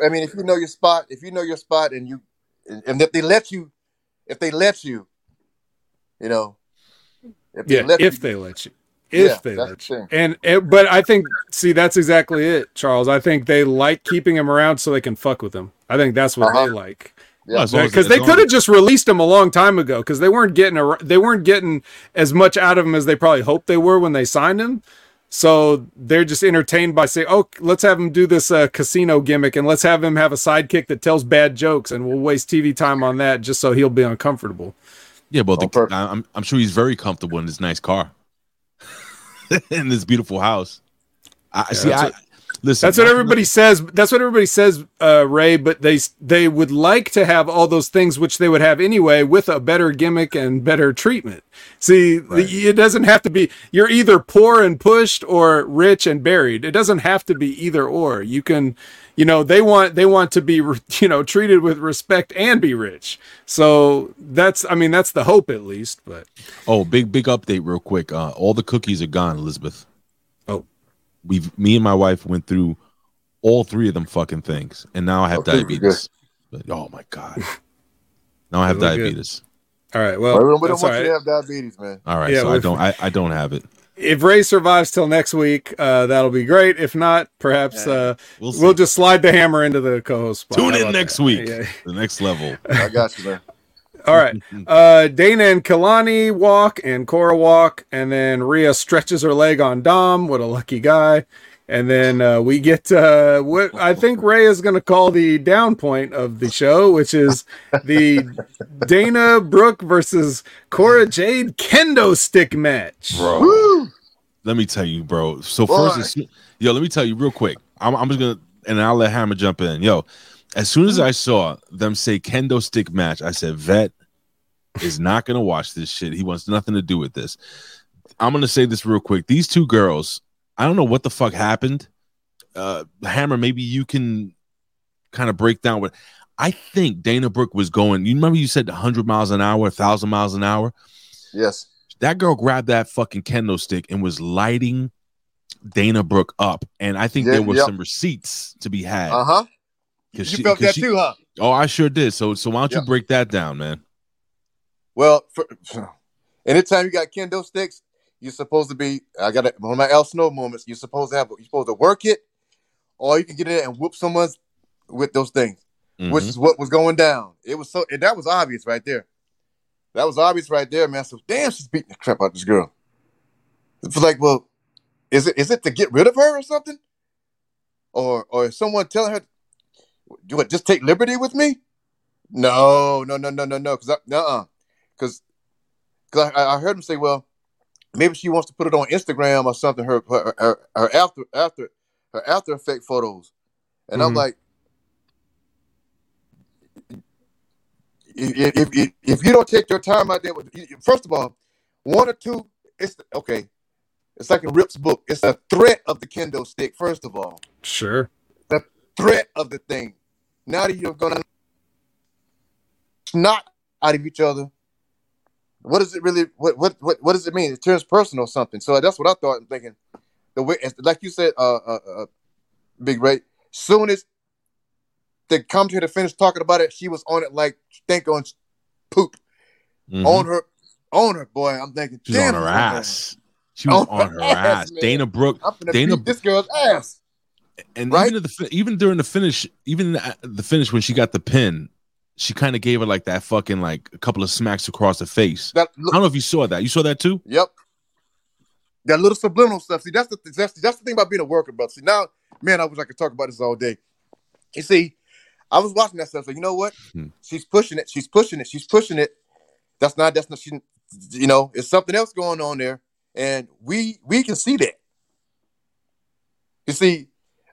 spot and if they let you, you know. If they let you. But I think, see, that's exactly it, Charles. I think they like keeping him around so they can fuck with him. I think that's what they like. Because they could have just released him a long time ago because they weren't getting as much out of him as they probably hoped they were when they signed him. So they're just entertained by saying, oh, let's have him do this casino gimmick and let's have him have a sidekick that tells bad jokes, and we'll waste TV time on that just so he'll be uncomfortable. Yeah, but I'm sure he's very comfortable in this nice car, in this beautiful house. I see. I, Listen, that's what everybody says. That's what everybody says, Ray. But they would like to have all those things which they would have anyway with a better gimmick and better treatment. See, right. It doesn't have to be. You're either poor and pushed or rich and buried. It doesn't have to be either or. You can, you know, they want to be, you know, treated with respect and be rich. So that's, I mean, that's the hope at least. But big update real quick. All the cookies are gone, Elizabeth. Me and my wife went through all three of them fucking things, and now I have diabetes. But, oh my god! Now I have diabetes. Good. All right. Well, we don't want you to have diabetes, man. All right. Yeah, so I don't have it. If Ray survives till next week, that'll be great. If not, perhaps we'll just slide the hammer into the co-host spot. Tune in next week. Yeah. The next level. I got you, man. All right. Dana and Kalani walk and Cora walk. And then Rhea stretches her leg on Dom. What a lucky guy. And then we get what I think Ray is going to call the down point of the show, which is the Dana Brooke versus Cora Jade kendo stick match. Bro, woo! Let me tell you, bro. So first, let me tell you real quick. I'm just going to, and I'll let Hammer jump in. Yo. As soon as I saw them say kendo stick match, I said, Vet is not going to watch this shit. He wants nothing to do with this. I'm going to say this real quick. These two girls, I don't know what the fuck happened. Hammer, maybe you can kind of break down what I think Dana Brooke was going. You remember you said 100 miles an hour, 1,000 miles an hour? Yes. That girl grabbed that fucking kendo stick and was lighting Dana Brooke up. And I think there were some receipts to be had. Uh-huh. You felt that too, huh? Oh, I sure did. So why don't you break that down, man? Well, anytime you got kendo sticks, you're supposed to be. I got one of my El Snow moments. You're supposed to work it, or you can get in there and whoop someone with those things, which is what was going down. It was so, and that was obvious right there. That was obvious right there, man. So damn, she's beating the crap out of this girl. It's like, well, is it to get rid of her or something, or is someone telling her? You would just take liberty with me? No. Because I heard him say, well, maybe she wants to put it on Instagram or something. Her after effect photos, and I'm like, if you don't take your time out there, first of all, one or two, it's okay. It's like in Rip's book. It's a threat of the kendo stick. First of all, sure, the threat of the thing. Now that you're going to snot out of each other, what does it really? What does it mean? It turns personal or something. So that's what I thought. I'm thinking the way, like you said, Big Ray. Soon as they come to the finish talking about it, she was on it like stank on poop, on her boy. I'm thinking she's on her ass. She was on her ass. Dana Brooke. I'm gonna beat this girl's ass. And right? even during the finish, when she got the pin, she kind of gave her like that fucking like a couple of smacks across the face. I don't know if you saw that. You saw that too? Yep. That little subliminal stuff. See, that's the thing about being a worker, brother. See, now, man, I wish I could talk about this all day. You see, I was watching that stuff. So you know what? She's pushing it. That's not. She, you know, it's something else going on there, and we can see that. You see.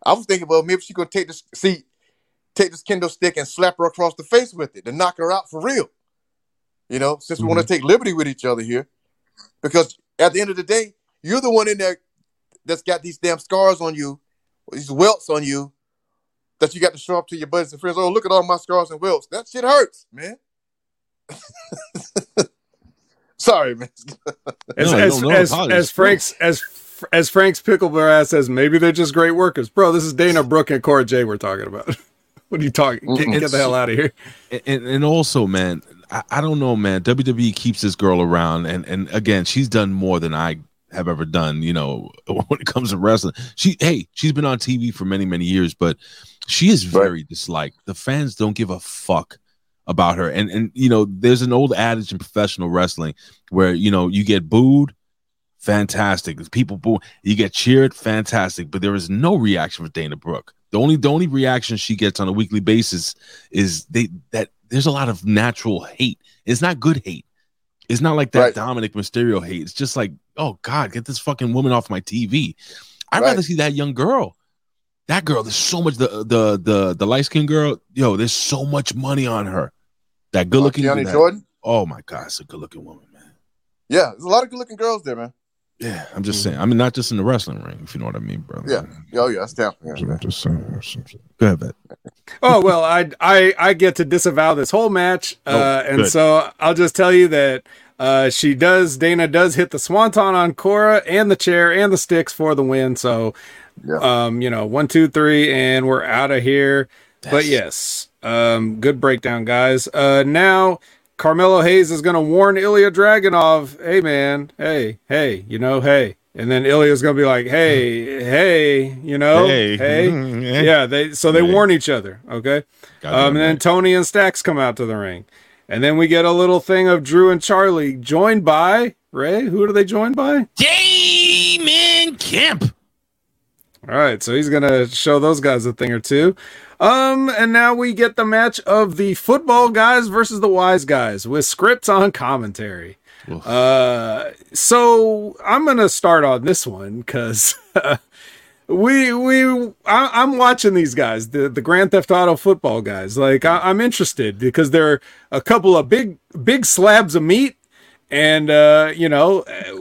I was thinking, well, maybe she gonna take this kendo stick and slap her across the face with it to knock her out for real. You know, since we want to take liberty with each other here, because at the end of the day, you're the one in there that's got these damn scars on you, these welts on you, that you got to show up to your buddies and friends. Oh, look at all my scars and welts. That shit hurts, man. Sorry, man. As Frank's Pickleberg says, maybe they're just great workers. Bro, this is Dana Brooke and Cora Jade we're talking about. What are you talking? Get the hell out of here. And also, man, I don't know, man. WWE keeps this girl around. And again, she's done more than I have ever done, you know, when it comes to wrestling. She's been on TV for many, many years, but she is very disliked. The fans don't give a fuck about her. And you know, there's an old adage in professional wrestling where, you know, you get booed. Fantastic. People boo. You get cheered. Fantastic. But there is no reaction for Dana Brooke. The only reaction she gets on a weekly basis is there's a lot of natural hate. It's not good hate. It's not like that Dominic Mysterio hate. It's just like, oh God, get this fucking woman off my TV. I'd rather see that young girl That girl, there's so much, the light skinned girl, yo, there's so much money on her. That good looking Keanu Jordan. Oh my God, it's a good looking woman, man. Yeah, there's a lot of good looking girls there, man. Yeah, I'm just saying. I mean, not just in the wrestling ring, if you know what I mean, bro. Yeah. Oh yeah, that's definitely. Yeah. Just saying. Go ahead, man. Oh well, I get to disavow this whole match, and good. So I'll just tell you that. Dana does hit the swanton on Cora and the chair and the sticks for the win. So, yeah. 1, 2, 3, and we're out of here. That's... But yes, good breakdown, guys. Now Carmelo Hayes is going to warn Ilya Dragunov, hey man, hey, hey. And then Ilya's going to be like, hey, hey. Yeah. They warn each other. Okay. And then Tony and Stax come out to the ring. And then we get a little thing of Drew and Charlie joined by Ray. Who are they joined by? Damon Kemp. All right. So he's going to show those guys a thing or two. And now we get the match of the football guys versus the wise guys with scripts on commentary. Oof. So I'm going to start on this one because I'm watching these guys, the Grand Theft Auto football guys. Like I'm interested because they're a couple of big slabs of meat, and it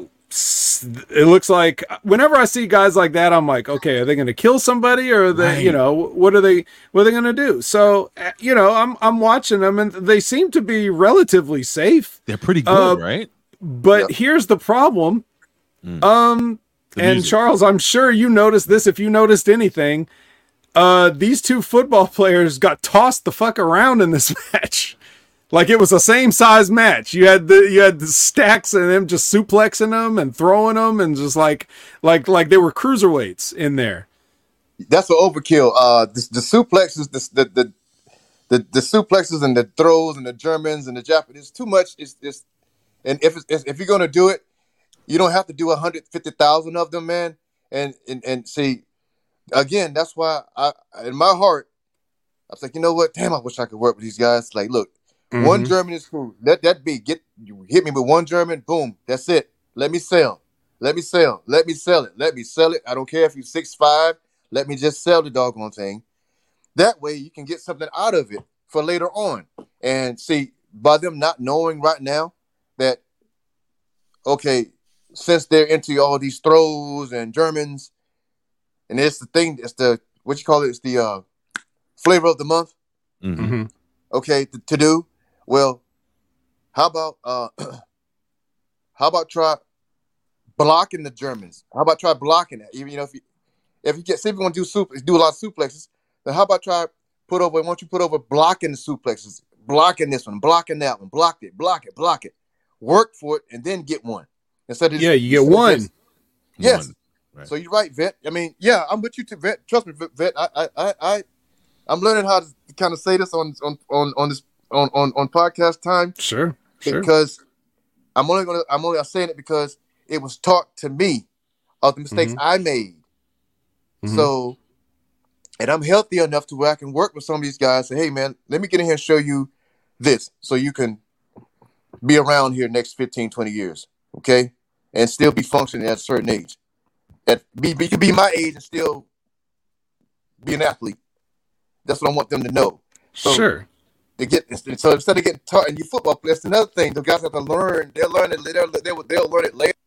looks like whenever I see guys like that, I'm like, okay, are they going to kill somebody, or are they, right. What are they going to do? So I'm watching them, and they seem to be relatively safe. They're pretty good, right? But here's the problem. And Charles, I'm sure you noticed this. If you noticed anything, these two football players got tossed the fuck around in this match. Like it was a same size match. You had the Stacks and them just suplexing them and throwing them and just like they were cruiserweights in there. That's an overkill. The suplexes, the suplexes and the throws and the Germans and the Japanese, too much. It's and if you're gonna do it. You don't have to do 150,000 of them, man. And see, again, that's why in my heart, I was like, you know what? Damn, I wish I could work with these guys. Like, look, one German is cool. Let that be. You hit me with one German, boom, that's it. Let me sell. Let me sell. Let me sell it. Let me sell it. I don't care if you're 6'5". Let me just sell the doggone thing. That way you can get something out of it for later on. And see, by them not knowing right now that, okay, since they're into all these throws and Germans, and it's the thing, it's the, what you call it, it's the flavor of the month, okay, to do. Well, how about try blocking the Germans? How about try blocking that? If you get, say if you want to do a lot of suplexes, then how about try put over, once you put over blocking the suplexes, blocking this one, blocking that one, block it, work for it, and then get one. Instead of you get one. Yes. One. Right. So you're right, Vet. I mean, yeah, I'm with you too, Vet. Trust me, Vet. I'm learning how to kind of say this on this podcast time. Sure. Because I'm only saying it because it was taught to me of the mistakes I made. So, and I'm healthy enough to where I can work with some of these guys. Say, hey, man, let me get in here and show you this, so you can be around here next 15, 20 years. Okay, and still be functioning at a certain age. You could be my age and still be an athlete. That's what I want them to know. So sure. So instead of getting taught, and you football players, another thing. The guys have to learn. They'll learn it later. They'll learn it later.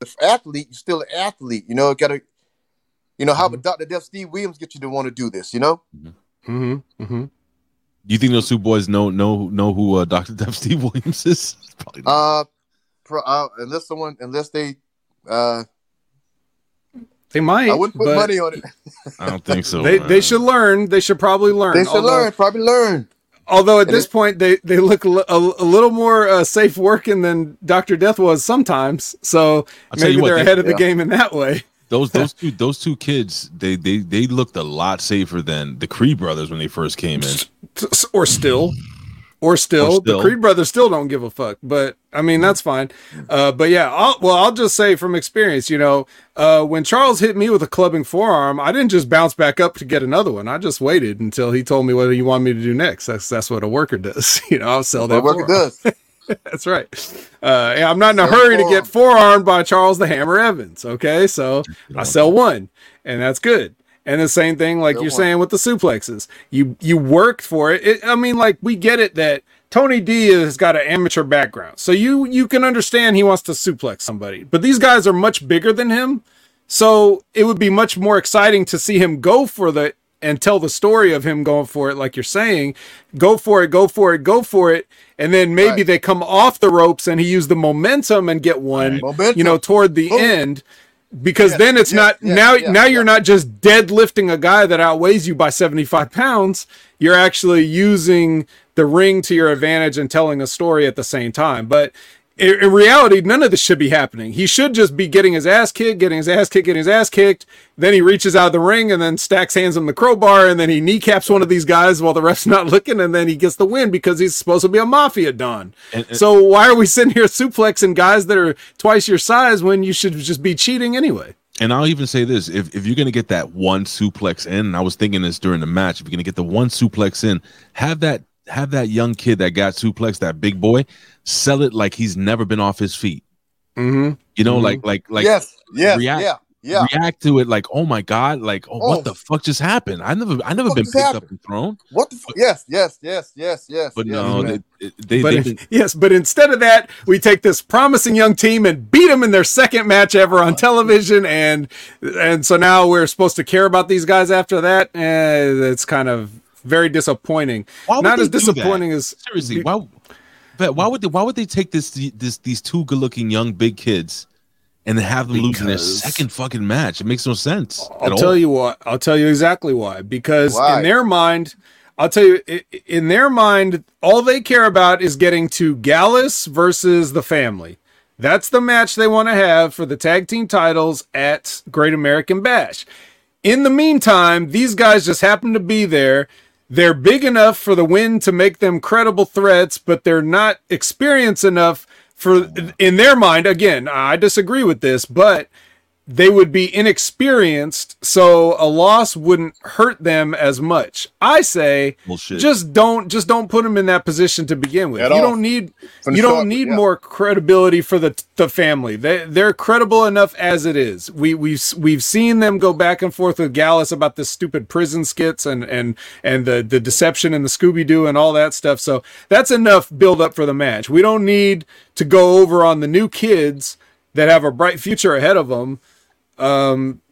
The athlete, you're still an athlete. You know, got to. You know, how would Dr. Def Steve Williams get you to want to do this? You know. Do you think those two boys know who Dr. Def Steve Williams is? Probably not. They might. I wouldn't put money on it. I don't think so. They should learn. They should probably learn. They should probably learn. Although at this point they look a little more safe working than Dr. Death was sometimes. So maybe they're ahead of the game in that way. Those two kids, they looked a lot safer than the Creed brothers when they first came in. Or still, the Creed brothers still don't give a fuck, but I mean, that's fine. But yeah, I'll just say from experience, when Charles hit me with a clubbing forearm, I didn't just bounce back up to get another one. I just waited until he told me what he wanted me to do next. That's what a worker does. I'll sell that. That's right. I'm not in a hurry to get forearmed by Charles the Hammer Evans. Okay. So I sell one, and that's good. And the same thing, like you're saying with the suplexes, you worked for it. I mean, like, we get it that Tony D has got an amateur background, so you can understand he wants to suplex somebody. But these guys are much bigger than him, so it would be much more exciting to see him go for the and tell the story of him going for it, like you're saying, go for it, and then maybe they come off the ropes and he used the momentum and get one, you know, toward the end. Because then it's not you're not just deadlifting a guy that outweighs you by 75 pounds. You're actually using the ring to your advantage and telling a story at the same time. But in reality, none of this should be happening. He should just be getting his ass kicked. Then he reaches out of the ring and then Stacks hands him the crowbar, and then he kneecaps one of these guys while the ref's not looking, and then he gets the win because he's supposed to be a mafia don. So why are we sitting here suplexing guys that are twice your size when you should just be cheating anyway? And I'll even say this, if you're going to get that one suplex in, and I was thinking this during the match, if you're going to get the one suplex in, have that young kid that got suplexed, that big boy, sell it like he's never been off his feet. Mm-hmm. You know, like react to it like, oh my God, like what the fuck just happened? I never been picked up and thrown. What the fuck? Yes. But no, but instead of that, we take this promising young team and beat them in their second match ever on television, and so now we're supposed to care about these guys after that. It's kind of very disappointing. Not as disappointing as seriously. Why would they take these two good-looking young big kids and have them lose in their second fucking match? It makes no sense. I'll tell you exactly why. Because in their mind, all they care about is getting to Gallus versus the family. That's the match they want to have for the tag team titles at Great American Bash. In the meantime, these guys just happen to be there. They're big enough for the win to make them credible threats, but they're not experienced enough for, in their mind, again, I disagree with this, but they would be inexperienced, so a loss wouldn't hurt them as much. I say, just don't put them in that position to begin with. You don't need more credibility for the family. They're credible enough as it is. We've seen them go back and forth with Gallus about the stupid prison skits and the deception and the Scooby-Doo and all that stuff. So that's enough build up for the match. We don't need to go over on the new kids that have a bright future ahead of them.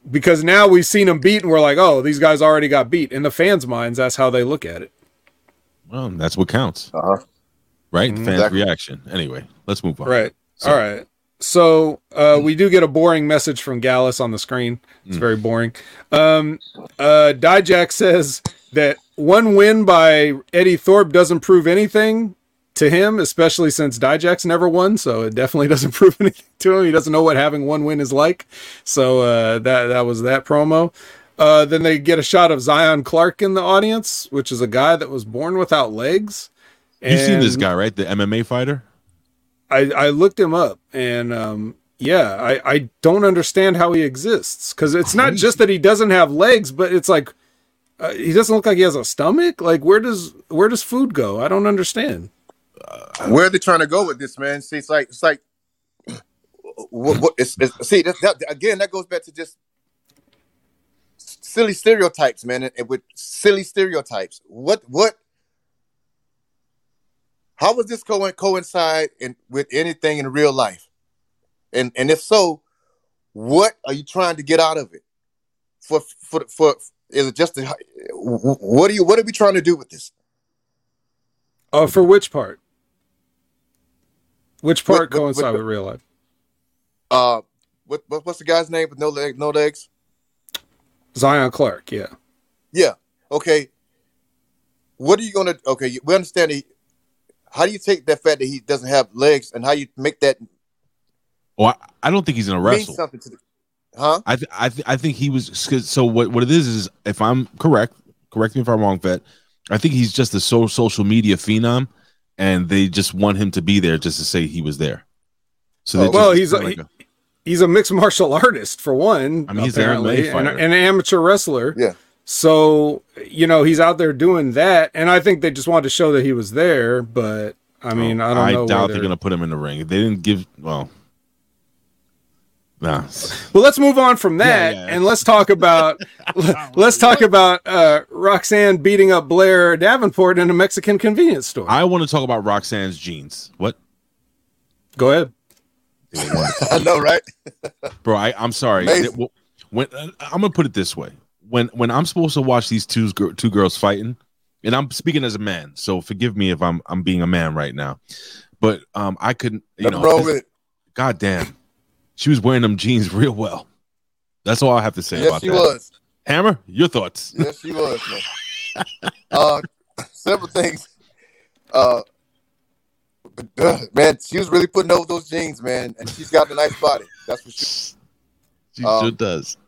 Because now we've seen them beat and we're like, oh, these guys already got beat. In the fans' minds, that's how they look at it. Well, that's what counts. Uh-huh. Right? Mm-hmm. Fans' reaction. Anyway, let's move on. Right. So. All right. So we do get a boring message from Gallus on the screen. It's very boring. Dijak says that one win by Eddie Thorpe doesn't prove anything to him, especially since Dijak's never won, so it definitely doesn't prove anything to him. He doesn't know what having one win is like. So that was that promo. Then they get a shot of Zion Clark in the audience, which is a guy that was born without legs. You've seen this guy, right? The MMA fighter? I looked him up, and I don't understand how he exists, because it's not just that he doesn't have legs, but it's like he doesn't look like he has a stomach. Like, where does food go? I don't understand. Where are they trying to go with this, man? See, it's like, that goes back to just silly stereotypes, man. And with silly stereotypes, how would this coincide with anything in real life? And if so, what are you trying to get out of it? What are we trying to do with this? For which part? Which part coincides with real life? What's the guy's name with no legs? Zion Clark. Yeah. Okay. What are you gonna? Okay, we understand. How do you take that fact that he doesn't have legs, and how you make that? Well, I don't think he's gonna wrestle. Something to the, huh? I think he was. So what it is if I'm correct me if I'm wrong, Fett. I think he's just a social media phenom. And they just want him to be there just to say he was there. So he's a mixed martial artist for one. I mean, he's an amateur wrestler. Yeah. So, you know, he's out there doing that. And I think they just wanted to show that he was there. But I mean, I don't know. I doubt they're going to put him in the ring. They didn't give. Well, No. Well, let's move on from that and let's talk about Roxanne beating up Blair Davenport in a Mexican convenience store. I want to talk about Roxanne's jeans. What? Go ahead. I know, right? Bro, I'm sorry. When I'm gonna put it this way, when I'm supposed to watch these two girls fighting, and I'm speaking as a man, so forgive me if I'm being a man right now, but I couldn't. God damn, she was wearing them jeans real well. That's all I have to say about that. Yes, she was. Hammer, your thoughts? Yes, she was. Man. Several things. Man, she was really putting over those jeans, man, and she's got a nice body. That's what she sure does.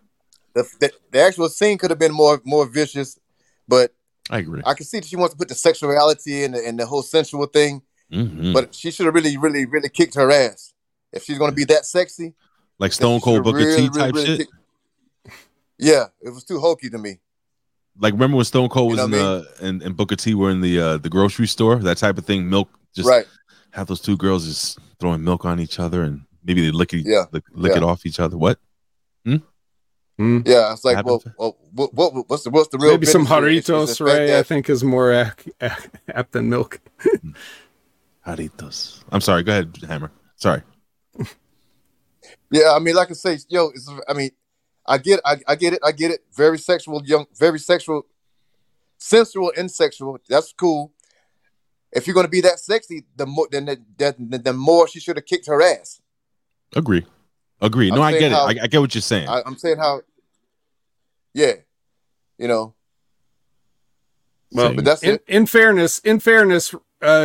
The actual scene could have been more vicious, but I agree. I can see that she wants to put the sexuality and the whole sensual thing, but she should have really kicked her ass if she's going to be that sexy. Like Stone Cold Booker T type shit. Yeah, it was too hokey to me. Like remember when Stone Cold was and Booker T were in the grocery store, that type of thing. Milk just right. Have those two girls just throwing milk on each other and maybe they lick it off each other. What? Hmm? Mm. Yeah, it's like, well, what's the real? Maybe some Jarritos, right? I think is more apt than milk. Jarritos. I'm sorry. Go ahead, Hammer. Sorry. Yeah, I mean, like I say, I get it. Very sexual, sensual and sexual. That's cool. If you're gonna be that sexy, the more she should have kicked her ass. Agree. No, I get it. I get what you're saying. I'm saying how. Yeah, you know. Well, but that's it. In fairness,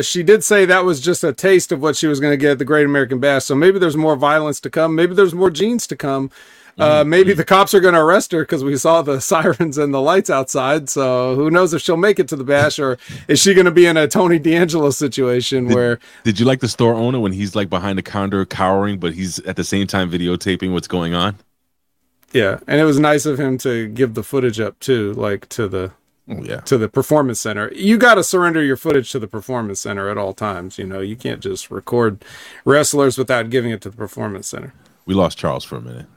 she did say that was just a taste of what she was going to get at the Great American Bash. So maybe there's more violence to come. Maybe there's more jeans to come. Maybe the cops are going to arrest her because we saw the sirens and the lights outside. So who knows if she'll make it to the bash, or is she going to be in a Tony D'Angelo situation where... Did you like the store owner when he's like behind the counter cowering, but he's at the same time videotaping what's going on? Yeah, and it was nice of him to give the footage up too, like to the performance center. You got to surrender your footage to the performance center at all times. You know, you can't just record wrestlers without giving it to the performance center. We lost Charles for a minute.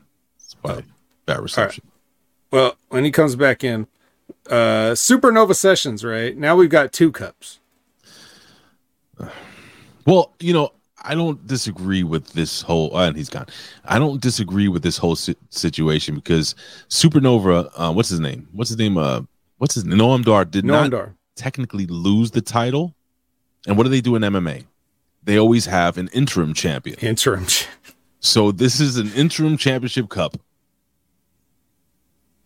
By bad reception. Right. Well, when he comes back in, Supernova Sessions, right? Now we've got two cups. Well, you know, I don't disagree with this whole, and he's gone. I don't disagree with this whole situation because Supernova, what's his name? Noam Dar did not technically lose the title. And what do they do in MMA? They always have an interim champion. So this is an interim championship cup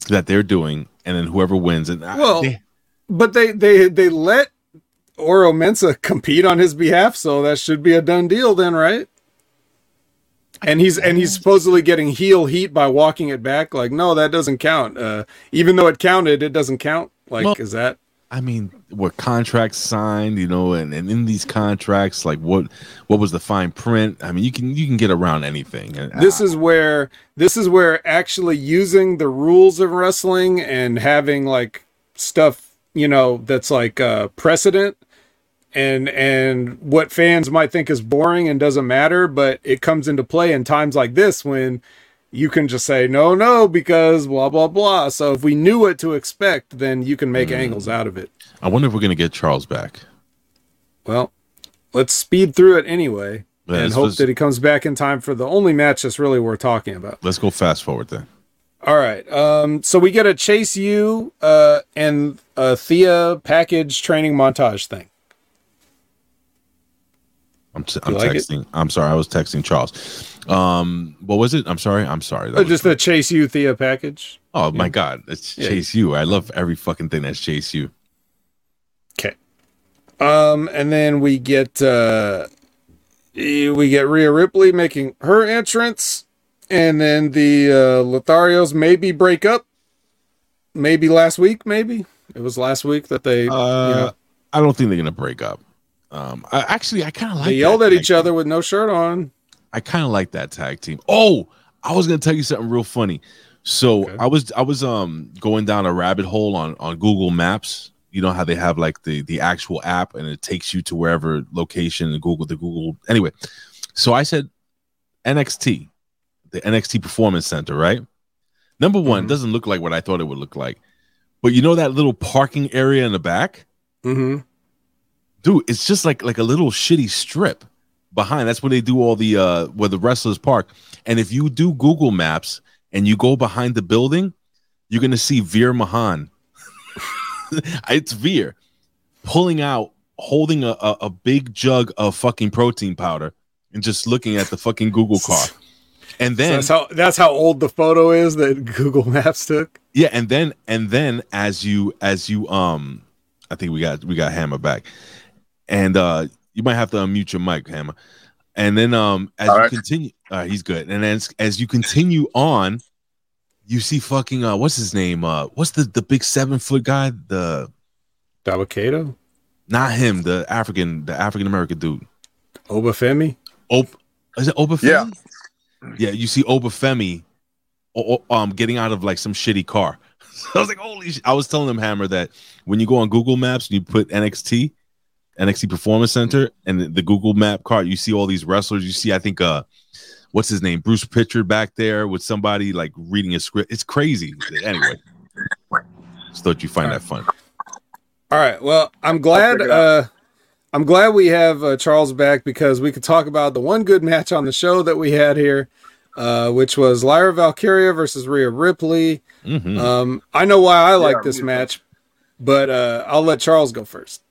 that they're doing, and then whoever wins. And they let Oro Mensah compete on his behalf, so that should be a done deal then, right? And he's supposedly getting heel heat by walking it back. Like, no, that doesn't count. Even though it counted, it doesn't count. Like, is that? I mean, were contracts signed, you know, and in these contracts, like what was the fine print? I mean, you can get around anything. This is where actually using the rules of wrestling and having like stuff, you know, that's like precedent and what fans might think is boring and doesn't matter, but it comes into play in times like this when you can just say, no, because blah, blah, blah. So if we knew what to expect, then you can make angles out of it. I wonder if we're going to get Charles back. Well, let's speed through it anyway and hope that he comes back in time for the only match that's really worth talking about. Let's go fast forward then. All right. So we get a Chase U and a Thea package training montage thing. I'm like texting. It? I'm sorry. I was texting Charles. What was it? I'm sorry. Just the Chase U Thea package. Oh my God. It's Chase U. I love every fucking thing that's Chase U. Okay. And then we get Rhea Ripley making her entrance, and then the Lotharios maybe break up. Maybe last week. Maybe it was last week that they. I don't think they're gonna break up. I kind of like. They yelled at each other with no shirt on. I kind of like that tag team. Oh, I was gonna tell you something real funny. So okay. I was going down a rabbit hole on Google Maps. You know how they have like the actual app and it takes you to wherever location. Anyway, so I said NXT. the NXT Performance Center, right? Number one, doesn't look like what I thought it would look like. But you know that little parking area in the back? Mm-hmm. Dude, it's just like a little shitty strip behind. That's where they do all the where the wrestlers park. And if you do Google Maps and you go behind the building, you're going to see Veer Mahan. It's Veer pulling out, holding a big jug of fucking protein powder and just looking at the fucking Google car. And then so that's how old the photo is that Google Maps took. Yeah, and then as you I think we got Hammer back. And you might have to unmute your mic, Hammer. And then continue, he's good. And as you continue on, you see fucking what's his name? What's the big 7-foot guy? The Dabakato? Not him, the African American dude. Obafemi? Is it Obafemi? Yeah. Yeah, you see Obafemi getting out of like some shitty car. I was like, holy shit. I was telling him, Hammer, that when you go on Google Maps and you put NXT Performance Center, and the Google Map car, you see all these wrestlers. You see, I think, what's his name? Bruce Pritchard back there with somebody like reading a script. It's crazy. Anyway, just thought you'd find that fun. All right. Well, I'm glad we have Charles back, because we could talk about the one good match on the show that we had here, which was Lyra Valkyria versus Rhea Ripley. Mm-hmm. I know why I like this match, but I'll let Charles go first.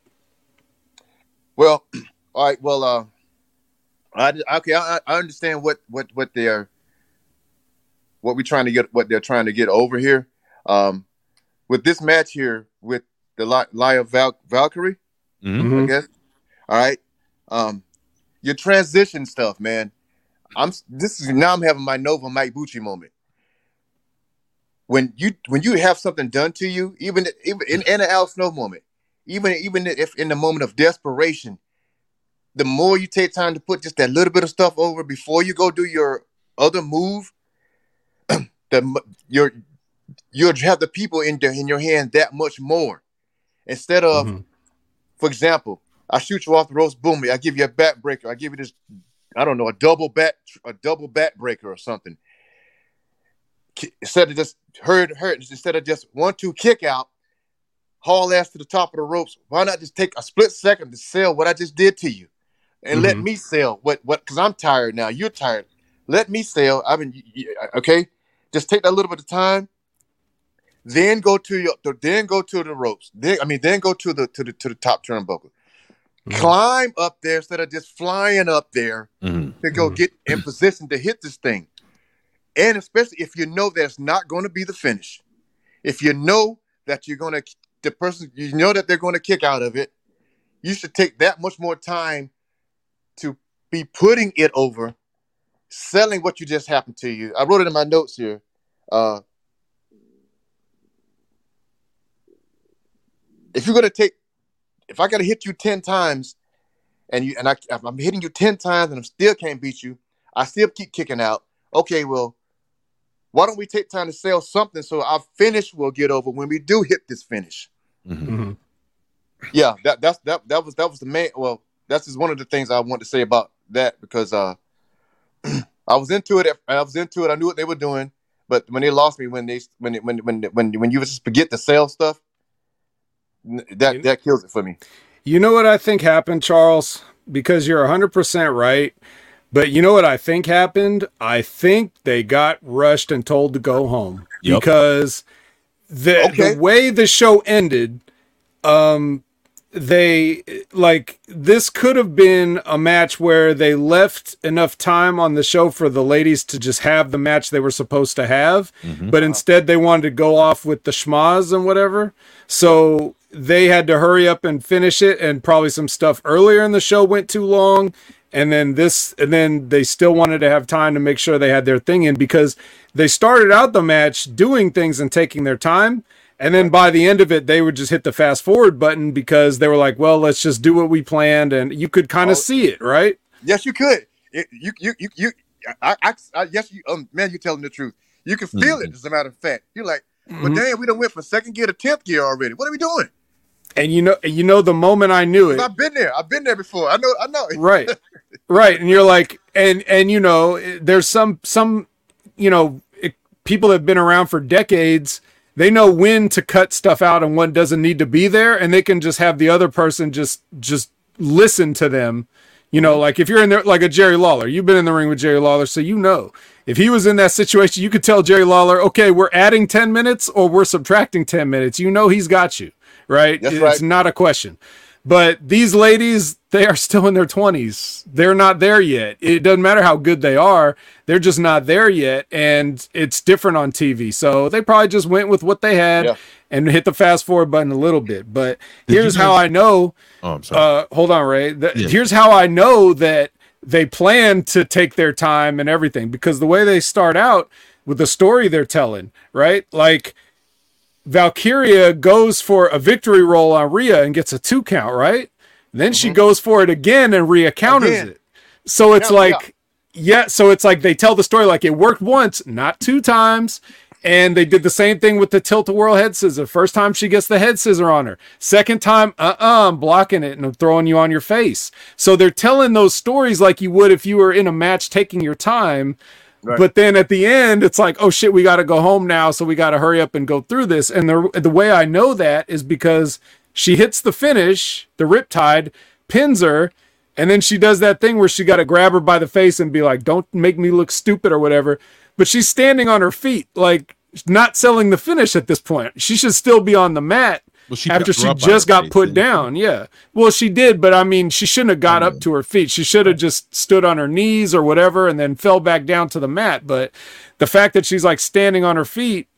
Well, all right. Well, I understand what they're trying to get over here with this match here with the Lyra Valkyrie. Mm-hmm. I guess. All right. Your transition stuff, man. I'm having my Nova Mike Bucci moment. When you have something done to you, even in an Al Snow moment, even if in the moment of desperation, the more you take time to put just that little bit of stuff over before you go do your other move, you'll have the people in your hand that much more. Instead of, for example, I shoot you off the ropes, boom! I give you a back breaker. I give you this, I don't know, a double back breaker or something. Instead of just instead of just 1-2 kick out, haul ass to the top of the ropes. Why not just take a split second to sell what I just did to you, and let me sell what? Because I'm tired now. You're tired. Let me sell. Okay. Just take that little bit of time. Then go to the ropes. Then go to the top turnbuckle. Mm-hmm. Climb up there instead of just flying up there to go get in position to hit this thing. And especially if you know that it's not going to be the finish. If you know that they're going to kick out of it, you should take that much more time to be putting it over, selling what you just happened to you. I wrote it in my notes here. If I got to hit you 10 times if I'm hitting you 10 times and I still can't beat you, I still keep kicking out. Okay, well, why don't we take time to sell something so our finish will get over when we do hit this finish? Mm-hmm. Yeah, that was the main. Well, that's just one of the things I want to say about that, because I was into it. I knew what they were doing, but when they lost me, when you just forget to sell stuff, that kills it for me. You know what I think happened, Charles? Because you're 100% right. But you know what I think happened? I think they got rushed and told to go home. Yep. Because the way the show ended, this could have been a match where they left enough time on the show for the ladies to just have the match they were supposed to have. Mm-hmm. But instead they wanted to go off with the schmaz and whatever. So they had to hurry up and finish it, and probably some stuff earlier in the show went too long. And then they still wanted to have time to make sure they had their thing in, because they started out the match doing things and taking their time. And then by the end of it, they would just hit the fast forward button, because they were like, well, let's just do what we planned. And you could kind of see it, right? Yes, you could. You're telling the truth. You can feel it, as a matter of fact. You're like, well, damn, we done went from second gear to 10th gear already. What are we doing? And you know, the moment I knew it, I've been there before. I know. Right. And you're like, and you know, there's some you know, people that have been around for decades, they know when to cut stuff out and what doesn't need to be there, and they can just have the other person just listen to them. You know, like if you're in there, like a Jerry Lawler, you've been in the ring with Jerry Lawler, so you know. If he was in that situation, you could tell Jerry Lawler, okay, we're adding 10 minutes or we're subtracting 10 minutes. You know he's got you, right? That's right. It's not a question. But these ladies, they are still in their 20s. They're not there yet. It doesn't matter how good they are. They're just not there yet, and it's different on TV. So they probably just went with what they had and hit the fast-forward button a little bit. But here's how I know. Oh, I'm sorry. Hold on, Ray. Here's how I know that they plan to take their time and everything, because the way they start out with the story they're telling, right? Like Valkyria goes for a victory roll on Rhea and gets a 2 count, right? And then she goes for it again and Rhea counters it. So it's so it's like they tell the story like it worked once, not 2 times. And they did the same thing with the tilt-a-whirl head scissor. First time she gets the head scissor on her. Second time, I'm blocking it and I'm throwing you on your face. So they're telling those stories like you would if you were in a match taking your time. Right. But then at the end, it's like, oh shit, we got to go home now. So we got to hurry up and go through this. And the way I know that is because she hits the finish, the riptide, pins her. And then she does that thing where she got to grab her by the face and be like, don't make me look stupid or whatever. But she's standing on her feet, like not selling the finish at this point. She should still be on the mat after she just got put down. Yeah. Well, she did, but I mean, she shouldn't have got up to her feet. She should have just stood on her knees or whatever and then fell back down to the mat. But the fact that she's like standing on her feet,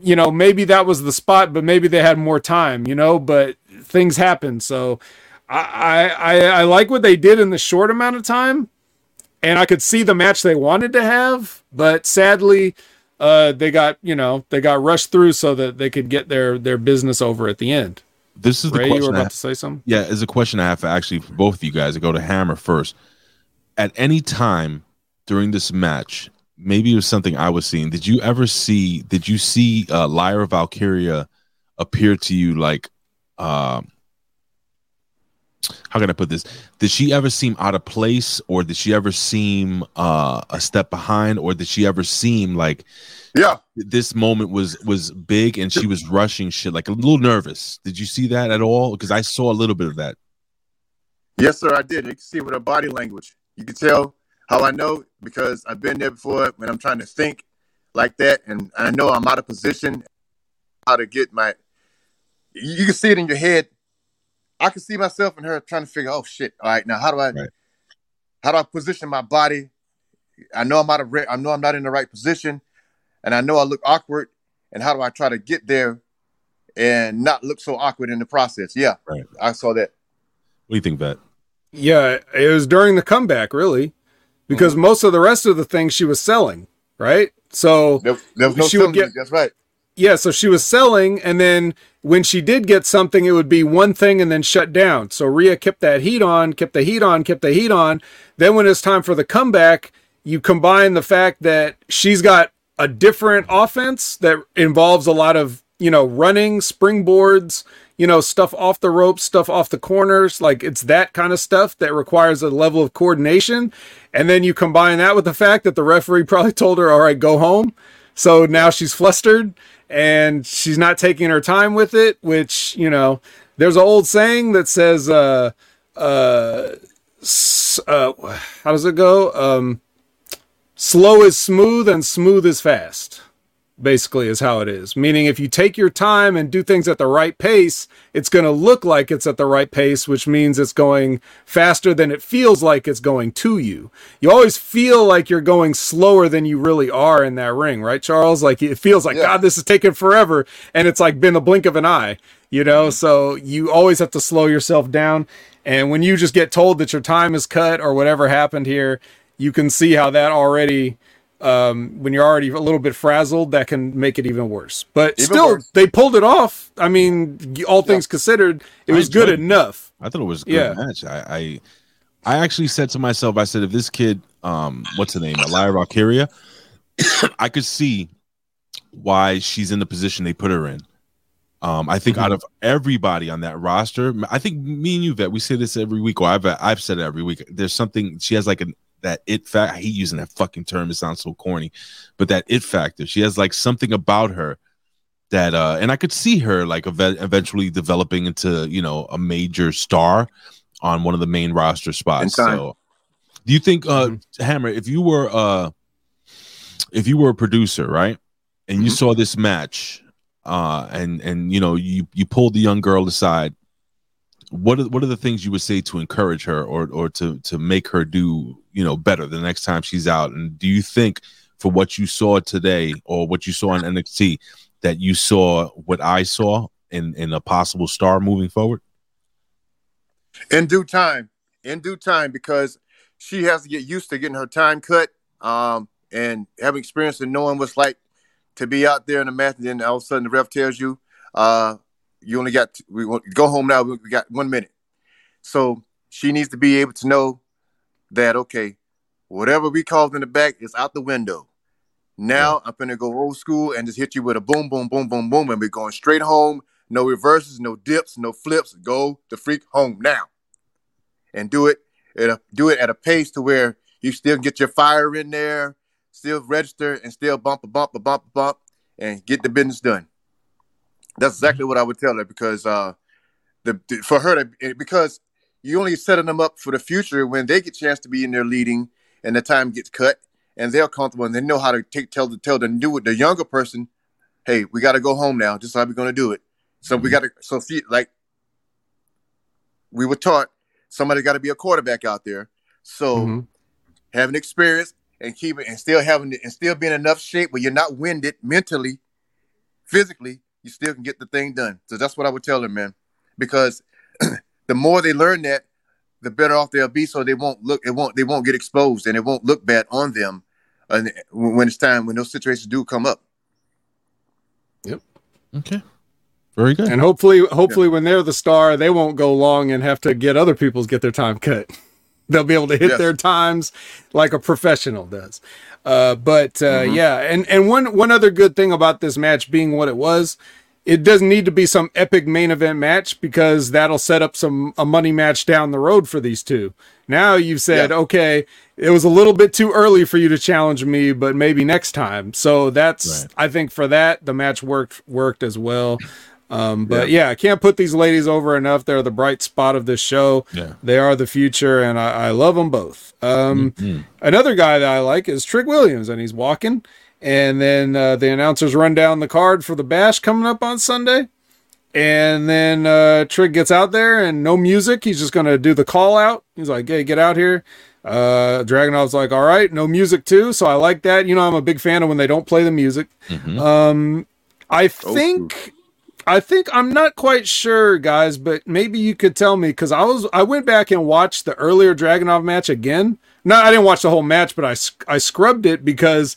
you know, maybe that was the spot, but maybe they had more time, you know, but things happen. So I like what they did in the short amount of time. And I could see the match they wanted to have, but sadly, they got rushed through so that they could get their business over at the end. This is Ray, the question you were about to say something? Yeah, it's a question I have for both of you guys. I go to Hammer first. At any time during this match, maybe it was something I was seeing. Did you see Lyra Valkyria appear to you like? How can I put this? Did she ever seem out of place, or did she ever seem a step behind, or did she ever seem like, this moment was big and she was rushing shit, like a little nervous? Did you see that at all? Because I saw a little bit of that. Yes, sir, I did. You can see it with her body language. You can tell how I know because I've been there before when I'm trying to think like that, and I know I'm out of position. How to get my? You can see it in your head. I could see myself and her trying to figure, oh shit, all right, now how do I position my body? I know I'm not in the right position, and I know I look awkward, and how do I try to get there and not look so awkward in the process? Yeah, right. I saw that. What do you think, Bat? Yeah, it was during the comeback, really, because most of the rest of the things she was selling, right? So there was no she would get. That's right. Yeah, so she was selling, and then when she did get something, it would be one thing and then shut down. So Rhea kept that heat on, kept the heat on. Then when it's time for the comeback, you combine the fact that she's got a different offense that involves a lot of, you know, running, springboards, you know, stuff off the ropes, stuff off the corners. Like, it's that kind of stuff that requires a level of coordination. And then you combine that with the fact that the referee probably told her, all right, go home. So now she's flustered. And she's not taking her time with it, which, you know, there's an old saying that says, how does it go? Slow is smooth and smooth is fast, basically, is how it is. Meaning if you take your time and do things at the right pace, it's going to look like it's at the right pace, which means it's going faster than it feels like it's going to you. You always feel like you're going slower than you really are in that ring, right, Charles? Like it feels like, God, this is taking forever. And it's like been a blink of an eye, you know? So you always have to slow yourself down. And when you just get told that your time is cut or whatever happened here, you can see how that already... when you're already a little bit frazzled, that can make it even worse. But even still, they pulled it off. I mean, all things considered, it was good enough. I thought it was a good match. I actually said to myself, I said, if this kid, what's her name, Lyra Valkyria, I could see why she's in the position they put her in. I think out of everybody on that roster, I think me and you, Vet, we say this every week, or I've said it every week. There's something, she has like an that it factor. I hate using that fucking term. It sounds so corny, but that it factor. She has like something about her that, and I could see her like eventually developing into, you know, a major star on one of the main roster spots. So do you think, Hammer, if you were a producer, right, and you saw this match, and you know, you pulled the young girl aside, what are the things you would say to encourage her or to make her do, you know, better the next time she's out? And do you think for what you saw today or what you saw on NXT that you saw what I saw in a possible star moving forward? In due time, because she has to get used to getting her time cut, and having experience and knowing what's like to be out there in the match, and then all of a sudden the ref tells you, you only got, we go home now, we got 1 minute. So she needs to be able to know that, okay, whatever we called in the back is out the window. Now I'm going to go old school and just hit you with a boom, boom, boom, boom, boom, and we're going straight home. No reverses, no dips, no flips. Go the freak home now. And do it at a pace to where you still get your fire in there, still register, and still bump, and get the business done. That's exactly what I would tell her, because for her, because you're only setting them up for the future when they get a chance to be in there leading and the time gets cut and they're comfortable and they know how to tell the younger person, hey, we got to go home now. Just how we're going to do it. So see, like we were taught, somebody got to be a quarterback out there. So having experience and still being in enough shape where you're not winded mentally, physically, you still can get the thing done. So that's what I would tell them, man, because the more they learn that, the better off they'll be. So they won't get exposed and it won't look bad on them. And when those situations do come up. Yep. Okay. Very good. And hopefully when they're the star, they won't go long and have to get their time cut. They'll be able to hit their times like a professional does. And one other good thing about this match being what it was, it doesn't need to be some epic main event match, because that'll set up a money match down the road for these two. Now you've said, okay, it was a little bit too early for you to challenge me, but maybe next time. So that's, I think for that, the match worked as well. I can't put these ladies over enough. They're the bright spot of this show. Yeah. They are the future, and I love them both. Another guy that I like is Trick Williams, and he's walking. And then the announcers run down the card for the Bash coming up on Sunday. And then Trick gets out there, and no music. He's just going to do the call out. He's like, hey, get out here. Dragunov's like, all right, no music too. So I like that. You know, I'm a big fan of when they don't play the music. I think I'm not quite sure, guys, but maybe you could tell me, because I went back and watched the earlier Dragunov match again. No, I didn't watch the whole match, but I scrubbed it, because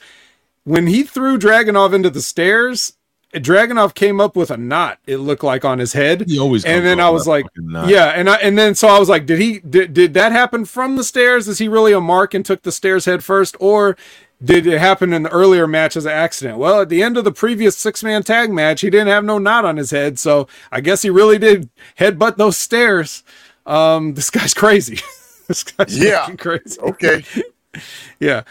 when he threw Dragunov into the stairs, Dragunov came up with a knot. It looked like on his head. He always comes, and then I was like, and then I was like, did that happen from the stairs? Is he really a mark and took the stairs head first, or did it happen in the earlier match as an accident? Well, at the end of the previous 6-man tag match, he didn't have no knot on his head, so I guess he really did headbutt those stairs. This guy's crazy. This guy's crazy. Okay. Yeah.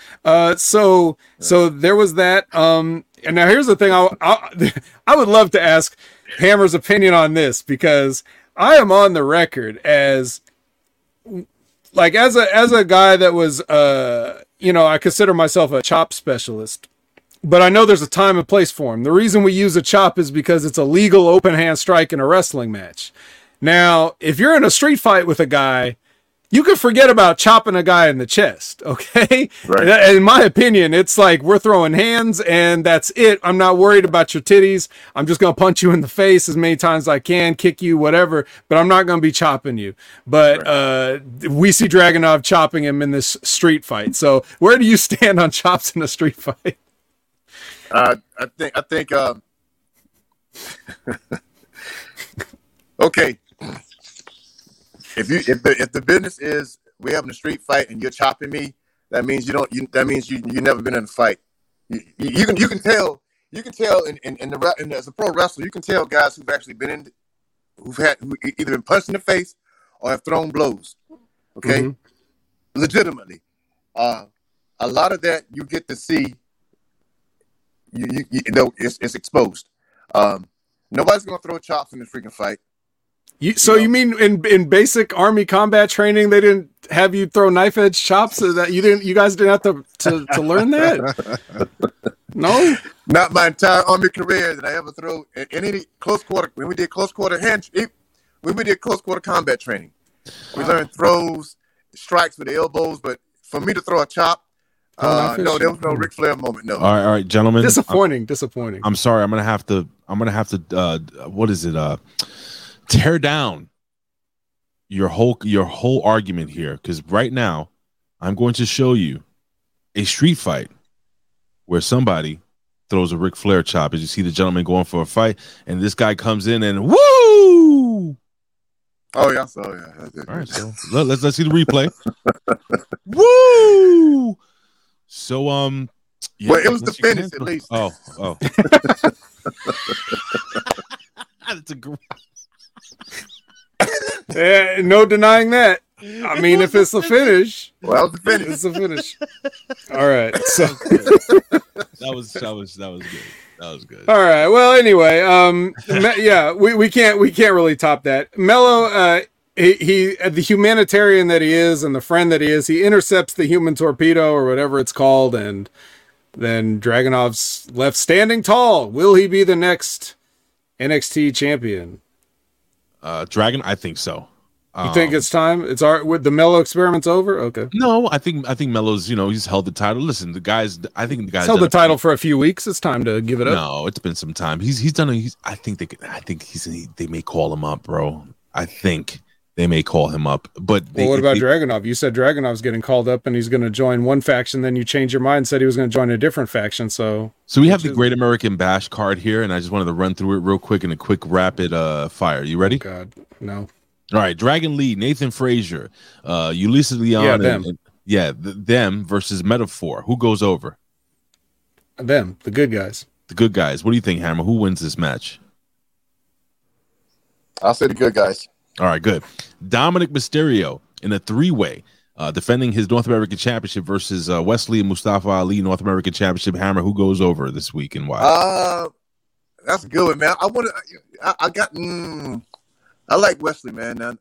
So there was that. And now here's the thing. I would love to ask Hammer's opinion on this, because I am on the record as like as a guy that was you know, I consider myself a chop specialist, but I know there's a time and place for him. The reason we use a chop is because it's a legal open hand strike in a wrestling match. Now, if you're in a street fight with a guy, you can forget about chopping a guy in the chest, okay? Right. In my opinion, it's like we're throwing hands and that's it. I'm not worried about your titties. I'm just going to punch you in the face as many times as I can, kick you, whatever, but I'm not going to be chopping you. But we see Dragunov chopping him in this street fight. So where do you stand on chops in a street fight? I think okay. If the business is we're having a street fight and you're chopping me, that means you never been in a fight. You can tell in as a pro wrestler, you can tell guys who've actually been in, who've either been punched in the face or have thrown blows. Okay, legitimately, A lot of that you get to see. You know, it's exposed. Nobody's gonna throw chops in this freaking fight. You mean in basic Army combat training, they didn't have you throw knife edge chops so that you guys didn't have to learn that? No, not my entire Army career did I ever throw in any close quarter. When we did close quarter combat training, we learned throws, strikes with the elbows. But for me to throw a chop, there was no Ric Flair moment. No. All right, gentlemen. Disappointing. I'm sorry. I'm gonna have to. What is it? Tear down your whole argument here, because right now I'm going to show you a street fight where somebody throws a Ric Flair chop. As you see the gentleman going for a fight, and this guy comes in and woo! Oh yeah, yeah. All right, so let's see the replay. Woo! So yeah, well, it was the finish at least. Oh. That's a great. Yeah, no denying that. I mean, if it's a finish, it's a finish. All right, so that was good. That was good. All right. Well, anyway, yeah, we can't really top that. Mello, he the humanitarian that he is and the friend that he is, he intercepts the human torpedo or whatever it's called, and then Dragunov's left standing tall. Will he be the next NXT champion? Dragon, I think so. You think it's time? It's all right with the Mello experiment's over. Okay. No, I think Mello's. He's held the title. Listen, I think the guy's held the title for a few weeks. It's time to give it up. No, it's been some time. He's done. They may call him up, bro. I think they may call him up. But what about Dragunov? You said Dragunov's getting called up and he's going to join one faction. Then you changed your mind and said he was going to join a different faction. So we have the Great American Bash card here, and I just wanted to run through it real quick in a quick rapid fire. You ready? God, no. All right, Dragon Lee, Nathan Frazier, Ulises Leon, them versus Metaphor. Who goes over? Them, the good guys. The good guys. What do you think, Hammer? Who wins this match? I'll say the good guys. All right, good. Dominic Mysterio in a three-way, defending his North American Championship versus Wesley and Mustafa Ali, North American Championship. Hammer, who goes over this week and why? That's good, man. I like Wesley, man.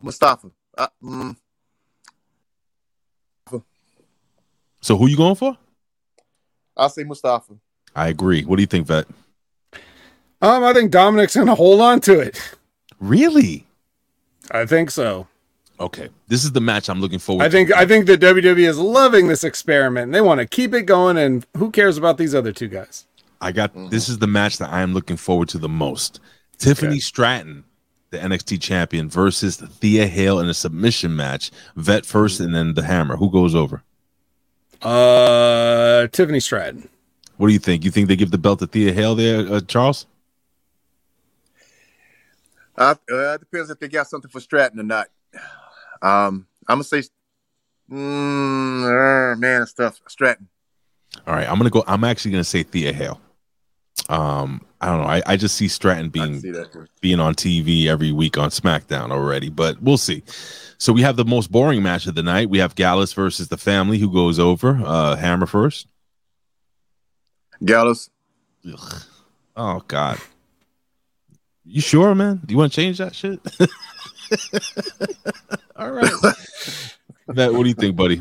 Mustafa. So who you going for? I'll say Mustafa. I agree. What do you think, Vet? I think Dominic's going to hold on to it. Really? I think so. Okay. This is the match I'm looking forward to. I think the WWE is loving this experiment. They want to keep it going, and who cares about these other two guys? This is the match that I am looking forward to the most. Tiffany Stratton, the NXT champion, versus Thea Hale in a submission match. Vet first and then the Hammer. Who goes over? Tiffany Stratton. What do you think? You think they give the belt to Thea Hale there, Charles? It depends if they got something for Stratton or not. I'm gonna say, man, it's tough. Stratton. All right, I'm gonna go. I'm actually gonna say Thea Hale. I don't know. I just see Stratton being on TV every week on SmackDown already, but we'll see. So we have the most boring match of the night. We have Gallus versus the Family. Who goes over? Hammer first. Gallus. Ugh. Oh God. You sure, man? Do you want to change that shit? All right. Matt, what do you think, buddy?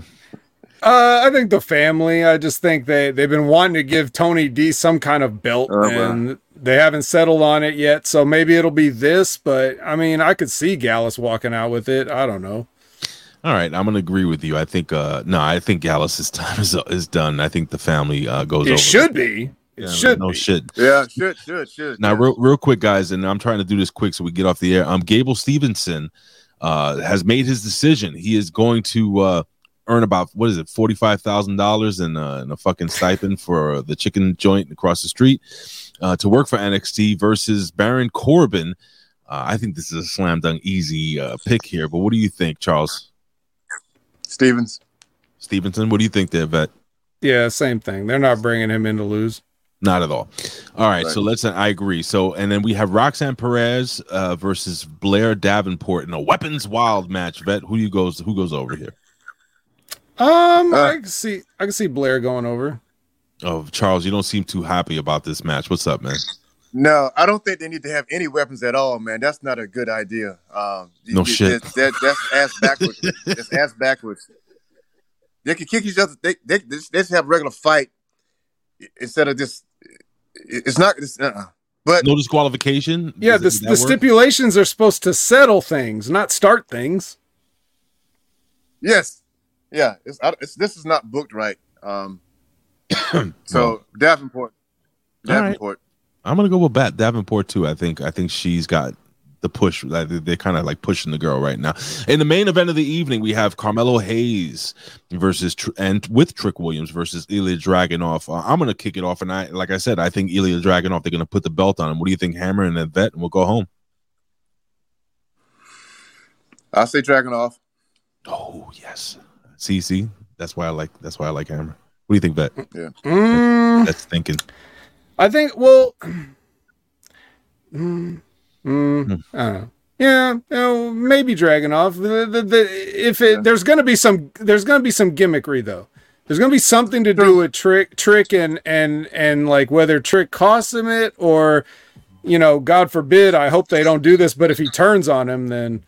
I think the Family. I just think they've been wanting to give Tony D some kind of belt, and they haven't settled on it yet. So maybe it'll be this, but I mean, I could see Gallus walking out with it. I don't know. All right, I'm gonna agree with you. I think I think Gallus's time is done. I think the Family goes over. It should be. It should no be. Shit. Yeah, should. Now, real quick, guys, and I'm trying to do this quick so we get off the air. Gable Stevenson has made his decision. He is going to earn about $45,000 in a fucking stipend for the chicken joint across the street to work for NXT versus Baron Corbin. I think this is a slam dunk easy pick here. But what do you think, Charles? Stevenson. What do you think there, Vet? Yeah, same thing. They're not bringing him in to lose. Not at all. All right, so I agree. So, and then we have Roxanne Perez versus Blair Davenport in a weapons wild match. Vet, who goes over here? I can see Blair going over. Oh, Charles, you don't seem too happy about this match. What's up, man? No, I don't think they need to have any weapons at all, man. That's not a good idea. No shit. That's ass backwards. That's ass backwards. They can kick each other. They should have a regular fight instead of just. It's not. But no disqualification. Yeah, the stipulations are supposed to settle things, not start things. Yes. Yeah. This is not booked right. So Davenport. Right. I'm gonna go with Davenport too. I think she's got the push. They're kind of like pushing the girl right now. In the main event of the evening, we have Carmelo Hayes versus Trick Williams versus Ilya Dragunov. I'm gonna kick it off, and I think Ilya Dragunov. They're gonna put the belt on him. What do you think, Hammer and Yvette? And we'll go home. I say Dragunov. Oh yes, see. That's why I like Hammer. What do you think, Yvette? Yeah, that's thinking. I think, well, I don't know. Yeah, maybe Dragunov. There's going to be some gimmickry though. There's going to be something to do with Trick, and like whether Trick costs him it or, God forbid, I hope they don't do this. But if he turns on him, then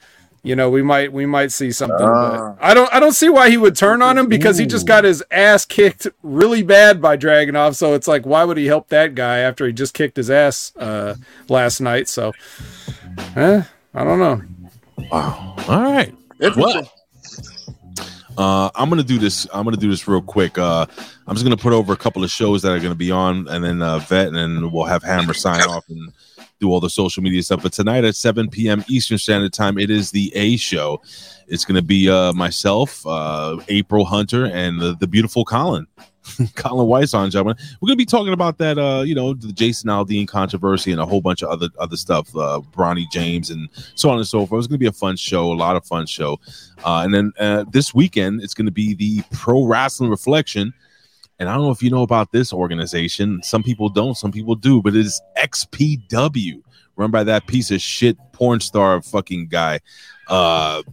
we might see something. But I don't see why he would turn on him because he just got his ass kicked really bad by Dragunov. So it's like, why would he help that guy after he just kicked his ass last night? So, I don't know. Wow. All right. What? I'm gonna do this real quick. I'm just gonna put over a couple of shows that are gonna be on, and then Vet, and then we'll have Hammer sign off and do all the social media stuff. But tonight at 7 p.m. Eastern Standard Time, it is the A Show. It's going to be myself, April Hunter, and the beautiful Colin. Colin Weiss on, gentlemen. We're going to be talking about that, the Jason Aldean controversy and a whole bunch of other stuff, Bronny James and so on and so forth. It's going to be a fun show, a lot of fun show. And then this weekend, it's going to be the Pro Wrestling Reflection. And I don't know if you know about this organization. Some people don't, some people do, but it is XPW, run by that piece of shit porn star fucking guy from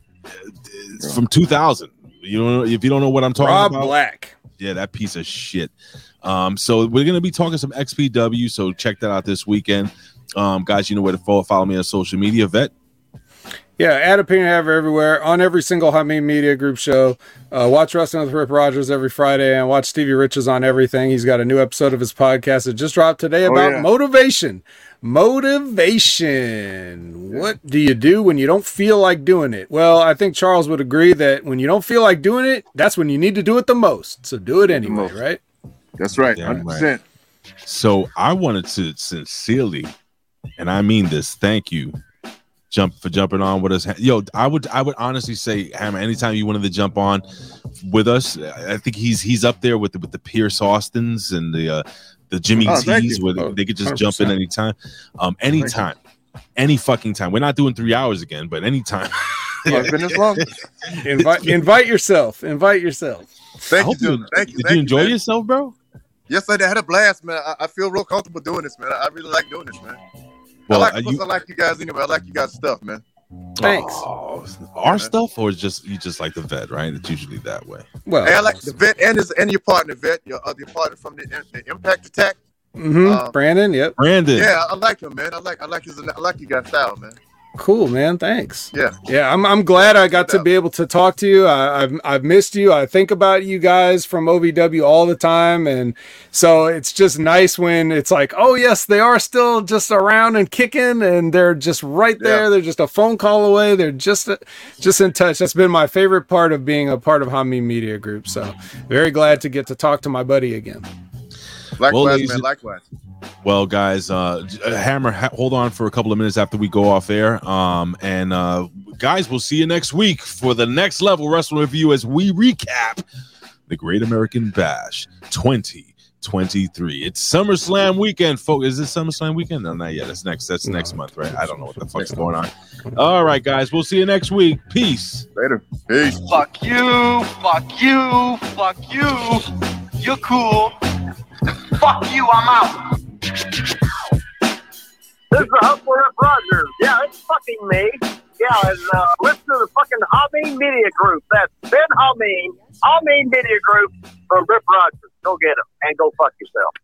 2000. If you don't know what I'm talking about. Rob Black. Yeah, that piece of shit. So we're going to be talking some XPW, so check that out this weekend. Guys, you know where to follow me on social media, Vet. Yeah, at Opinion Haver everywhere, on every single Hameen Media Group show. Watch Wrestling with Rip Rogers every Friday, and watch Stevie Rich's on everything. He's got a new episode of his podcast that just dropped today about motivation. Motivation. What do you do when you don't feel like doing it? Well, I think Charles would agree that when you don't feel like doing it, that's when you need to do it the most. So do it anyway, right? That's right, 100%. So I wanted to sincerely, and I mean this, thank you. Jumping on with us. Yo, I would honestly say, Hammer, anytime you wanted to jump on with us, I think he's up there with the Pierce Austins and the Jimmy T's where they could just 100%. Jump in anytime. Anytime. Any fucking time. We're not doing 3 hours again, but anytime. It's been this long. Invite yourself. Thank you. Did you enjoy yourself, bro? Yes, I had a blast, man. I feel real comfortable doing this, man. I really like doing this, man. Well, I like you guys anyway. I like you guys' stuff, man. Thanks. Oh, our stuff, or just you just like the Vet, right? It's usually that way. Well, hey, I like the Vet and your partner, Vet, your partner from the Impact Attack, Brandon. Yep, Brandon. Yeah, I like him, man. I like you guys' style, man. Cool, man. Thanks. Yeah. I'm glad I got to be able to talk to you. I've missed you. I think about you guys from OVW all the time, and so it's just nice when it's like, oh yes, they are still just around and kicking, and they're just right there. Yeah. They're just a phone call away. They're just in touch. That's been my favorite part of being a part of Hameen Media Group. So very glad to get to talk to my buddy again. Likewise, man. Well, guys, Hammer, hold on for a couple of minutes after we go off air. And guys, we'll see you next week for the Next Level Wrestling Review as we recap the Great American Bash 2023. It's SummerSlam weekend, folks. Is this SummerSlam weekend? No, not yet. That's next month, right? I don't know what the fuck's going on. All right, guys, we'll see you next week. Peace. Later. Peace. Fuck you. Fuck you. Fuck you. You're cool. Fuck you, I'm out. This is the Humble Rip Rogers. Yeah, it's fucking me. Yeah, and listen to the fucking Hameen Media Group. That's Ben Hameen Media Group from Rip Rogers. Go get him and go fuck yourself.